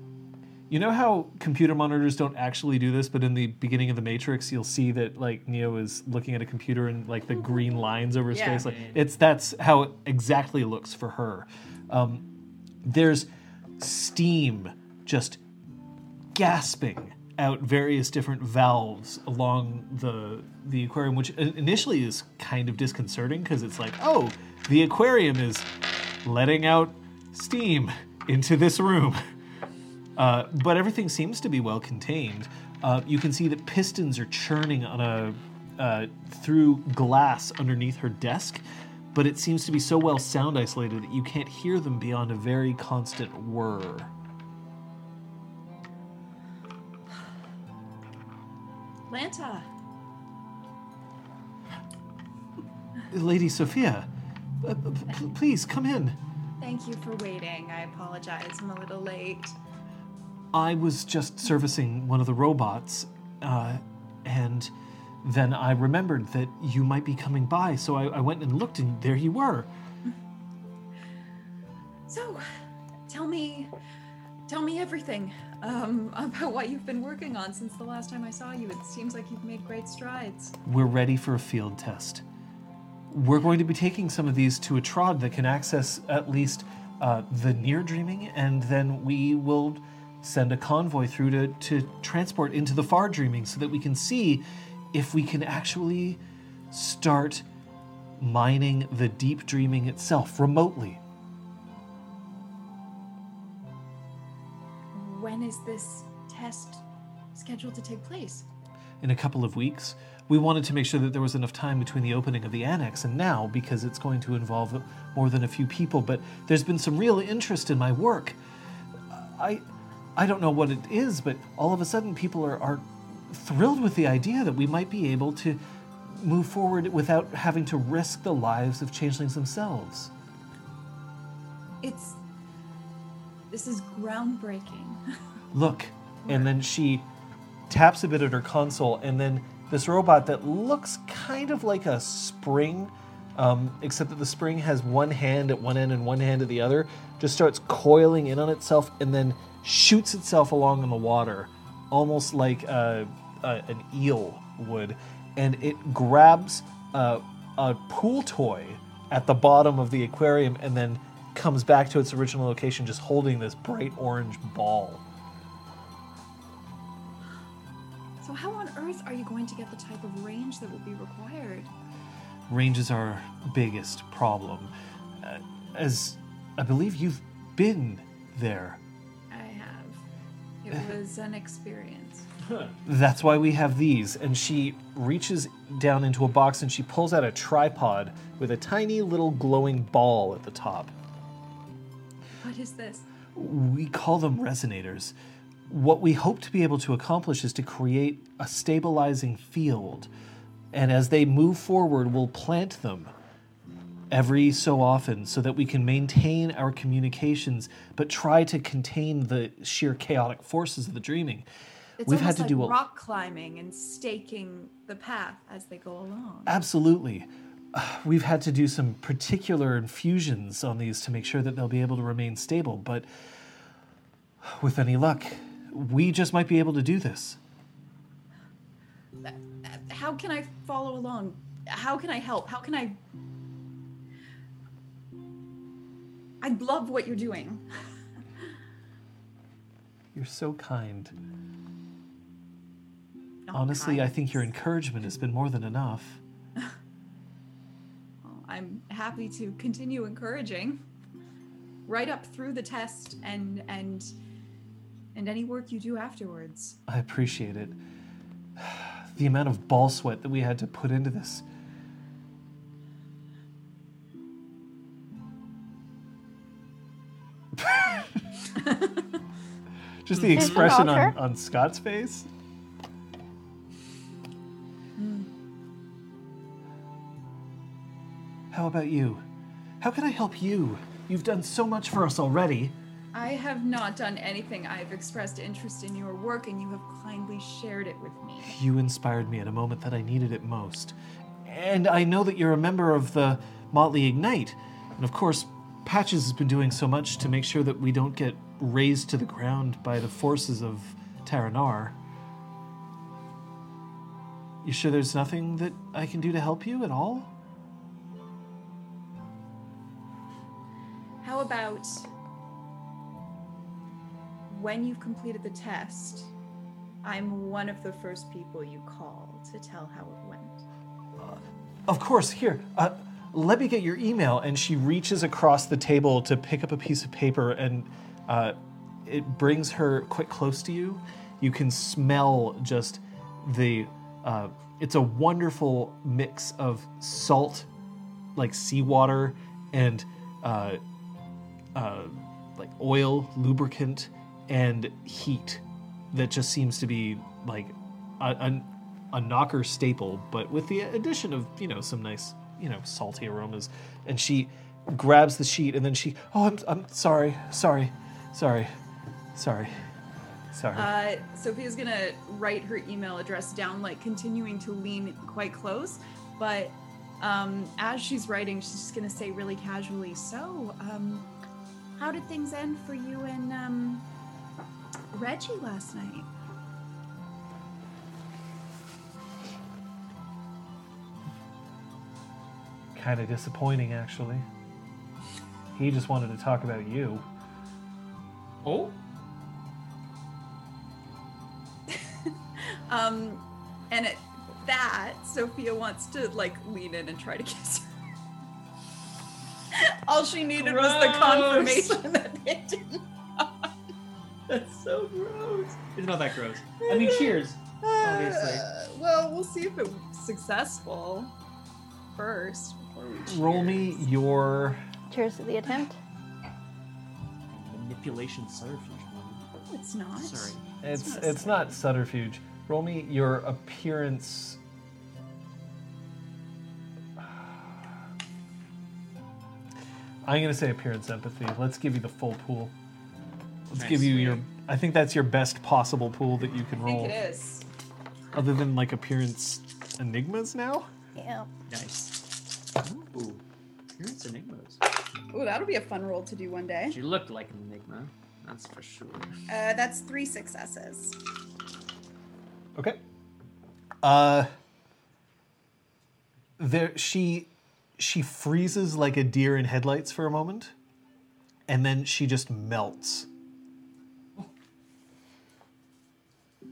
you know how computer monitors don't actually do this, but in the beginning of The Matrix, you'll see that, like, Neo is looking at a computer and, like, the green lines over his yeah. face. Like, it's that's how it exactly looks for her. Um, there's steam just gasping out various different valves along the the aquarium, which initially is kind of disconcerting because it's like, oh, the aquarium is letting out steam into this room. Uh, but everything seems to be well contained. Uh, you can see that pistons are churning on a uh, through glass underneath her desk, but it seems to be so well sound isolated that you can't hear them beyond a very constant whir. Lanta. Lady Sophia, uh, p- please come in. Thank you for waiting. I apologize. I'm a little late. I was just servicing one of the robots, uh, and then I remembered that you might be coming by, so I, I went and looked, and there you were. So, tell me... Tell me everything um, about what you've been working on since the last time I saw you. It seems like you've made great strides. We're ready for a field test. We're going to be taking some of these to a trod that can access at least uh, the near dreaming, and then we will send a convoy through to, to transport into the far dreaming so that we can see if we can actually start mining the deep dreaming itself remotely. When is this test scheduled to take place? In a couple of weeks. We wanted to make sure that there was enough time between the opening of the annex and now, because it's going to involve more than a few people, but there's been some real interest in my work. I I don't know what it is, but all of a sudden people are, are thrilled with the idea that we might be able to move forward without having to risk the lives of changelings themselves. It's... This is groundbreaking. Look, and then she taps a bit at her console, and then this robot that looks kind of like a spring, um, except that the spring has one hand at one end and one hand at the other, just starts coiling in on itself and then shoots itself along in the water, almost like a, a, an eel would. And it grabs a, a pool toy at the bottom of the aquarium and then comes back to its original location just holding this bright orange ball. So how on earth are you going to get the type of range that will be required? Range is our biggest problem. Uh, as I believe you've been there. I have. It uh, was an experience. Huh. That's why we have these. And she reaches down into a box and she pulls out a tripod with a tiny little glowing ball at the top. What is this? We call them resonators. What we hope to be able to accomplish is to create a stabilizing field. And as they move forward, we'll plant them every so often so that we can maintain our communications, but try to contain the sheer chaotic forces of the dreaming. It's We've had to like do a... rock climbing and staking the path as they go along. Absolutely. We've had to do some particular infusions on these to make sure that they'll be able to remain stable, but with any luck, we just might be able to do this. How can I follow along? How can I help? How can I... I love what you're doing. You're so kind. Not Honestly, kind. I think your encouragement has been more than enough. Well, I'm happy to continue encouraging. Right up through the test and and and any work you do afterwards. I appreciate it. The amount of ball sweat that we had to put into this. Just the expression on, on Scott's face. Mm. How about you? How can I help you? You've done so much for us already. I have not done anything. I've expressed interest in your work, and you have kindly shared it with me. You inspired me at a moment that I needed it most. And I know that you're a member of the Motley Ignite. And of course, Patches has been doing so much to make sure that we don't get razed to the ground by the forces of Taranar. You sure there's nothing that I can do to help you at all? How about when you've completed the test, I'm one of the first people you call to tell how it went. Uh, of course, here. Uh, Let me get your email. And she reaches across the table to pick up a piece of paper, and uh, it brings her quite close to you. You can smell just the, uh, it's a wonderful mix of salt, like seawater, and uh, uh, like oil, lubricant, and heat that just seems to be like a, a, a knocker staple, but with the addition of, you know, some nice, you know, salty aromas. And she grabs the sheet, and then she, oh, I'm I'm sorry, sorry, sorry, sorry, sorry. Uh, Sophia's gonna write her email address down, like continuing to lean quite close, but um, as she's writing, she's just gonna say really casually, so, um, how did things end for you and um, Reggie last night? Kind of disappointing, actually. He just wanted to talk about you. Oh. um, and at that, Sophia wants to like lean in and try to kiss her. All she needed gross. was the confirmation that they didn't. That's so gross. It's not that gross. I mean, cheers. Uh, obviously. Well, we'll see if it was successful first. Roll me your... Cheers to the attempt. Manipulation subterfuge. No, it's not. Sorry. It's it's not, it's not subterfuge. Roll me your appearance... I'm going to say appearance empathy. Let's give you the full pool. Let's nice. give you your... I think that's your best possible pool that you can roll. I think it is. Other than, like, appearance enigmas now? Yeah. Nice. Ooh, appearance enigmas. Ooh, that'll be a fun roll to do one day. She looked like an enigma, that's for sure. Uh, that's three successes. Okay. Uh, there she she freezes like a deer in headlights for a moment, and then she just melts.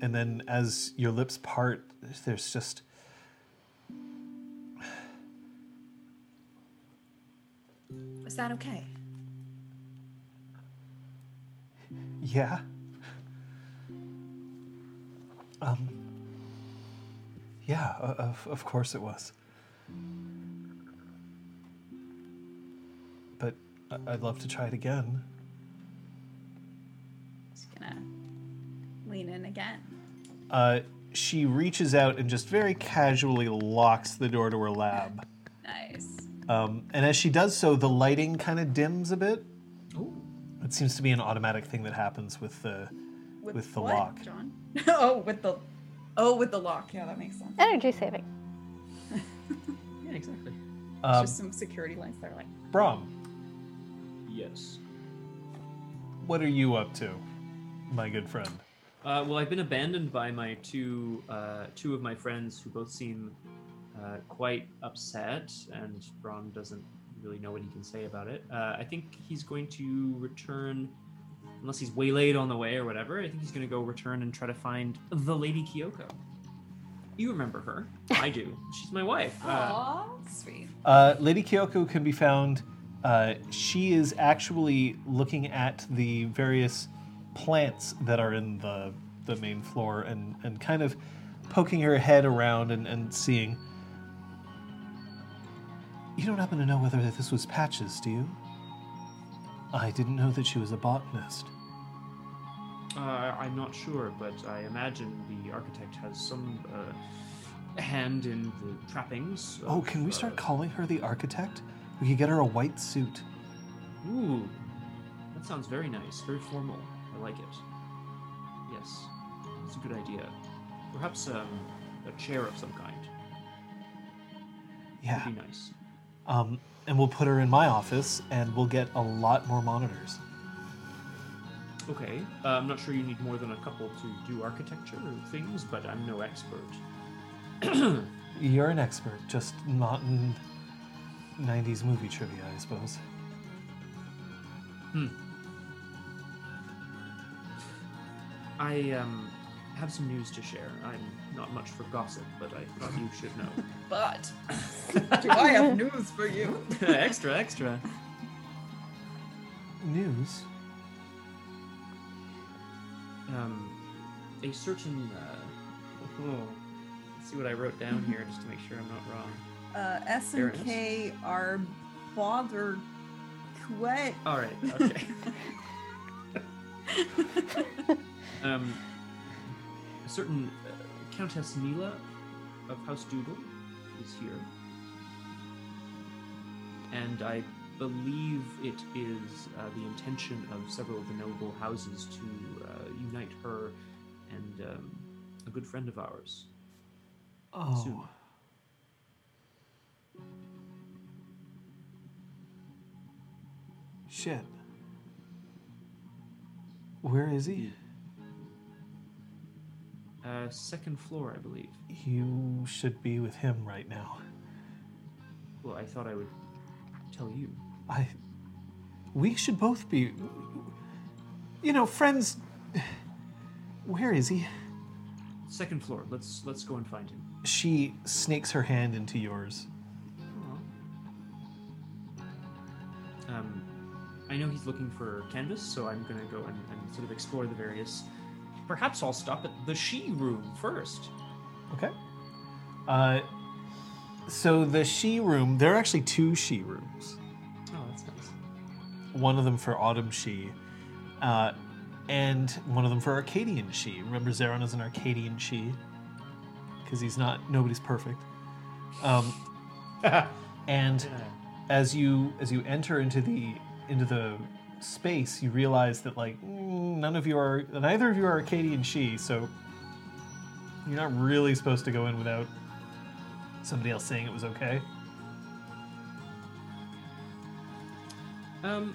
And then as your lips part, there's just... Is that okay? Yeah. Um. Yeah, of of course it was. But I'd love to try it again. Just gonna lean in again. Uh, she reaches out and just very casually locks the door to her lab. Nice. Um, and as she does so, the lighting kind of dims a bit. Ooh. It seems to be an automatic thing that happens with the with, with the what, lock. John? oh, with the oh, with the lock. Yeah, that makes sense. Energy saving. Yeah, exactly. Um, just some security lines there, like. Brom. Yes. What are you up to, my good friend? Uh, well, I've been abandoned by my two uh, two of my friends who both seem. Uh, quite upset, and Brom doesn't really know what he can say about it. Uh, I think he's going to return, unless he's waylaid on the way or whatever, I think he's going to go return and try to find the Lady Kyoko. You remember her. I do. She's my wife. Aww, uh, sweet. Uh, Lady Kyoko can be found. Uh, she is actually looking at the various plants that are in the the main floor and, and kind of poking her head around and, and seeing. You don't happen to know whether this was Patches, do you? I didn't know that she was a botanist. Uh, I'm not sure, but I imagine the architect has some uh, hand in the trappings. Of, oh, can we start uh, calling her the architect? We could get her a white suit. Ooh, that sounds very nice, very formal. I like it. Yes, that's a good idea. Perhaps um, a chair of some kind. Yeah. Would be nice. Um, and we'll put her in my office, and we'll get a lot more monitors. Okay, uh, I'm not sure you need more than a couple to do architecture or things, but I'm no expert. You're an expert, just not in nineties movie trivia, I suppose. Hmm. I um, have some news to share. I'm not much for gossip, but I thought you should know. But do I have news for you? extra, extra. News? Um, a certain, uh, oh, let's see what I wrote down here just to make sure I'm not wrong. Uh, S and K are bother quet. All right, okay. um, a certain uh, Countess Neela of House Dougal is here. And I believe it is uh, the intention of several of the noble houses to uh, unite her and um, a good friend of ours. Oh. Soon. Shit. Where is he? Uh, second floor, I believe. You should be with him right now. Well, I thought I would tell you. I... We should both be... You know, friends... Where is he? Second floor. Let's let's go and find him. She snakes her hand into yours. Aww. Um... I know he's looking for canvas, so I'm going to go and, and sort of explore the various... Perhaps I'll stop at the she room first. Okay. Uh, so the she room, there are actually two she rooms. Oh, that's nice. One of them for Autumn She, uh, and one of them for Arcadian She. Remember, Zeron is an Arcadian She, because he's not... Nobody's perfect. Um, and yeah. as you as you enter into the... into the space, you realize that like none of you are, neither of you are Arcadian She, so you're not really supposed to go in without somebody else saying it was okay. Um,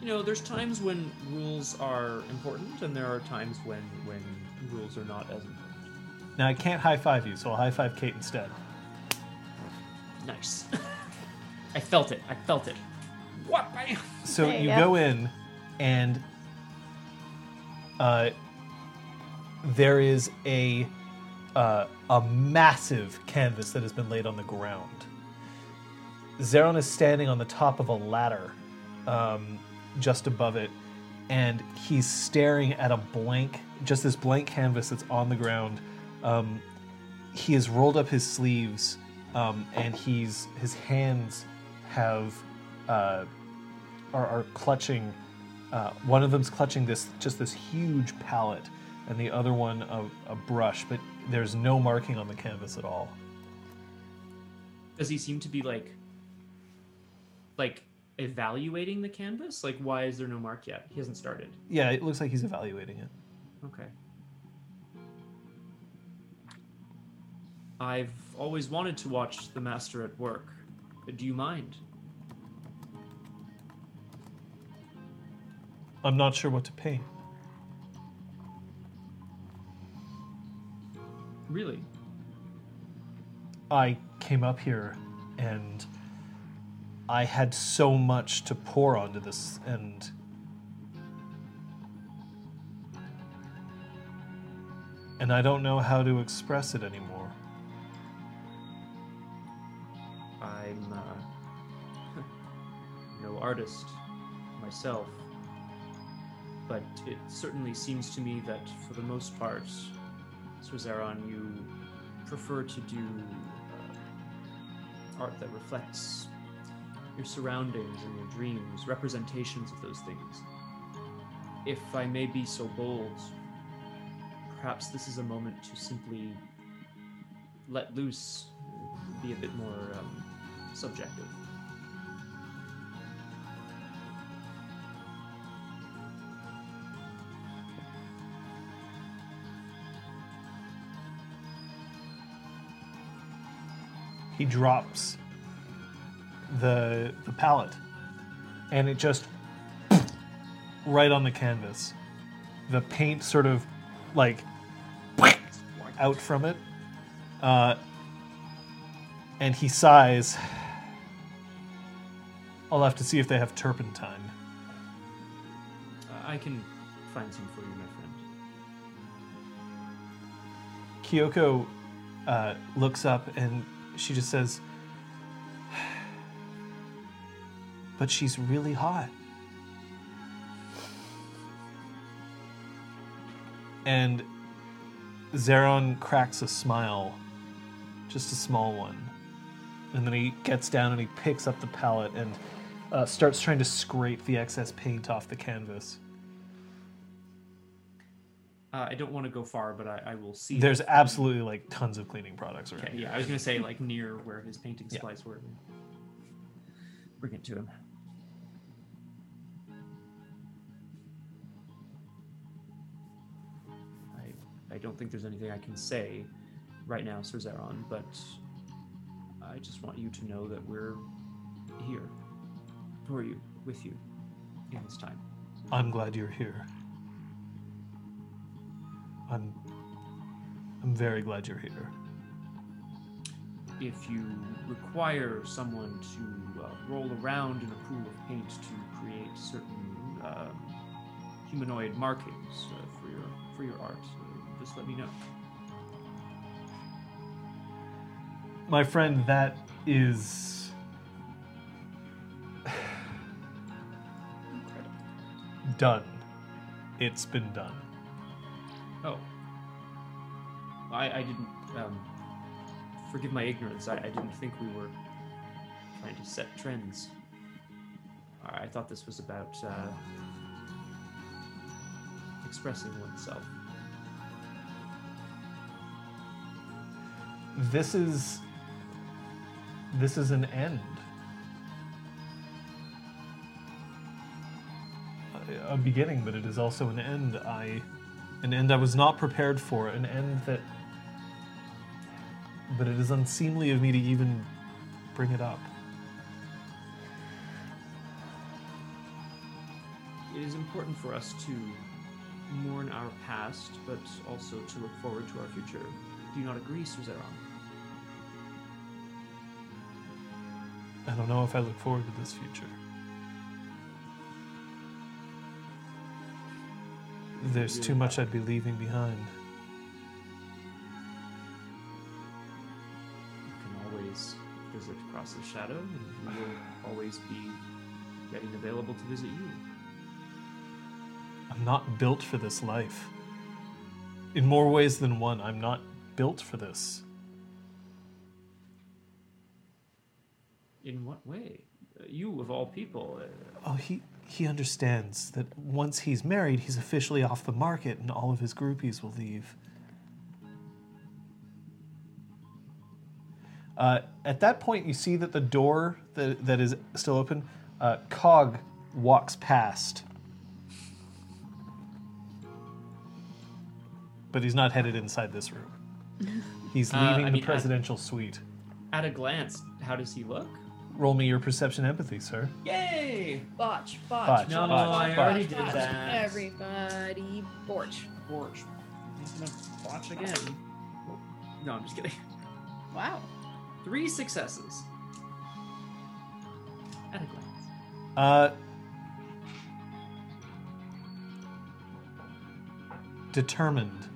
you know, there's times when rules are important, and there are times when when rules are not as important. Now I can't high five you, so I'll high five Kate instead. Nice. I felt it. I felt it. What? So there you, you go. go in, and uh, there is a uh, a massive canvas that has been laid on the ground. Zeron is standing on the top of a ladder, um, just above it, and he's staring at a blank, just this blank canvas that's on the ground. Um, he has rolled up his sleeves, um, and he's his hands have uh, Are, are clutching, uh, one of them's clutching this, just this huge palette, and the other one a, a brush, but there's no marking on the canvas at all. Does he seem to be like, like evaluating the canvas? Like, why is there no mark yet? He hasn't started. Yeah, it looks like he's evaluating it. Okay. I've always wanted to watch The Master at work. Do you mind? I'm not sure what to paint. Really? I came up here and I had so much to pour onto this, and and I don't know how to express it anymore. I'm uh, no artist myself, but it certainly seems to me that for the most part, Sir Zeron, you prefer to do uh, art that reflects your surroundings and your dreams, representations of those things. If I may be so bold, perhaps this is a moment to simply let loose, be a bit more um, subjective. He drops the the palette, and it just right on the canvas. The paint sort of like out from it, uh, and he sighs. I'll have to see if they have turpentine. I can find some for you, my friend. Kyoko uh, looks up and she just says, but she's really hot. And Zeron cracks a smile, just a small one. And then he gets down and he picks up the palette and uh, starts trying to scrape the excess paint off the canvas. Uh, I don't want to go far, but I, I will see. There's that. Absolutely like tons of cleaning products around. Okay, yeah, I was going to say like near where his painting supplies yeah. were. Bring it to him. I I don't think there's anything I can say right now, Sir Zeron, but I just want you to know that we're here for you, with you, in this time. I'm glad you're here. I'm I'm very glad you're here. If you require someone to uh, roll around in a pool of paint to create certain uh, humanoid markings uh, for your for your art, uh, just let me know. My friend, that is incredible. Done. It's been done. Oh, I I didn't. Um, Forgive my ignorance, I, I didn't think we were trying to set trends. I thought this was about uh, expressing oneself. This is... This is an end. A beginning, but it is also an end. I, an end I was not prepared for, an end that... but it is unseemly of me to even bring it up. It is important for us to mourn our past, but also to look forward to our future. Do you not agree, Sir Zeron? I don't know if I look forward to this future. There's too much I'd be leaving behind. Visit Cross's Shadow, and we will always be ready and available to visit you. I'm not built for this life. In more ways than one, I'm not built for this. In what way? You, of all people. Uh... Oh, he, he understands that once he's married, he's officially off the market, and all of his groupies will leave. Uh, at that point, you see that the door that, that is still open, uh, Cog walks past. But he's not headed inside this room. He's leaving uh, the mean, presidential at, suite. At a glance, how does he look? Roll me your perception empathy, sir. Yay! Botch, botch, botch. No, botch, I already botch, did botch. that. Everybody, borch. Borch. He's gonna botch again. No, I'm just kidding. Wow. Three successes. at a glance? Uh, determined.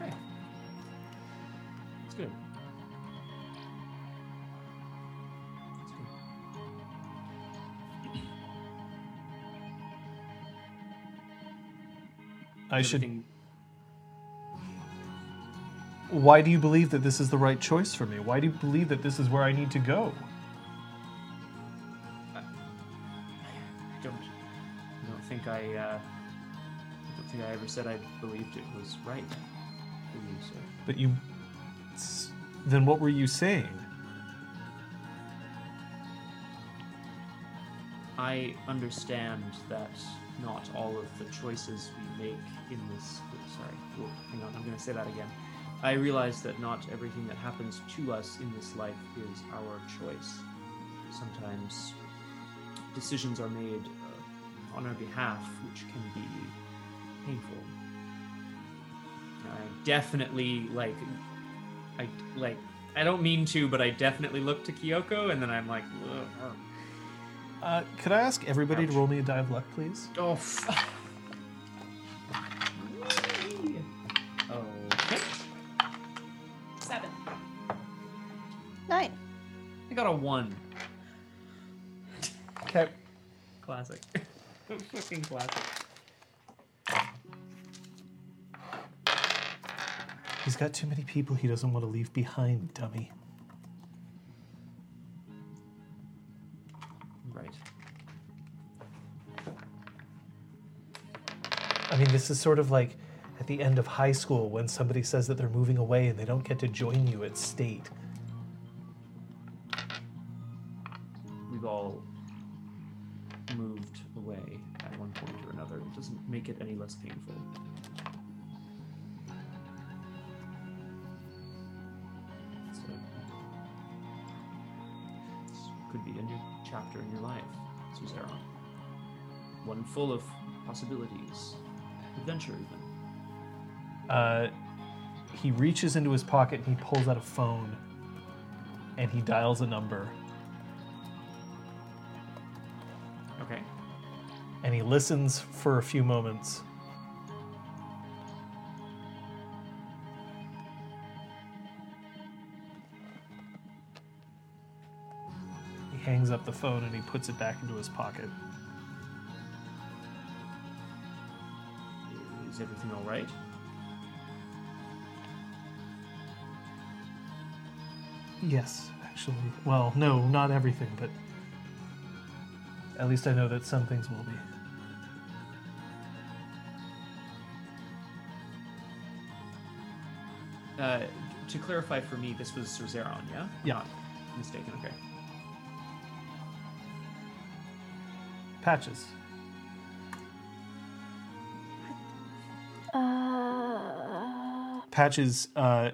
Okay. That's good. That's good. I Everything. should... Why do you believe that this is the right choice for me? Why do you believe that this is where I need to go? I don't, I don't think I, uh, I don't think I ever said I believed it was right for you, sir. But you, then what were you saying? I understand that not all of the choices we make in this, sorry, well, hang on, I'm going to say that again. I realize that not everything that happens to us in this life is our choice. Sometimes decisions are made uh, on our behalf, which can be painful. I definitely, like, I like, I don't mean to, but I definitely look to Kyoko, and then I'm like, ugh. Uh, could I ask everybody Ouch. to roll me a die of luck, please? Oh, fuck. I got a one. Okay. Classic. Fucking classic. He's got too many people he doesn't want to leave behind, dummy. Right. I mean, this is sort of like at the end of high school when somebody says that they're moving away and they don't get to join you at state. All moved away at one point or another. It doesn't make it any less painful. So, this could be a new chapter in your life, Zeron. One full of possibilities, adventure even. Uh, he reaches into his pocket and he pulls out a phone, and he dials a number. And he listens for a few moments. He hangs up the phone and he puts it back into his pocket. Is everything all right? Yes, actually. Well, no, not everything, but at least I know that some things will be. Uh, to clarify for me, this was Sir Zeron, yeah? Yeah. Not mistaken, okay. Patches. Uh... Patches, uh,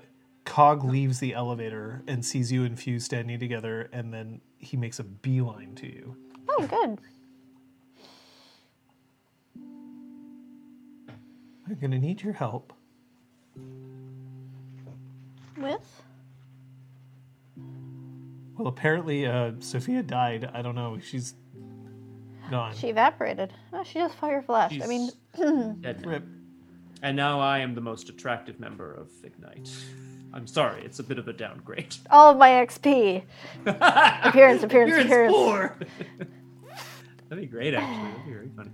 Cog leaves the elevator and sees you and Fuse standing together, and then he makes a beeline to you. Oh, good. I'm going to need your help. With? Well, apparently uh, Sophia died. I don't know. She's gone. She evaporated. No, she just fire flashed. She's I mean, dead now. Rip. And now I am the most attractive member of Ignite. I'm sorry, it's a bit of a downgrade. All of my X P. appearance, appearance, appearance. appearance. Four. That'd be great, actually. That'd be very funny.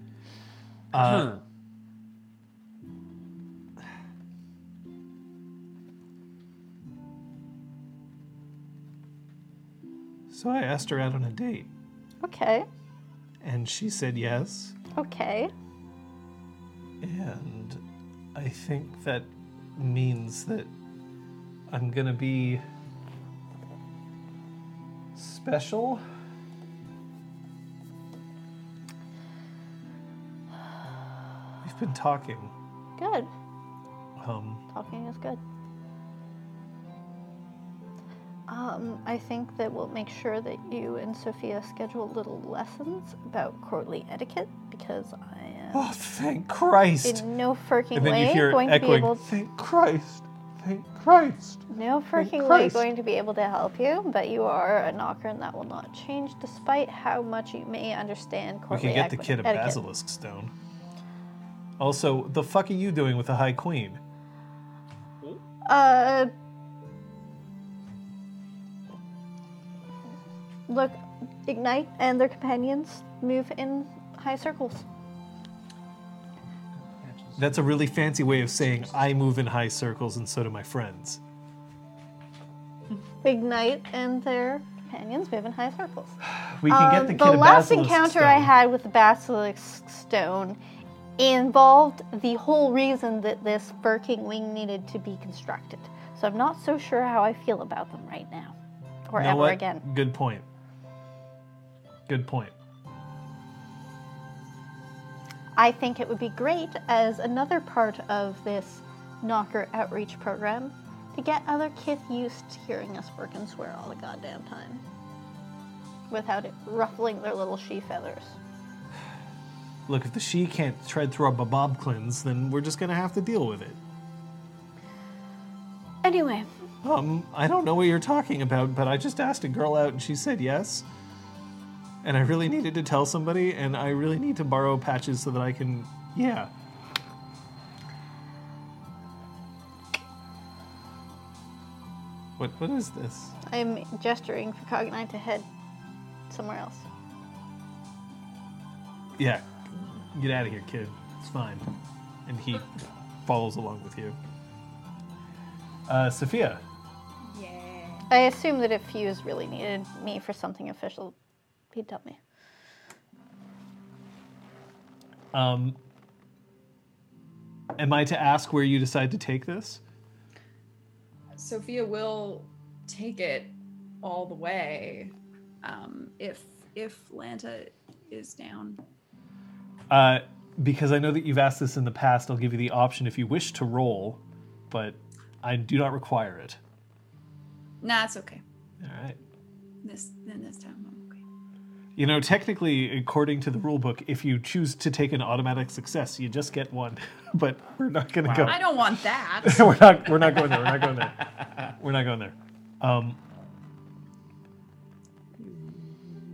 Uh, huh. So I asked her out on a date. Okay. And she said yes. Okay. And I think that means that I'm gonna be special. We've been talking. Good. Um. Talking is good. Um, I think that we'll make sure that you and Sophia schedule little lessons about courtly etiquette, because I am... Oh, thank Christ! In no freaking way going to be able to... Thank Christ! Thank Christ. No freaking way going to be able to help you, but you are a knocker and that will not change despite how much you may understand courtly etiquette. We can get the kid a basilisk stone. Also, the fuck are you doing with the High Queen? Uh... Look, Ignite and their companions move in high circles. That's a really fancy way of saying I move in high circles and so do my friends. Ignite and their companions move in high circles. We can get the kid um, a basilisk stone. The last encounter I had with the basilisk stone involved the whole reason that this Birking Wing needed to be constructed. So I'm not so sure how I feel about them right now. Or you know ever what? Again. Good point. Good point. I think it would be great as another part of this knocker outreach program to get other kids used to hearing us work and swear all the goddamn time without it ruffling their little she feathers. Look, if the she can't tread through our babob cleanse, then we're just going to have to deal with it. Anyway. Um, I don't know what you're talking about, but I just asked a girl out and she said yes. And I really needed to tell somebody, and I really need to borrow Patches so that I can, yeah. What what is this? I'm gesturing for Cognite to head somewhere else. Yeah, get out of here, kid. It's fine. And he follows along with you. Uh, Sophia. Yeah. I assume that if Fuse really needed me for something official, he'd tell me. Um, am I to ask where you decide to take this? Sophia will take it all the way um, if if Lanta is down. Uh, because I know that you've asked this in the past, I'll give you the option if you wish to roll, but I do not require it. Nah, it's okay. All right. This then this time. You know, technically, according to the rule book, if you choose to take an automatic success, you just get one. But we're not going to wow. go. I don't want that. we're not. We're not going there. We're not going there. We're not going there. Um,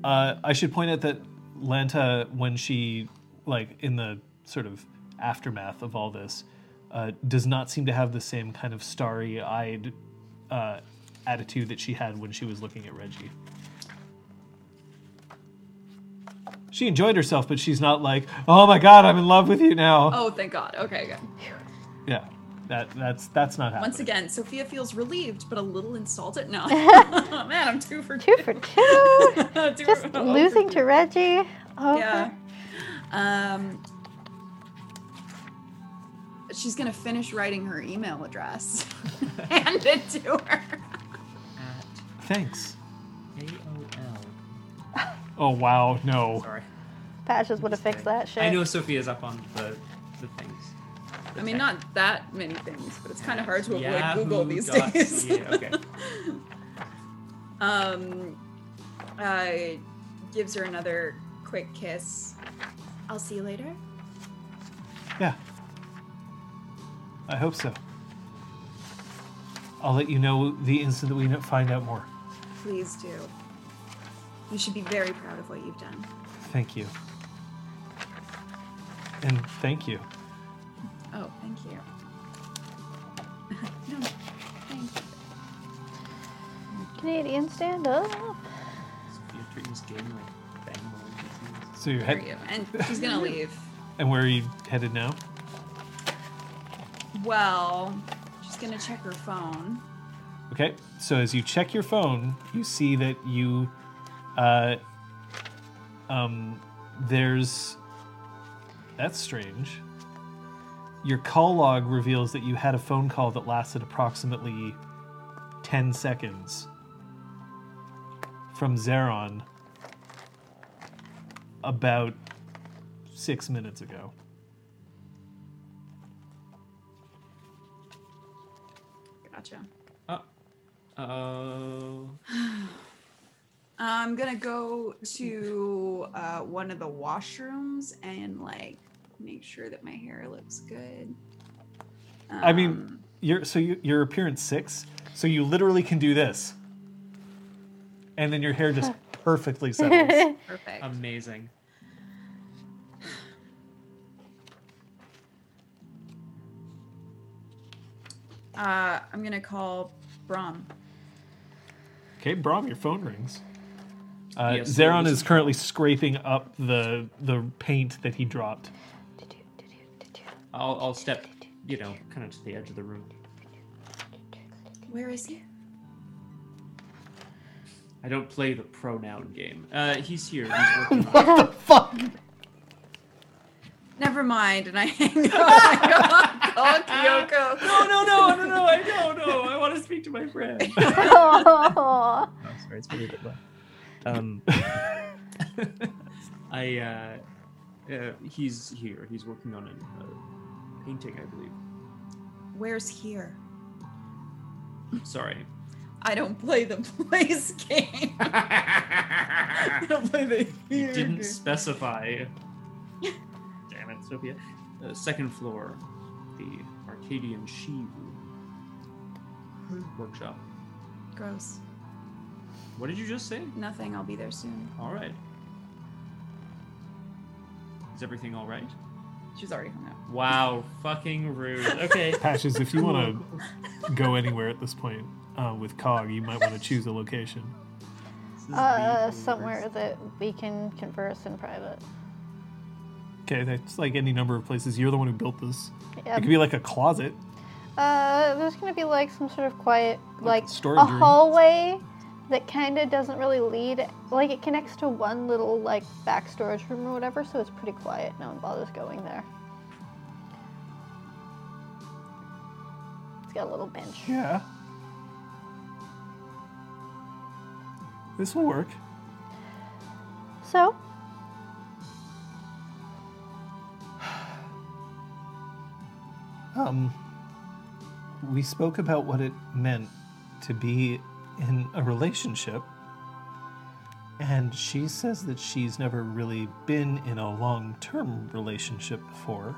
uh, I should point out that Lanta, when she, like, in the sort of aftermath of all this, uh, does not seem to have the same kind of starry-eyed uh, attitude that she had when she was looking at Reggie. She enjoyed herself, but she's not like, oh my God, I'm in love with you now. Oh, thank God. Okay, good. Yeah, that that's that's not happening. Once again, Sophia feels relieved, but a little insulted. No. Man, I'm two for two. Two for two. two Just for, oh, losing to Reggie. Oh, yeah. Okay. Um, she's going to finish writing her email address. Hand it to her. At Thanks. A O L. Oh, wow, no. Sorry. Patches would have fixed that shit. I know Sophia's up on the, the things. The I mean, tech. Not that many things, but it's kind of hard to avoid yeah, Google these does. Days. Yeah, okay. um, uh, gives her another quick kiss. I'll see you later. Yeah. I hope so. I'll let you know the instant that we find out more. Please do. You should be very proud of what you've done. Thank you. And thank you. Oh, thank you. No, thank you. Canadian, stand up. So you're headed. And she's going to leave. And where are you headed now? Well, she's going to check her phone. Okay, so as you check your phone, you see that you... Uh, um, there's, that's strange. Your call log reveals that you had a phone call that lasted approximately ten seconds from Zeron about six minutes ago. Gotcha. Uh, oh. I'm gonna go to uh, one of the washrooms and like make sure that my hair looks good. Um, I mean, you're so you, your appearance six, so you literally can do this, and then your hair just perfectly settles. Perfect. Amazing. Uh, I'm gonna call Brom. Okay, Brom, your phone rings. Uh, yes, Zeron is currently scraping up the the paint that he dropped. I'll I'll step, you know, kind of to the edge of the room. Where is he? I don't play the pronoun game. Uh, he's here. He's working on what the fuck? Never mind. And I hang up. Oh, Kyoko. No, no, no, no, no, I don't know. I want to speak to my friend. Oh, sorry, it's really good luck. Um, I, uh, uh, he's here. He's working on a uh, painting, I believe. Where's here? Sorry. I don't play the place game. I don't play the here. You didn't specify. Damn it, Sophia. Uh, second floor. The Arcadian She workshop. Gross. What did you just say? Nothing. I'll be there soon. All right. Is everything all right? She's already hung up. Wow. Fucking rude. Okay. Patches, if you want to go anywhere at this point uh, with Cog, you might want to choose a location. Uh, somewhere that we can converse in private. Okay, that's like any number of places. You're the one who built this. Yep. It could be like a closet. Uh, there's going to be like some sort of quiet, like, like a hallway room that kind of doesn't really lead. Like it connects to one little like back storage room or whatever, so it's pretty quiet. No one bothers going there. It's got a little bench. Yeah. This will work. So... Um, we spoke about what it meant to be in a relationship, and she says that she's never really been in a long-term relationship before,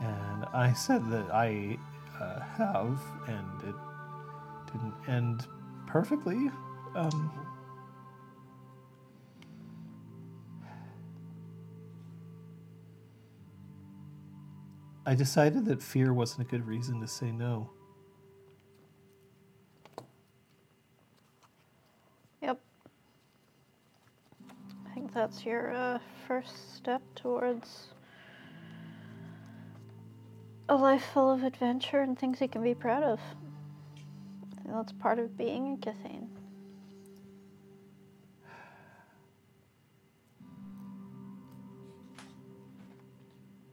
and I said that I uh, have, and it didn't end perfectly. Um, I decided that fear wasn't a good reason to say no. Yep. I think that's your uh, first step towards a life full of adventure and things you can be proud of. And that's part of being a Githane.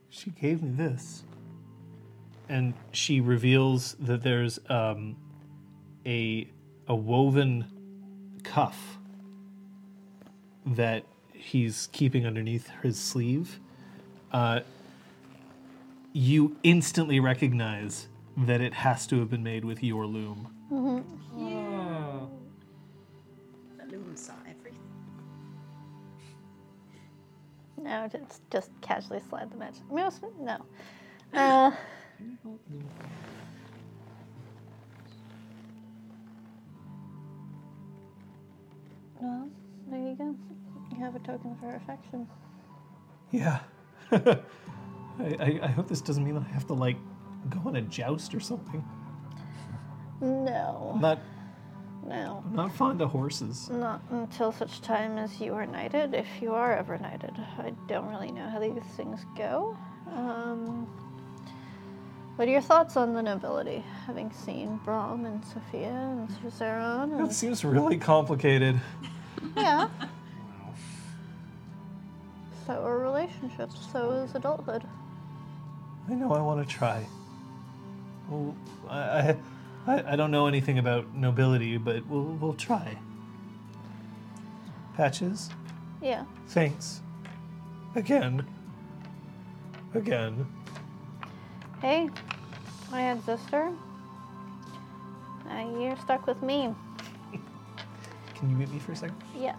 She gave me this. And she reveals that there's um, a a woven cuff that he's keeping underneath his sleeve. Uh, you instantly recognize that it has to have been made with your loom. Mm-hmm. Yeah. The loom saw everything. No, just just casually slide the match. No, no. Uh, well, there you go. You have a token for affection. Yeah. I, I I hope this doesn't mean that I have to like go on a joust or something. No. I'm not. No. I'm not fond of horses. Not until such time as you are knighted, if you are ever knighted. I don't really know how these things go. Um, what are your thoughts on the nobility, having seen Brom and Sophia and Zeron? And... That seems really complicated. Yeah. So are relationships, so is adulthood. I know I want to try. Well, I... I I, I don't know anything about nobility, but we'll we'll try. Patches? Yeah. Thanks. Again. Again. Hey, I had sister. Now you're stuck with me. Can you mute me for a second? Yes.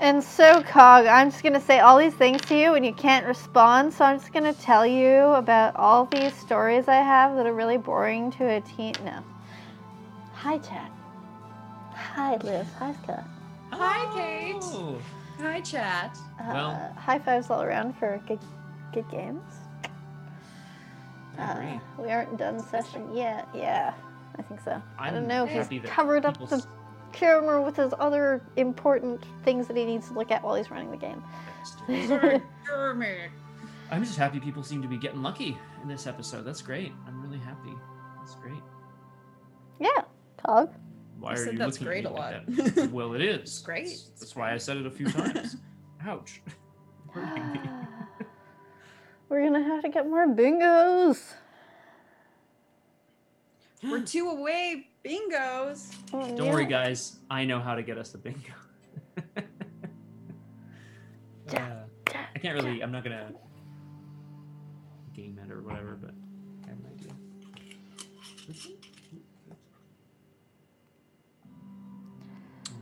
And so, Cog, I'm just going to say all these things to you and you can't respond, so I'm just going to tell you about all these stories I have that are really boring to a teen. No. Hi, chat. Hi, Liz. Hi, Scott. Hi, Kate. Oh. Hi, chat. Uh, well, high fives all around for good, good games. Uh, we aren't done session yet. Yeah, I think so. I'm I don't know if he's covered up the camera with his other important things that he needs to look at while he's running the game. Sorry, I'm just happy people seem to be getting lucky in this episode. That's great. I'm really happy. That's great. Yeah, Cog. Why I are you that's looking great at me a like lot. That? Well, it is. Great. That's, that's why I said it a few times. Ouch. We're going to have to get more bingos. We're two away bingos. Oh, Don't yeah. worry, guys. I know how to get us a bingo. uh, I can't really, I'm not going to game it or whatever, but I have an idea.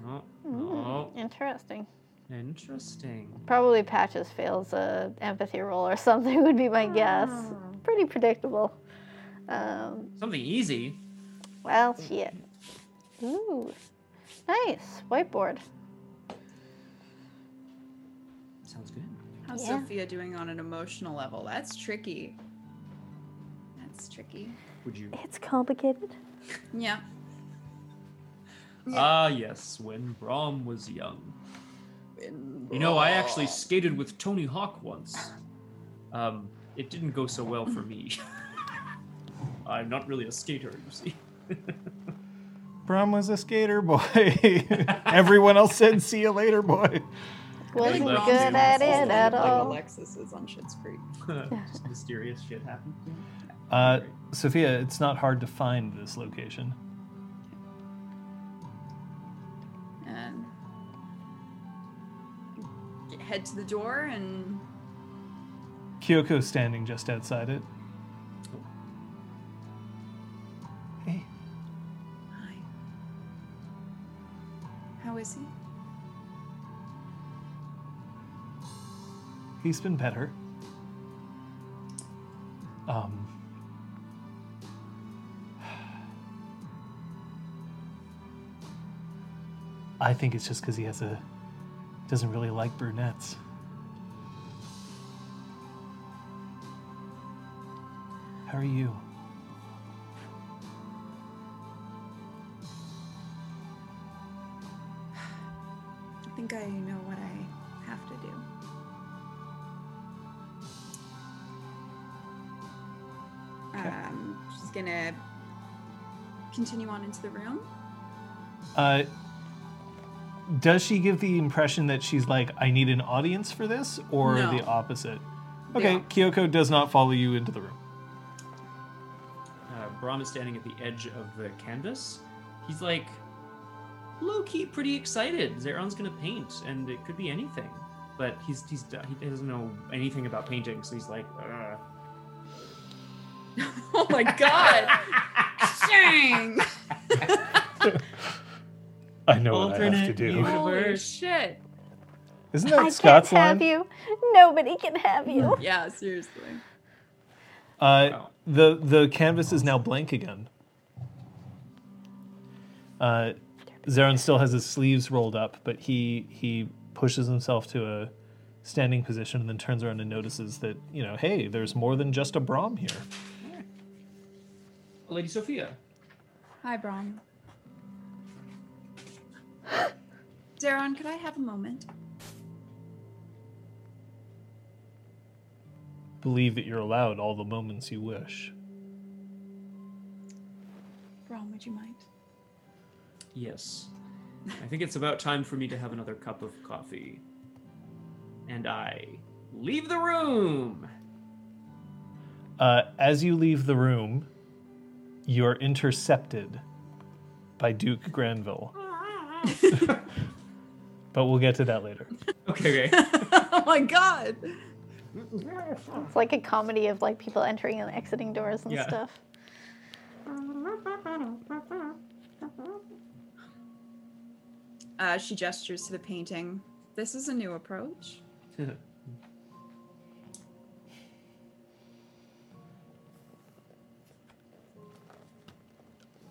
Oh, oh. Mm, interesting. Interesting. Probably Patches fails a empathy roll or something would be my guess. Pretty predictable. Um, something easy. Well, shit. Ooh, nice whiteboard. Sounds good. How's yeah. Sophia doing on an emotional level? That's tricky. That's tricky. Would you? It's complicated. Yeah. Ah, yes. When Brom was young. You know, I actually skated with Tony Hawk once. Um, it didn't go so well for me. I'm not really a skater, you see. Brom was a skater, boy. Everyone else said, see you later, boy. Wasn't good at it at all. Alexis is on Schitt's Creek. Just mysterious shit happened. Uh, Sophia, it's not hard to find this location. And... head to the door and... Kyoko's standing just outside it. Oh. Hey. Hi. How is he? He's been better. Um... I think it's just because he has a... doesn't really like brunettes. How are you? I think I know what I have to do. Okay. Um, just gonna continue on into the room. Uh. Does she give the impression that she's like, I need an audience for this, or no. the opposite? Okay, yeah. Kyoko does not follow you into the room. Uh, Brom is standing at the edge of the canvas. He's like, low-key pretty excited. Zeron's going to paint, and it could be anything. But he's, he's he doesn't know anything about painting, so he's like, ugh. Oh my god! Shang! I know alternate what I have to do. Holy shit. Isn't that I Scott's line? I can't have you. Nobody can have you. Yeah, seriously. Uh, oh. The the canvas is now blank again. Uh, Zeron still has his sleeves rolled up, but he he pushes himself to a standing position and then turns around and notices that, you know, hey, there's more than just a Brom here. Yeah. Lady Sophia. Hi, Brom. Zeron, could I have a moment? Believe that you're allowed all the moments you wish. Brom, would you mind? Yes. I think it's about time for me to have another cup of coffee. And I leave the room! Uh, as you leave the room, you're intercepted by Duke Granville. But we'll get to that later. Okay. okay. Oh my god! It's like a comedy of like people entering and exiting doors and yeah. stuff. Uh, she gestures to the painting This is a new approach.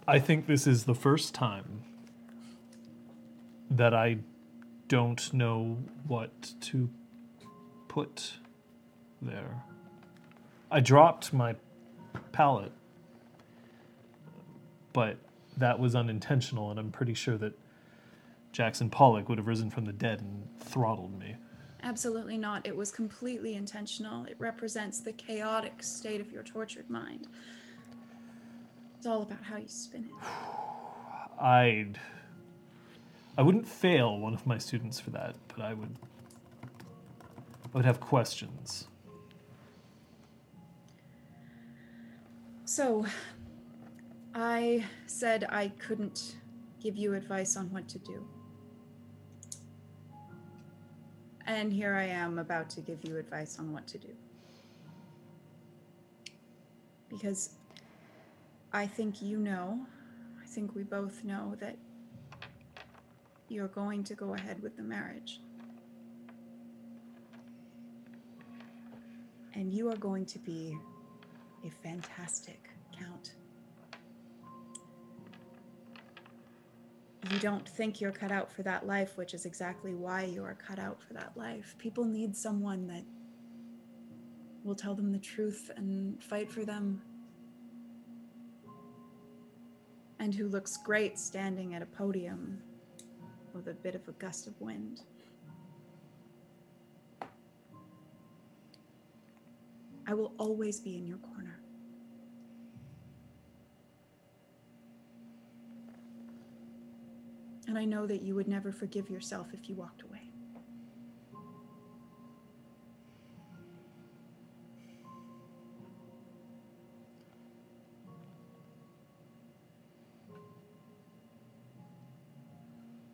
I think this is the first time that I don't know what to put there. I dropped my palette, but that was unintentional, and I'm pretty sure that Jackson Pollock would have risen from the dead and throttled me. Absolutely not. It was completely intentional. It represents the chaotic state of your tortured mind. It's all about how you spin it. I'd... I wouldn't fail one of my students for that, but I would... I would have questions. So, I said I couldn't give you advice on what to do. And here I am about to give you advice on what to do. Because I think you know, I think we both know that you're going to go ahead with the marriage. And you are going to be a fantastic count. You don't think you're cut out for that life, which is exactly why you are cut out for that life. People need someone that will tell them the truth and fight for them. And who looks great standing at a podium with a bit of a gust of wind. I will always be in your corner. And I know that you would never forgive yourself if you walked away.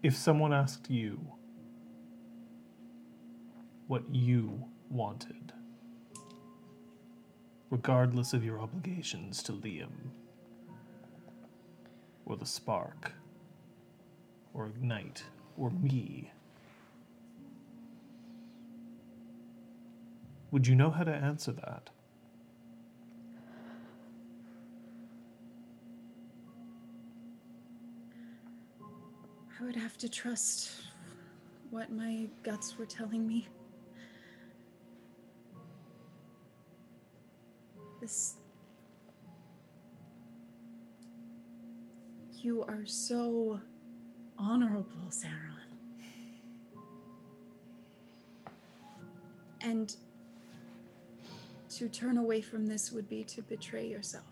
If someone asked you what you wanted, regardless of your obligations to Liam, or the Spark, or Ignite, or me, would you know how to answer that? I would have to trust what my guts were telling me. This... You are so honorable, Zeron. And to turn away from this would be to betray yourself.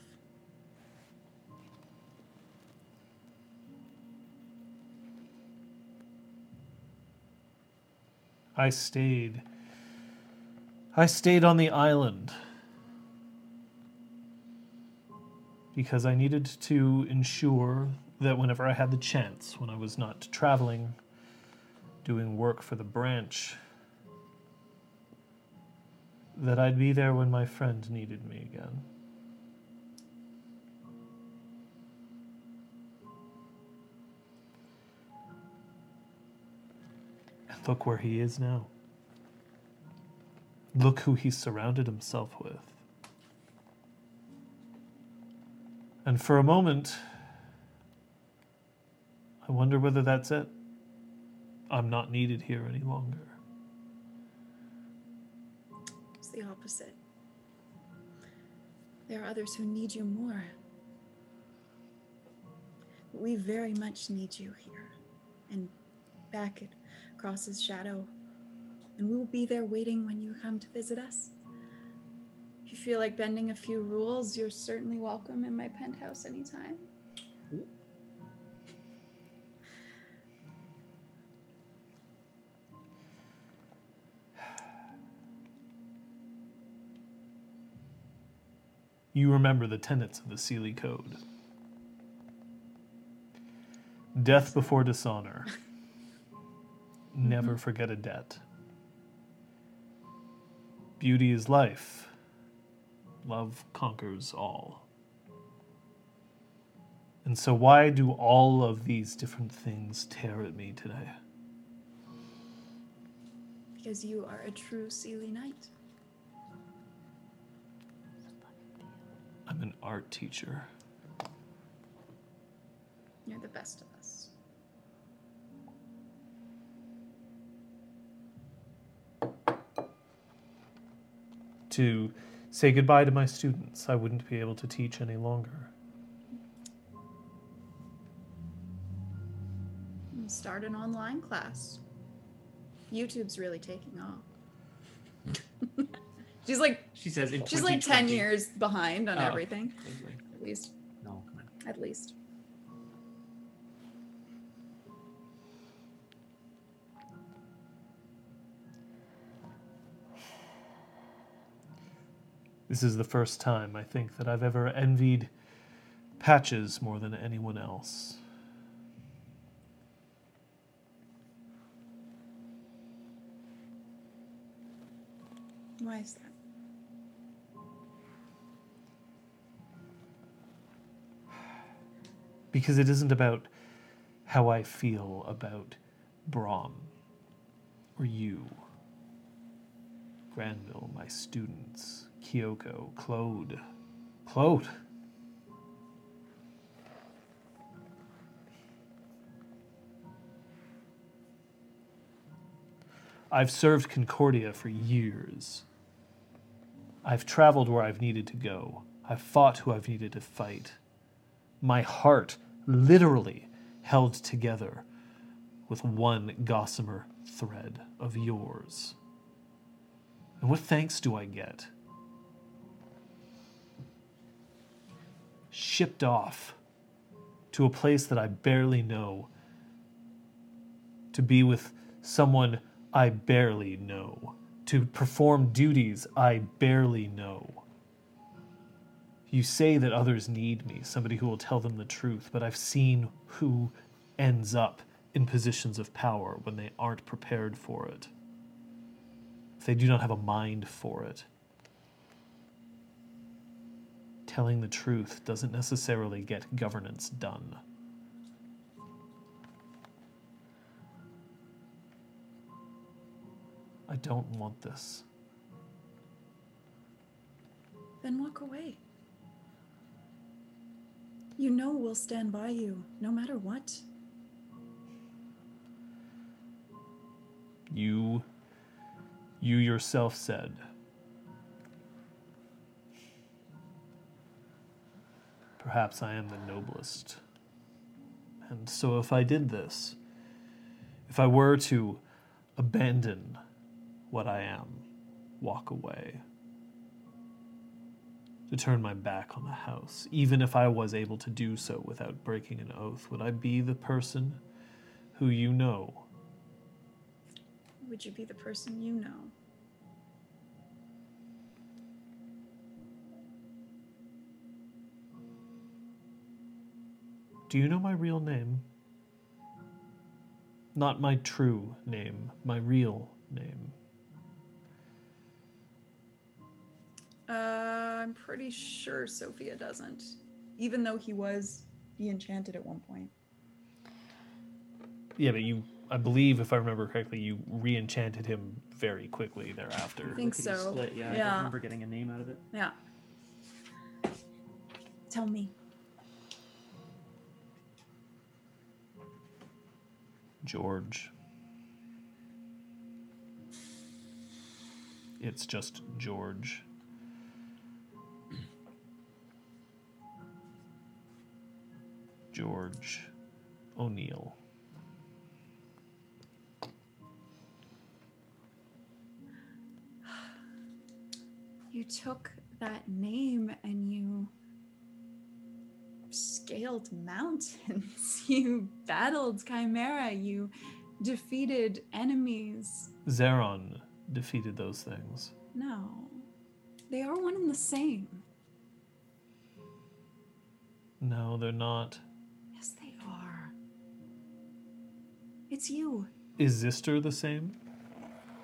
I stayed. I stayed on the island because I needed to ensure that whenever I had the chance, when I was not traveling, doing work for the branch, that I'd be there when my friend needed me again. And look where he is now. Look who he's surrounded himself with. And for a moment, I wonder whether that's it. I'm not needed here any longer. It's the opposite. There are others who need you more. We very much need you here and back at Cross's Shadow. And we will be there waiting when you come to visit us. If you feel like bending a few rules, you're certainly welcome in my penthouse anytime. You remember the tenets of the Seelie Code. Death before dishonor. Never mm-hmm. forget a debt. Beauty is life. Love conquers all. And so why do all of these different things tear at me today? because you are a true Seelie Knight. I'm an art teacher. You're the best of us. To say goodbye to my students, I wouldn't be able to teach any longer. Start an online class. YouTube's really taking off. she's like she says in she's like ten years behind on oh, everything. Totally. At least. No, come on. At least. This is the first time, I think, that I've ever envied Patches more than anyone else. Why is that? Because it isn't about how I feel about Brom or you, Granville, my students, Kyoko, Claude. Claude! I've served Concordia for years. I've traveled where I've needed to go. I've fought who I've needed to fight. My heart literally held together with one gossamer thread of yours. And what thanks do I get? Shipped off to a place that I barely know, to be with someone I barely know, to perform duties I barely know. You say that others need me, somebody who will tell them the truth, but I've seen who ends up in positions of power when they aren't prepared for it, if they do not have a mind for it. Telling the truth doesn't necessarily get governance done. I don't want this. Then walk away. You know we'll stand by you, no matter what. You, you yourself said, perhaps I am the noblest. And so if I did this, if I were to abandon what I am, walk away, to turn my back on the house, even if I was able to do so without breaking an oath, would I be the person who you know? Would you be the person you know? Do you know my real name? Not my true name, my real name. Uh, I'm pretty sure Sophia doesn't, even though he was de-enchanted at one point. Yeah, but you, I believe, if I remember correctly, you re-enchanted him very quickly thereafter. I think so. Split. Yeah, yeah. I remember getting a name out of it. Yeah. Tell me. George. It's just George. George O'Neill. You took that name and you scaled mountains. You battled Chimera. You defeated enemies. Zeron defeated those things. No. They are one and the same. No, they're not. Yes, they are. It's you. Is Zister the same?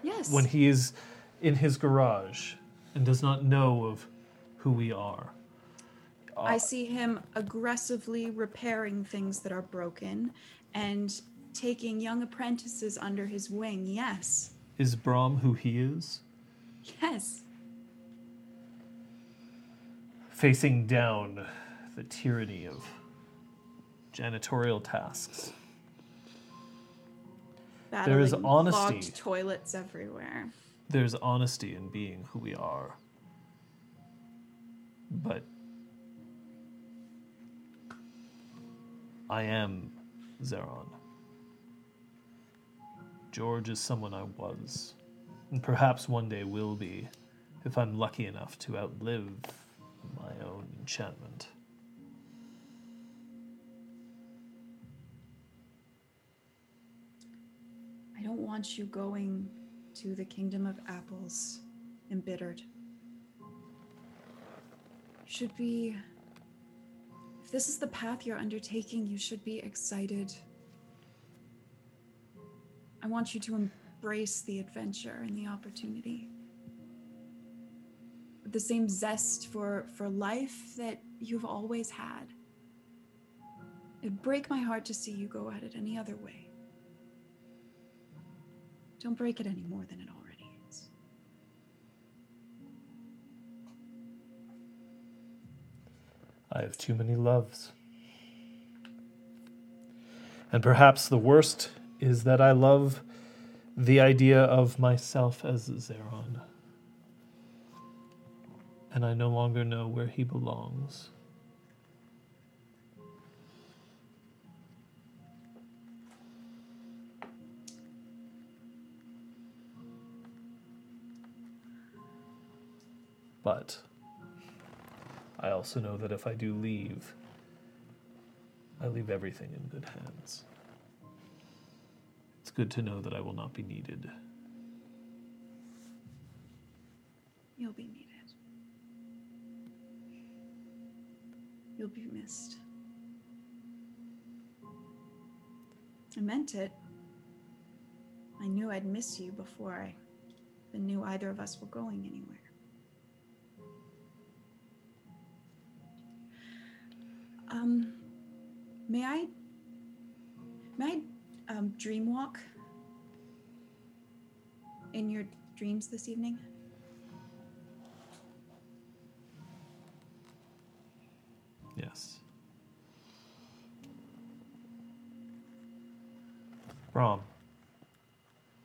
Yes. When he is in his garage and does not know of who we are. Uh, I see him aggressively repairing things that are broken and taking young apprentices under his wing, yes. Is Brom who he is? Yes. Facing down the tyranny of janitorial tasks. There is honesty. Clogged toilets everywhere. There's honesty in being who we are. But I am Zeron. George is someone I was, and perhaps one day will be, if I'm lucky enough to outlive my own enchantment. I don't want you going to the Kingdom of Apples embittered. Should be, if this is the path you're undertaking, you should be excited. I want you to embrace the adventure and the opportunity. With the same zest for, for life that you've always had. It'd break my heart to see you go at it any other way. Don't break it any more than it already. I have too many loves. And perhaps the worst is that I love the idea of myself as Zeron. And I no longer know where he belongs. But I also know that if I do leave, I leave everything in good hands. It's good to know that I will not be needed. You'll be needed. You'll be missed. I meant it. I knew I'd miss you before I even knew either of us were going anywhere. Um, may I, may I, um, dream walk in your dreams this evening? Yes. Brom.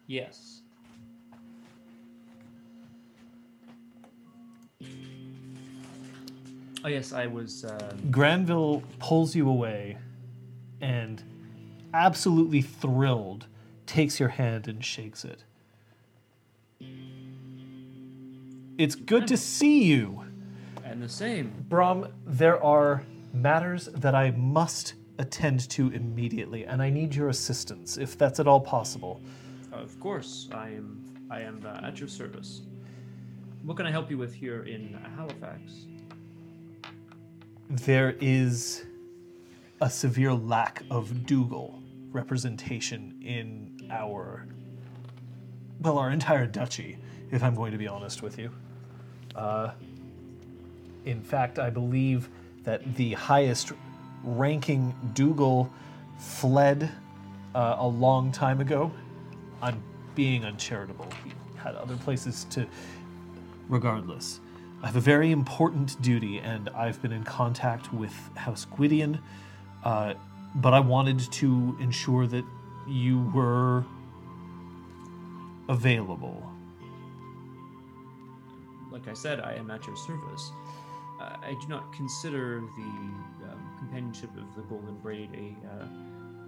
Yes. Oh, yes, I was... Um... Granville pulls you away and, absolutely thrilled, takes your hand and shakes it. It's good to see you. And the same. Brom, there are matters that I must attend to immediately, and I need your assistance, if that's at all possible. Of course, I am, I am uh, at your service. What can I help you with here in Halifax? There is a severe lack of Dougal representation in our, well, our entire duchy, if I'm going to be honest with you. Uh, in fact, I believe that the highest ranking Dougal fled uh, a long time ago. I'm being uncharitable. He had other places to, regardless. I have a very important duty, and I've been in contact with House Gwydion, uh, but I wanted to ensure that you were available. Like I said, I am at your service. Uh, I do not consider the um, companionship of the Golden Braid a, uh,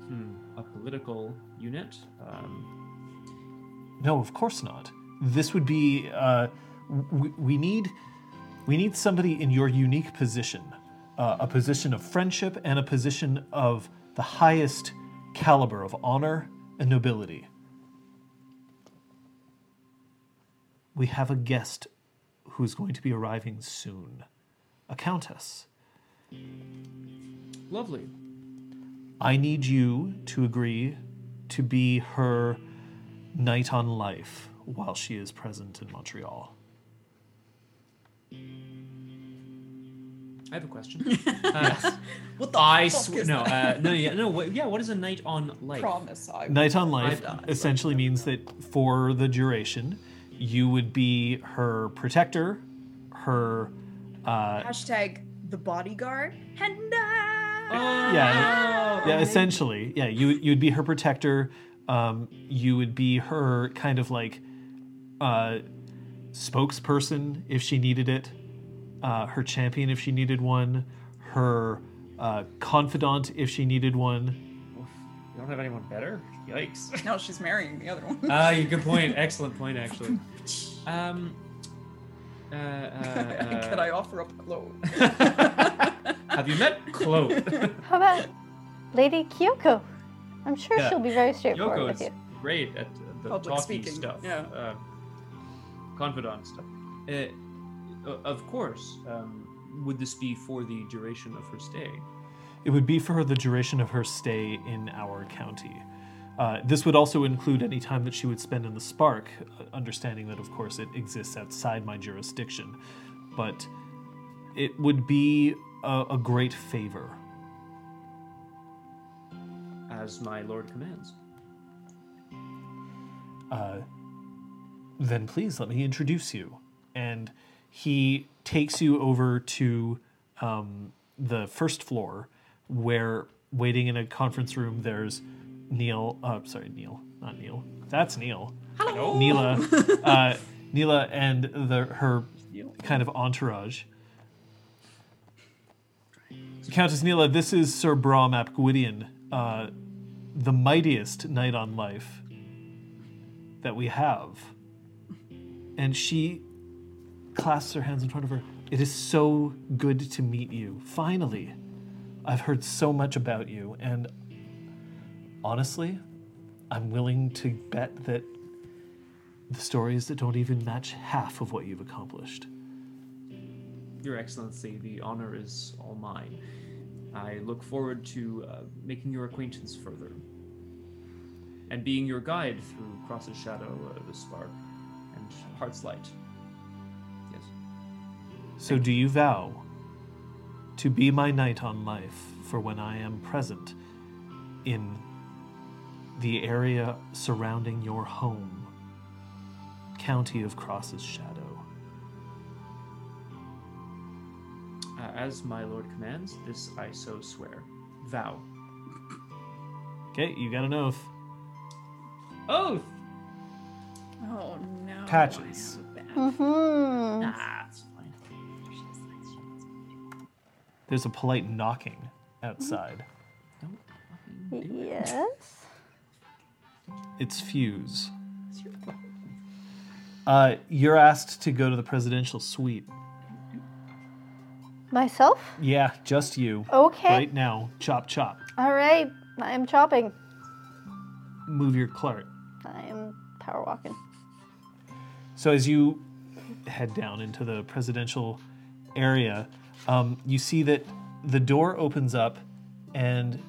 hmm, a political unit. Um, no, of course not. This would be... Uh, we, we need... We need somebody in your unique position, uh, a position of friendship and a position of the highest caliber of honor and nobility. We have a guest who's going to be arriving soon, a countess. Lovely. I need you to agree to be her knight on life while she is present in Montreal. I have a question. Uh, yes. What the I fuck sw- is no, that? Uh, no, yeah, no, what, yeah, what is a night on life? Promise I will. Night on life essentially means that for the duration, you would be her protector, her... Uh, Hashtag the bodyguard. And I... Yeah, yeah, essentially. Yeah, you, you'd be her protector. Um, you would be her kind of like uh, spokesperson if she needed it. Uh, her champion if she needed one, her uh, confidant if she needed one. Oof, you don't have anyone better? Yikes. No, she's marrying the other one. Ah, uh, good point. Excellent point, actually. Um, uh, uh, uh, Could I offer up Claude? Have you met Claude? How about Lady Kyoko? I'm sure yeah. she'll be very straightforward Kyoko with you. Kyoko is great at uh, the public speaking stuff. Yeah. Uh, confidant stuff. Uh, Of course. Um, would this be for the duration of her stay? It would be for the duration of her stay in our county. Uh, this would also include any time that she would spend in the Spark, understanding that, of course, it exists outside my jurisdiction. But it would be a, a great favor. As my lord commands. Uh, then please let me introduce you. And... He takes you over to um, the first floor, where waiting in a conference room, there's Neil. Uh, sorry, Neil, not Neil. That's Neil. Hello, Neela. Uh, Neela and the, her kind of entourage. Countess Neela, this is Sir Brom ap Gwydion, uh, the mightiest knight on life that we have, and she. Clasps her hands in front of her. It is so good to meet you. Finally, I've heard so much about you, and honestly, I'm willing to bet that the stories that don't even match half of what you've accomplished. Your Excellency, the honor is all mine. I look forward to uh, making your acquaintance further and being your guide through Cross's Shadow, uh, the Spark, and Heart's Light. So do you vow to be my knight on life for when I am present in the area surrounding your home, county of Cross's Shadow? Uh, as my lord commands, this I so swear. Vow. Okay, you got an oath. Oath! Oh, no. Patches. Mm-hmm. Ah. There's a polite knocking outside. Don't fucking do it. Yes. It's Fuse. Uh, you're asked to go to the presidential suite. Myself? Yeah, just you. Okay. Right now, chop chop. All right, I am chopping. Move your cart. I am power walking. So as you head down into the presidential area. Um, you see that the door opens up, and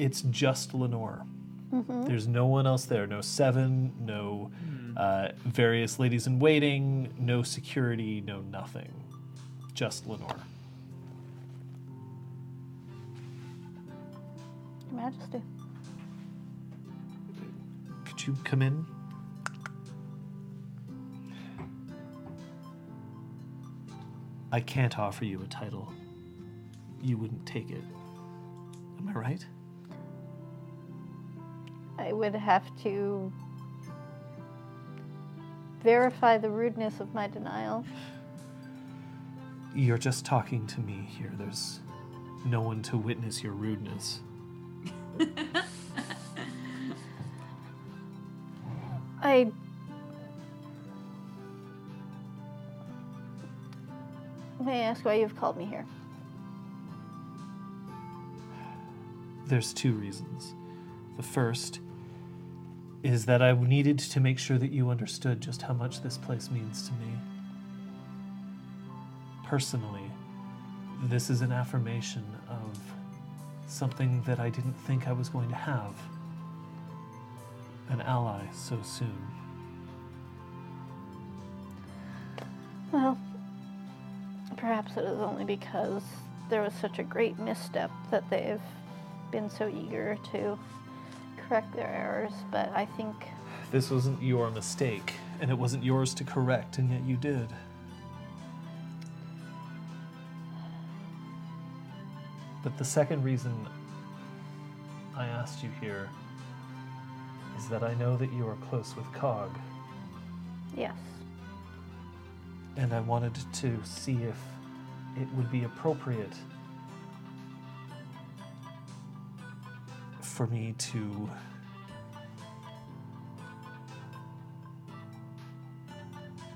it's just Lenore. Mm-hmm. There's no one else there. No Seven, no mm. uh, various ladies in waiting, no security, no nothing. Just Lenore. Your Majesty. Could you come in? I can't offer you a title. You wouldn't take it. Am I right? I would have to verify the rudeness of my denial. You're just talking to me here. There's no one to witness your rudeness. I... May I ask why you've called me here? There's two reasons. The first is that I needed to make sure that you understood just how much this place means to me. Personally, this is an affirmation of something that I didn't think I was going to have. An ally so soon. Well... perhaps it is only because there was such a great misstep that they've been so eager to correct their errors, but I think... This wasn't your mistake, and it wasn't yours to correct, and yet you did. But the second reason I asked you here is that I know that you are close with Cog. Yes. And I wanted to see if it would be appropriate for me to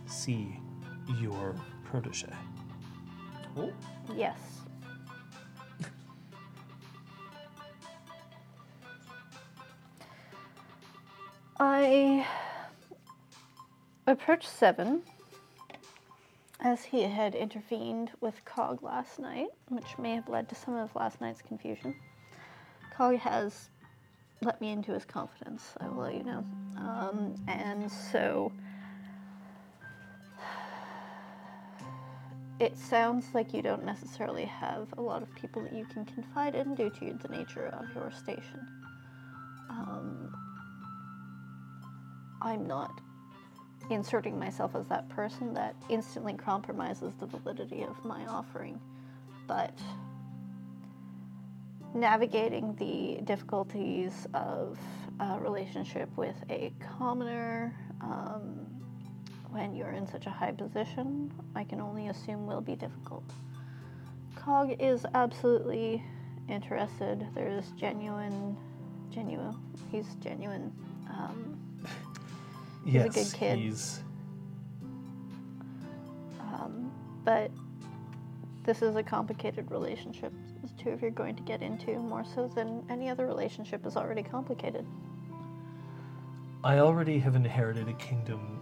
see your protege. Oh. Yes. I approached Seven as he had intervened with Cog last night, which may have led to some of last night's confusion. Cog has let me into his confidence, I will let you know. Um, and so it sounds like you don't necessarily have a lot of people that you can confide in due to the nature of your station. Um, I'm not inserting myself as that person that instantly compromises the validity of my offering, but navigating the difficulties of a relationship with a commoner um, when you're in such a high position, I can only assume will be difficult. Cog is absolutely interested. There's genuine, genuine, he's genuine. Um, he's yes, a good kid. He's... Um, but this is a complicated relationship. Two of you're going to get into more so than any other relationship is already complicated. I already have inherited a kingdom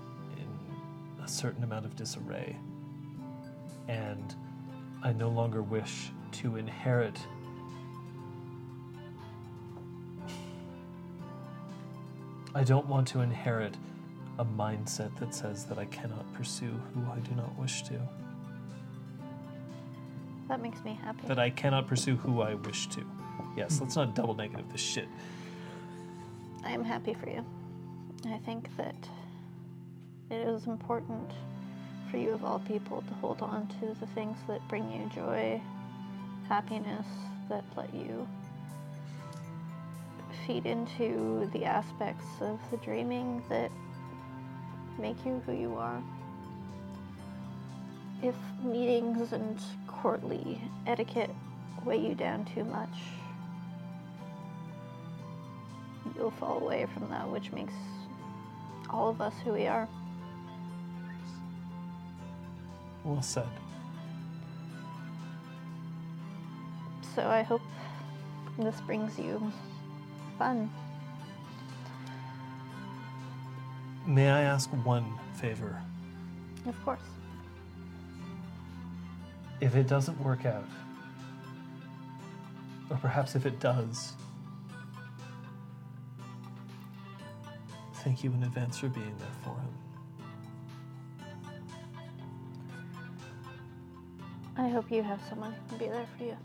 in a certain amount of disarray, and I no longer wish to inherit I don't want to inherit a mindset that says that I cannot pursue who I do not wish to. That makes me happy. That I cannot pursue who I wish to. Yes, let's not double negative this shit. I am happy for you. I think that it is important for you of all people to hold on to the things that bring you joy, happiness, that let you feed into the aspects of the dreaming that make you who you are. If meetings and courtly etiquette weigh you down too much, you'll fall away from that, which makes all of us who we are. Well said. So I hope this brings you fun. May I ask one favor? Of course. If it doesn't work out, or perhaps if it does, thank you in advance for being there for him. I hope you have someone who can be there for you.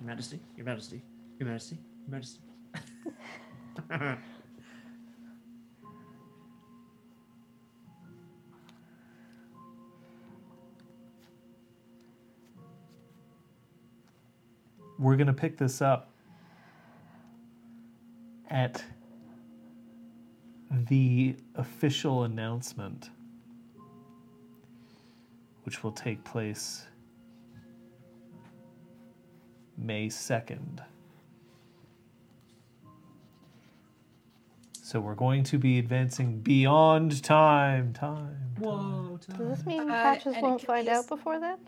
Your Majesty, Your Majesty, Your Majesty, Your Majesty. We're going to pick this up at the official announcement, which will take place May second. So we're going to be advancing beyond time. Time. Whoa. Time. Does this mean Patches uh, won't find out before then?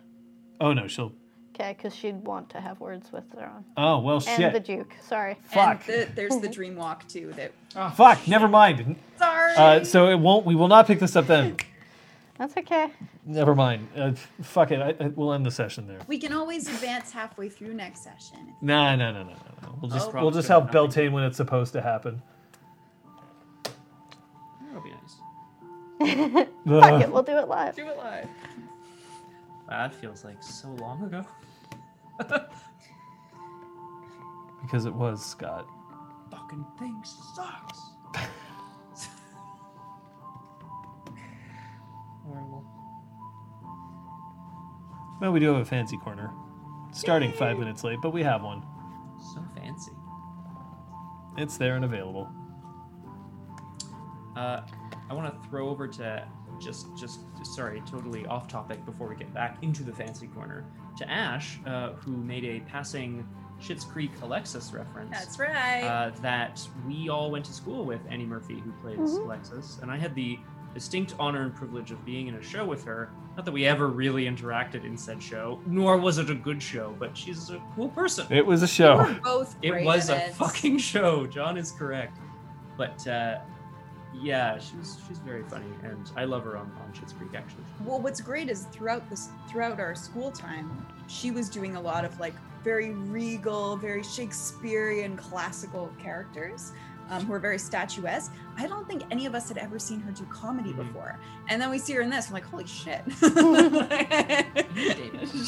Oh, no, she'll... Okay, because she'd want to have words with Zeron. Oh, well, and shit. And the Duke, sorry. Fuck. And the, there's the dream walk, too. That. Oh, fuck, shit. Never mind. Sorry. Uh, so it won't. We will not pick this up then. That's okay. Never mind. Uh, fuck it. I, I, we'll end the session there. We can always advance halfway through next session. Nah, no, no, no, no, no. We'll just oh, we'll just help Beltane when it's supposed to happen. That'll be nice. Fuck it. We'll do it live. Do it live. Wow, that feels like so long ago. Because it was, Scott. Fucking thing sucks. Horrible. Well, we do have a fancy corner. Starting Yay! five minutes late, but we have one. So fancy. It's there and available. Uh, I want to throw over to just, just sorry, totally off topic before we get back into the fancy corner, to Ash, uh, who made a passing Schitt's Creek Alexis reference. That's right. Uh, that we all went to school with Annie Murphy, who plays mm-hmm. Alexis, and I had the distinct honor and privilege of being in a show with her. Not that we ever really interacted in said show, nor was it a good show, but she's a cool person. It was a show. We were both great it was at a it. fucking show. John is correct. But uh, yeah, she's she's very funny, and I love her on, on Schitt's Creek, actually. Well, what's great is throughout this throughout our school time, she was doing a lot of like very regal, very Shakespearean classical characters. Um, who are very statuesque. I don't think any of us had ever seen her do comedy mm-hmm. before. And then we see her in this, I'm like, holy shit.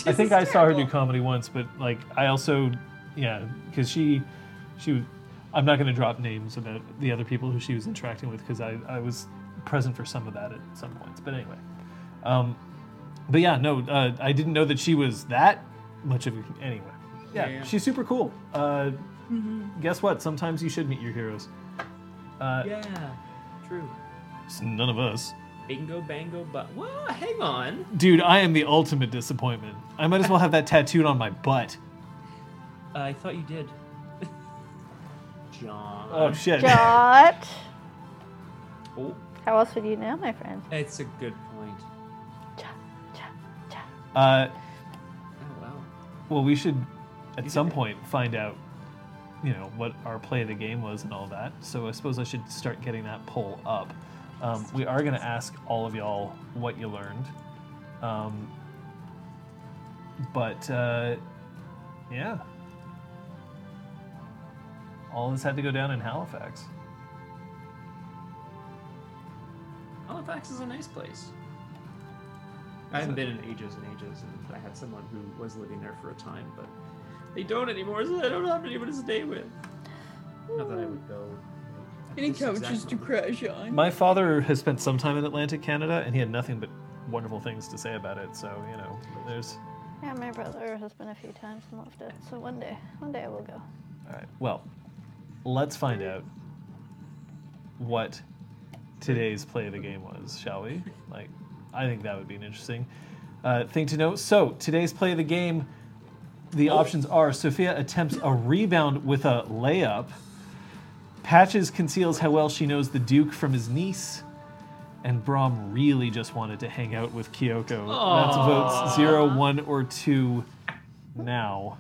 I think I saw her do comedy once, but like, I also, yeah, because she, she, I'm not going to drop names about the other people who she was interacting with, because I, I was present for some of that at some points. But anyway. Um, but yeah, no, uh, I didn't know that she was that much of a, anyway. Yeah, yeah, yeah. She's super cool. Uh, Mm-hmm. Guess what? Sometimes you should meet your heroes. Uh, yeah, true. It's none of us. Bingo, bango, but... Whoa, hang on. Dude, I am the ultimate disappointment. I might as well have that tattooed on my butt. Uh, I thought you did. John. Oh, shit. John. Oh. How else would you know, my friend? It's a good point. John, John, John. Uh, oh, wow. Well, we should, at you some point, it. find out you know, what our play of the game was and all that. So I suppose I should start getting that poll up. Um, we are going to ask all of y'all what you learned. Um, but, uh, yeah. All this had to go down in Halifax. Halifax is a nice place. I haven't been in ages and ages, and I had someone who was living there for a time, but they don't anymore, so I don't have anyone to stay with. Not that I would go. Any couches to crash on. My father has spent some time in Atlantic Canada, and he had nothing but wonderful things to say about it. So you know, there's. Yeah, my brother has been a few times and loved it. So one day, one day I will go. All right. Well, let's find out what today's play of the game was, shall we? Like, I think that would be an interesting uh, thing to know. So today's play of the game. The oh. options are Sophia attempts a rebound with a layup, Patches conceals how well she knows the Duke from his niece, and Brom really just wanted to hang out with Kyoko. Aww. That's votes zero, one, or two now.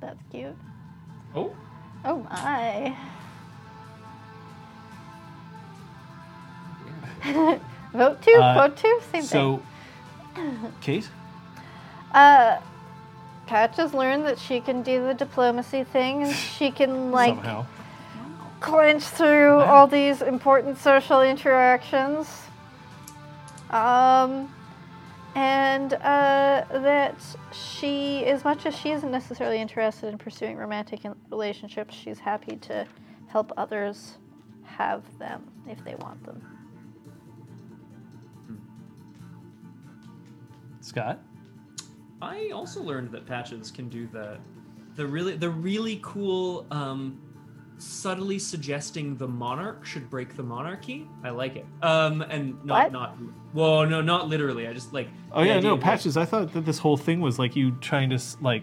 That's cute. Oh. Oh my. Yeah. Vote two, uh, vote two, same so, thing. So, Kate? Uh... Patches learned that she can do the diplomacy thing, and she can, like, somehow clench through yeah. all these important social interactions. Um, and uh, that she, as much as she isn't necessarily interested in pursuing romantic relationships, she's happy to help others have them if they want them. Scott? I also learned that Patches can do the, the really the really cool, um, subtly suggesting the monarch should break the monarchy. I like it. Um, and not what? not whoa no not literally. I just like. Oh yeah no Patches. That, I thought that this whole thing was like you trying to like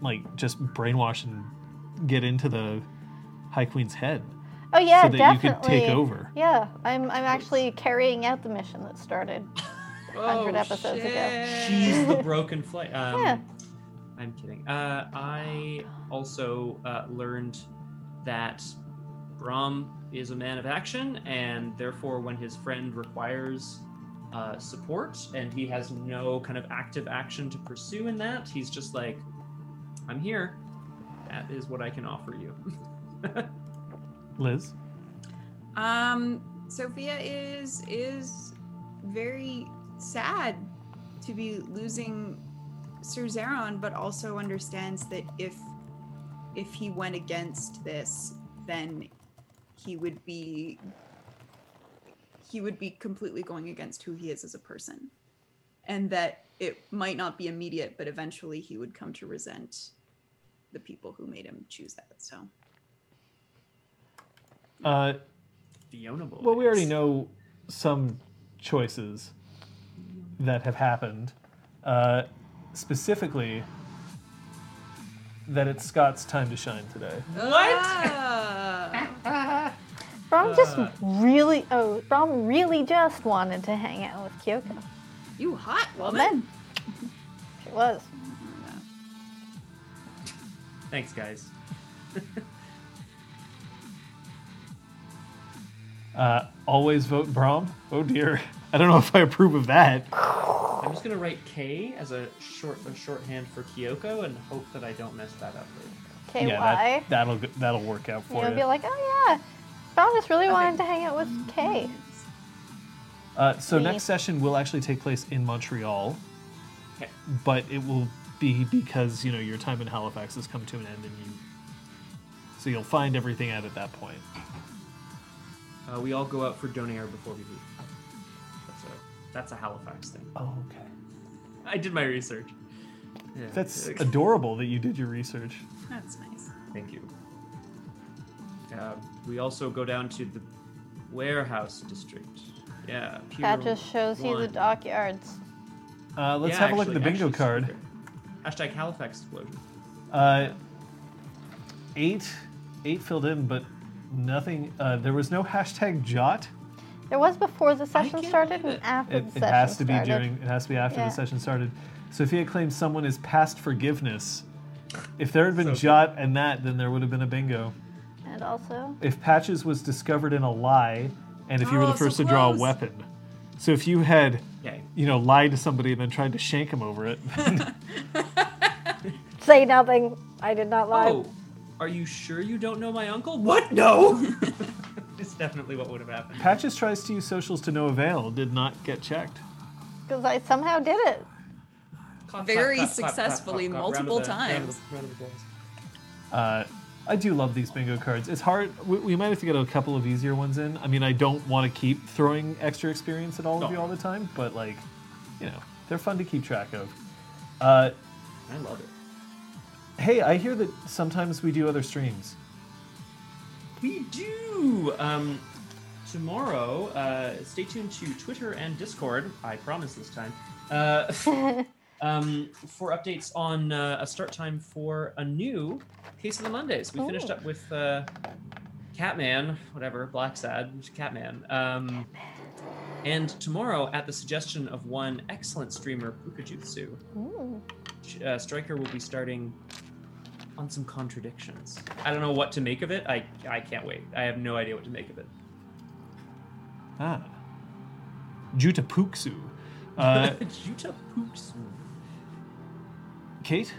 like just brainwash and get into the High Queen's head. Oh yeah, so that definitely. You could take over. Yeah, I'm I'm actually carrying out the mission that started. Hundred oh, episodes shit. ago. She's the broken flame. Um, yeah. I'm kidding. Uh, I also uh, learned that Brom is a man of action, and therefore, when his friend requires uh, support, and he has no kind of active action to pursue in that. He's just like, I'm here. That is what I can offer you. Liz? Um, Sophia is is very sad to be losing Sir Zeron, but also understands that if if he went against this, then he would be he would be completely going against who he is as a person, and that it might not be immediate, but eventually he would come to resent the people who made him choose that. So, uh, Fiona boys. Well, we already know some choices that have happened, uh, specifically that it's Scott's time to shine today. What? Brom just really, oh, Brom really just wanted to hang out with Kyoko. You hot woman. She was. Thanks, guys. uh, always vote Brom. Oh dear, I don't know if I approve of that. I'm just gonna write K as a short, a shorthand for Kyoko, and hope that I don't mess that up. K Y. Yeah, that, that'll that'll work out for you. You'll be like, oh yeah. Brom just really okay. wanted to hang out with Kay. Uh, so Me. Next session will actually take place in Montreal, okay. But it will be because, you know, your time in Halifax has come to an end, and you so you'll find everything out at that point. Uh, we all go out for donair before we leave. That's a that's a Halifax thing. Oh, okay. I did my research. Yeah. That's adorable that you did your research. That's nice. Thank you. Uh, we also go down to the warehouse district. Yeah. That just shows one. You the dockyards. Uh, let's yeah, have a look actually, at the bingo card. Hashtag Halifax explosion. Uh, eight, eight filled in, but nothing. Uh, there was no hashtag Jot. There was before the session started and after it, the it session has to be started. During, it has to be after yeah. the session started. Sophia claims someone is past forgiveness. If there had been so Jot and that, then there would have been a bingo. And also, if Patches was discovered in a lie, and if oh, you were the first so to draw a weapon, so if you had, okay. you know, lied to somebody and then tried to shank him over it, say nothing. I did not lie. Oh, are you sure you don't know my uncle? What? No. It's definitely what would have happened. Patches tries to use socials to no avail. Did not get checked. Because I somehow did it clap, very clap, successfully, clap, clap, clap, multiple times. Uh. I do love these bingo cards. It's hard. We, we might have to get a couple of easier ones in. I mean, I don't want to keep throwing extra experience at all no. of you all the time, but, like, you know, they're fun to keep track of. Uh, I love it. Hey, I hear that sometimes we do other streams. We do! Um, tomorrow, uh, stay tuned to Twitter and Discord. I promise this time. Uh... Um, for updates on uh, a start time for a new Case of the Mondays. We Ooh. Finished up with uh, Catman, whatever, Black Sad, Catman. Um, and tomorrow, at the suggestion of one excellent streamer, Pukajutsu, uh, Striker will be starting on some contradictions. I don't know what to make of it. I, I can't wait. I have no idea what to make of it. Ah. Jutapuksu. Uh, Jutapuksu. Kate?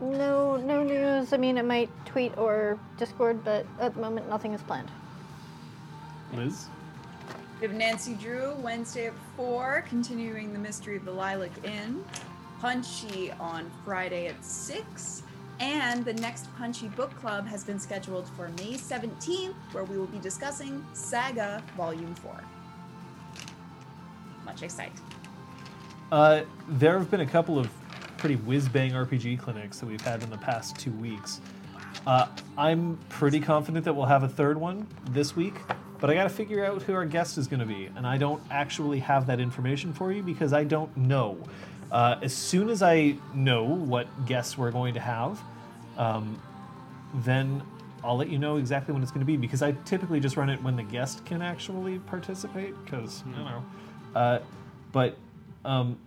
No, no news. I mean, it might tweet or Discord, but at the moment, nothing is planned. Liz? We have Nancy Drew, Wednesday at four, continuing the mystery of the Lilac Inn. Punchy on Friday at six. And the next Punchy Book Club has been scheduled for May seventeenth, where we will be discussing Saga Volume four. Much excitement. Uh, there have been a couple of pretty whiz-bang R P G clinics that we've had in the past two weeks. Uh, I'm pretty confident that we'll have a third one this week, but I gotta figure out who our guest is gonna be, and I don't actually have that information for you because I don't know. Uh, as soon as I know what guests we're going to have, um, then I'll let you know exactly when it's gonna be, because I typically just run it when the guest can actually participate, because, you know. Uh, but... Um,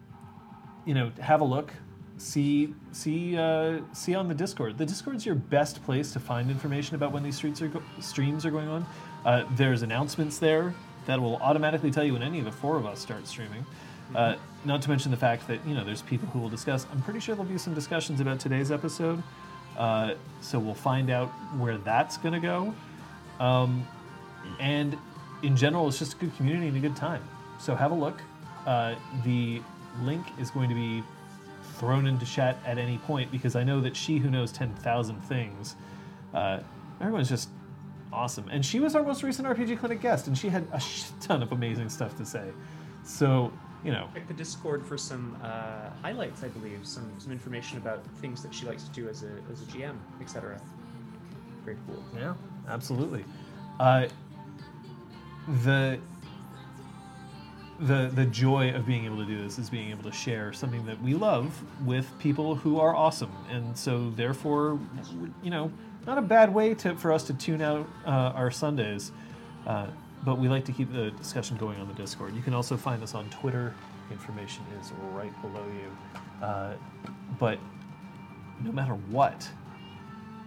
you know, have a look, see, see, uh, see on the Discord. The Discord's your best place to find information about when these streets are go- streams are going on. Uh, there's announcements there. that will automatically tell you when any of the four of us start streaming. Mm-hmm. Uh, not to mention the fact that, you know, there's people who will discuss. I'm pretty sure there'll be some discussions about today's episode. Uh, so we'll find out where that's going to go. Um, and in general, it's just a good community and a good time. So have a look. Uh, the link is going to be thrown into chat at any point, because I know that she who knows ten thousand things, uh, everyone's just awesome. And she was our most recent R P G Clinic guest, and she had a ton of amazing stuff to say. So, you know. Check the Discord for some uh, highlights, I believe, some some information about things that she likes to do as a as a G M, et cetera. Very cool. Yeah, absolutely. Uh, the... The the joy of being able to do this is being able to share something that we love with people who are awesome. And so therefore, you know, not a bad way to for us to tune out uh, our Sundays. Uh, but we like to keep the discussion going on the Discord. You can also find us on Twitter. Information is right below you. Uh, but no matter what,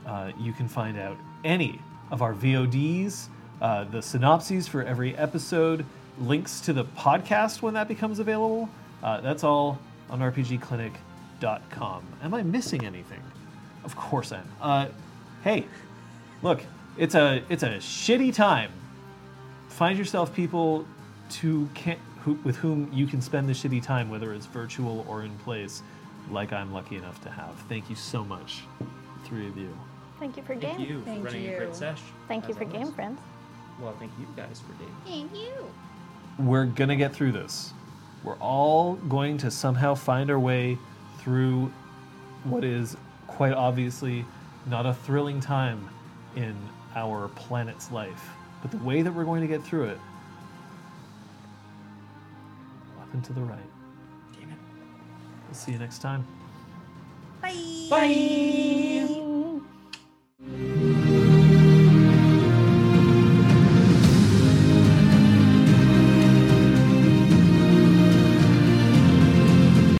uh, you can find out any of our V O Ds, uh, the synopses for every episode, links to the podcast when that becomes available. Uh, that's all on R P G clinic dot com. Am I missing anything? Of course I am. Uh, hey, look, it's a it's a shitty time. Find yourself people to can, who, with whom you can spend the shitty time, whether it's virtual or in place, like I'm lucky enough to have. Thank you so much, three of you. Thank you for game. Thank you for thank running you. a great sesh. Thank you for always. Game, friends. Well, thank you guys for game. Thank you. We're going to get through this. We're all going to somehow find our way through what is quite obviously not a thrilling time in our planet's life. But the way that we're going to get through it, up and to the right. Damn it. We'll see you next time. Bye. Bye. Bye.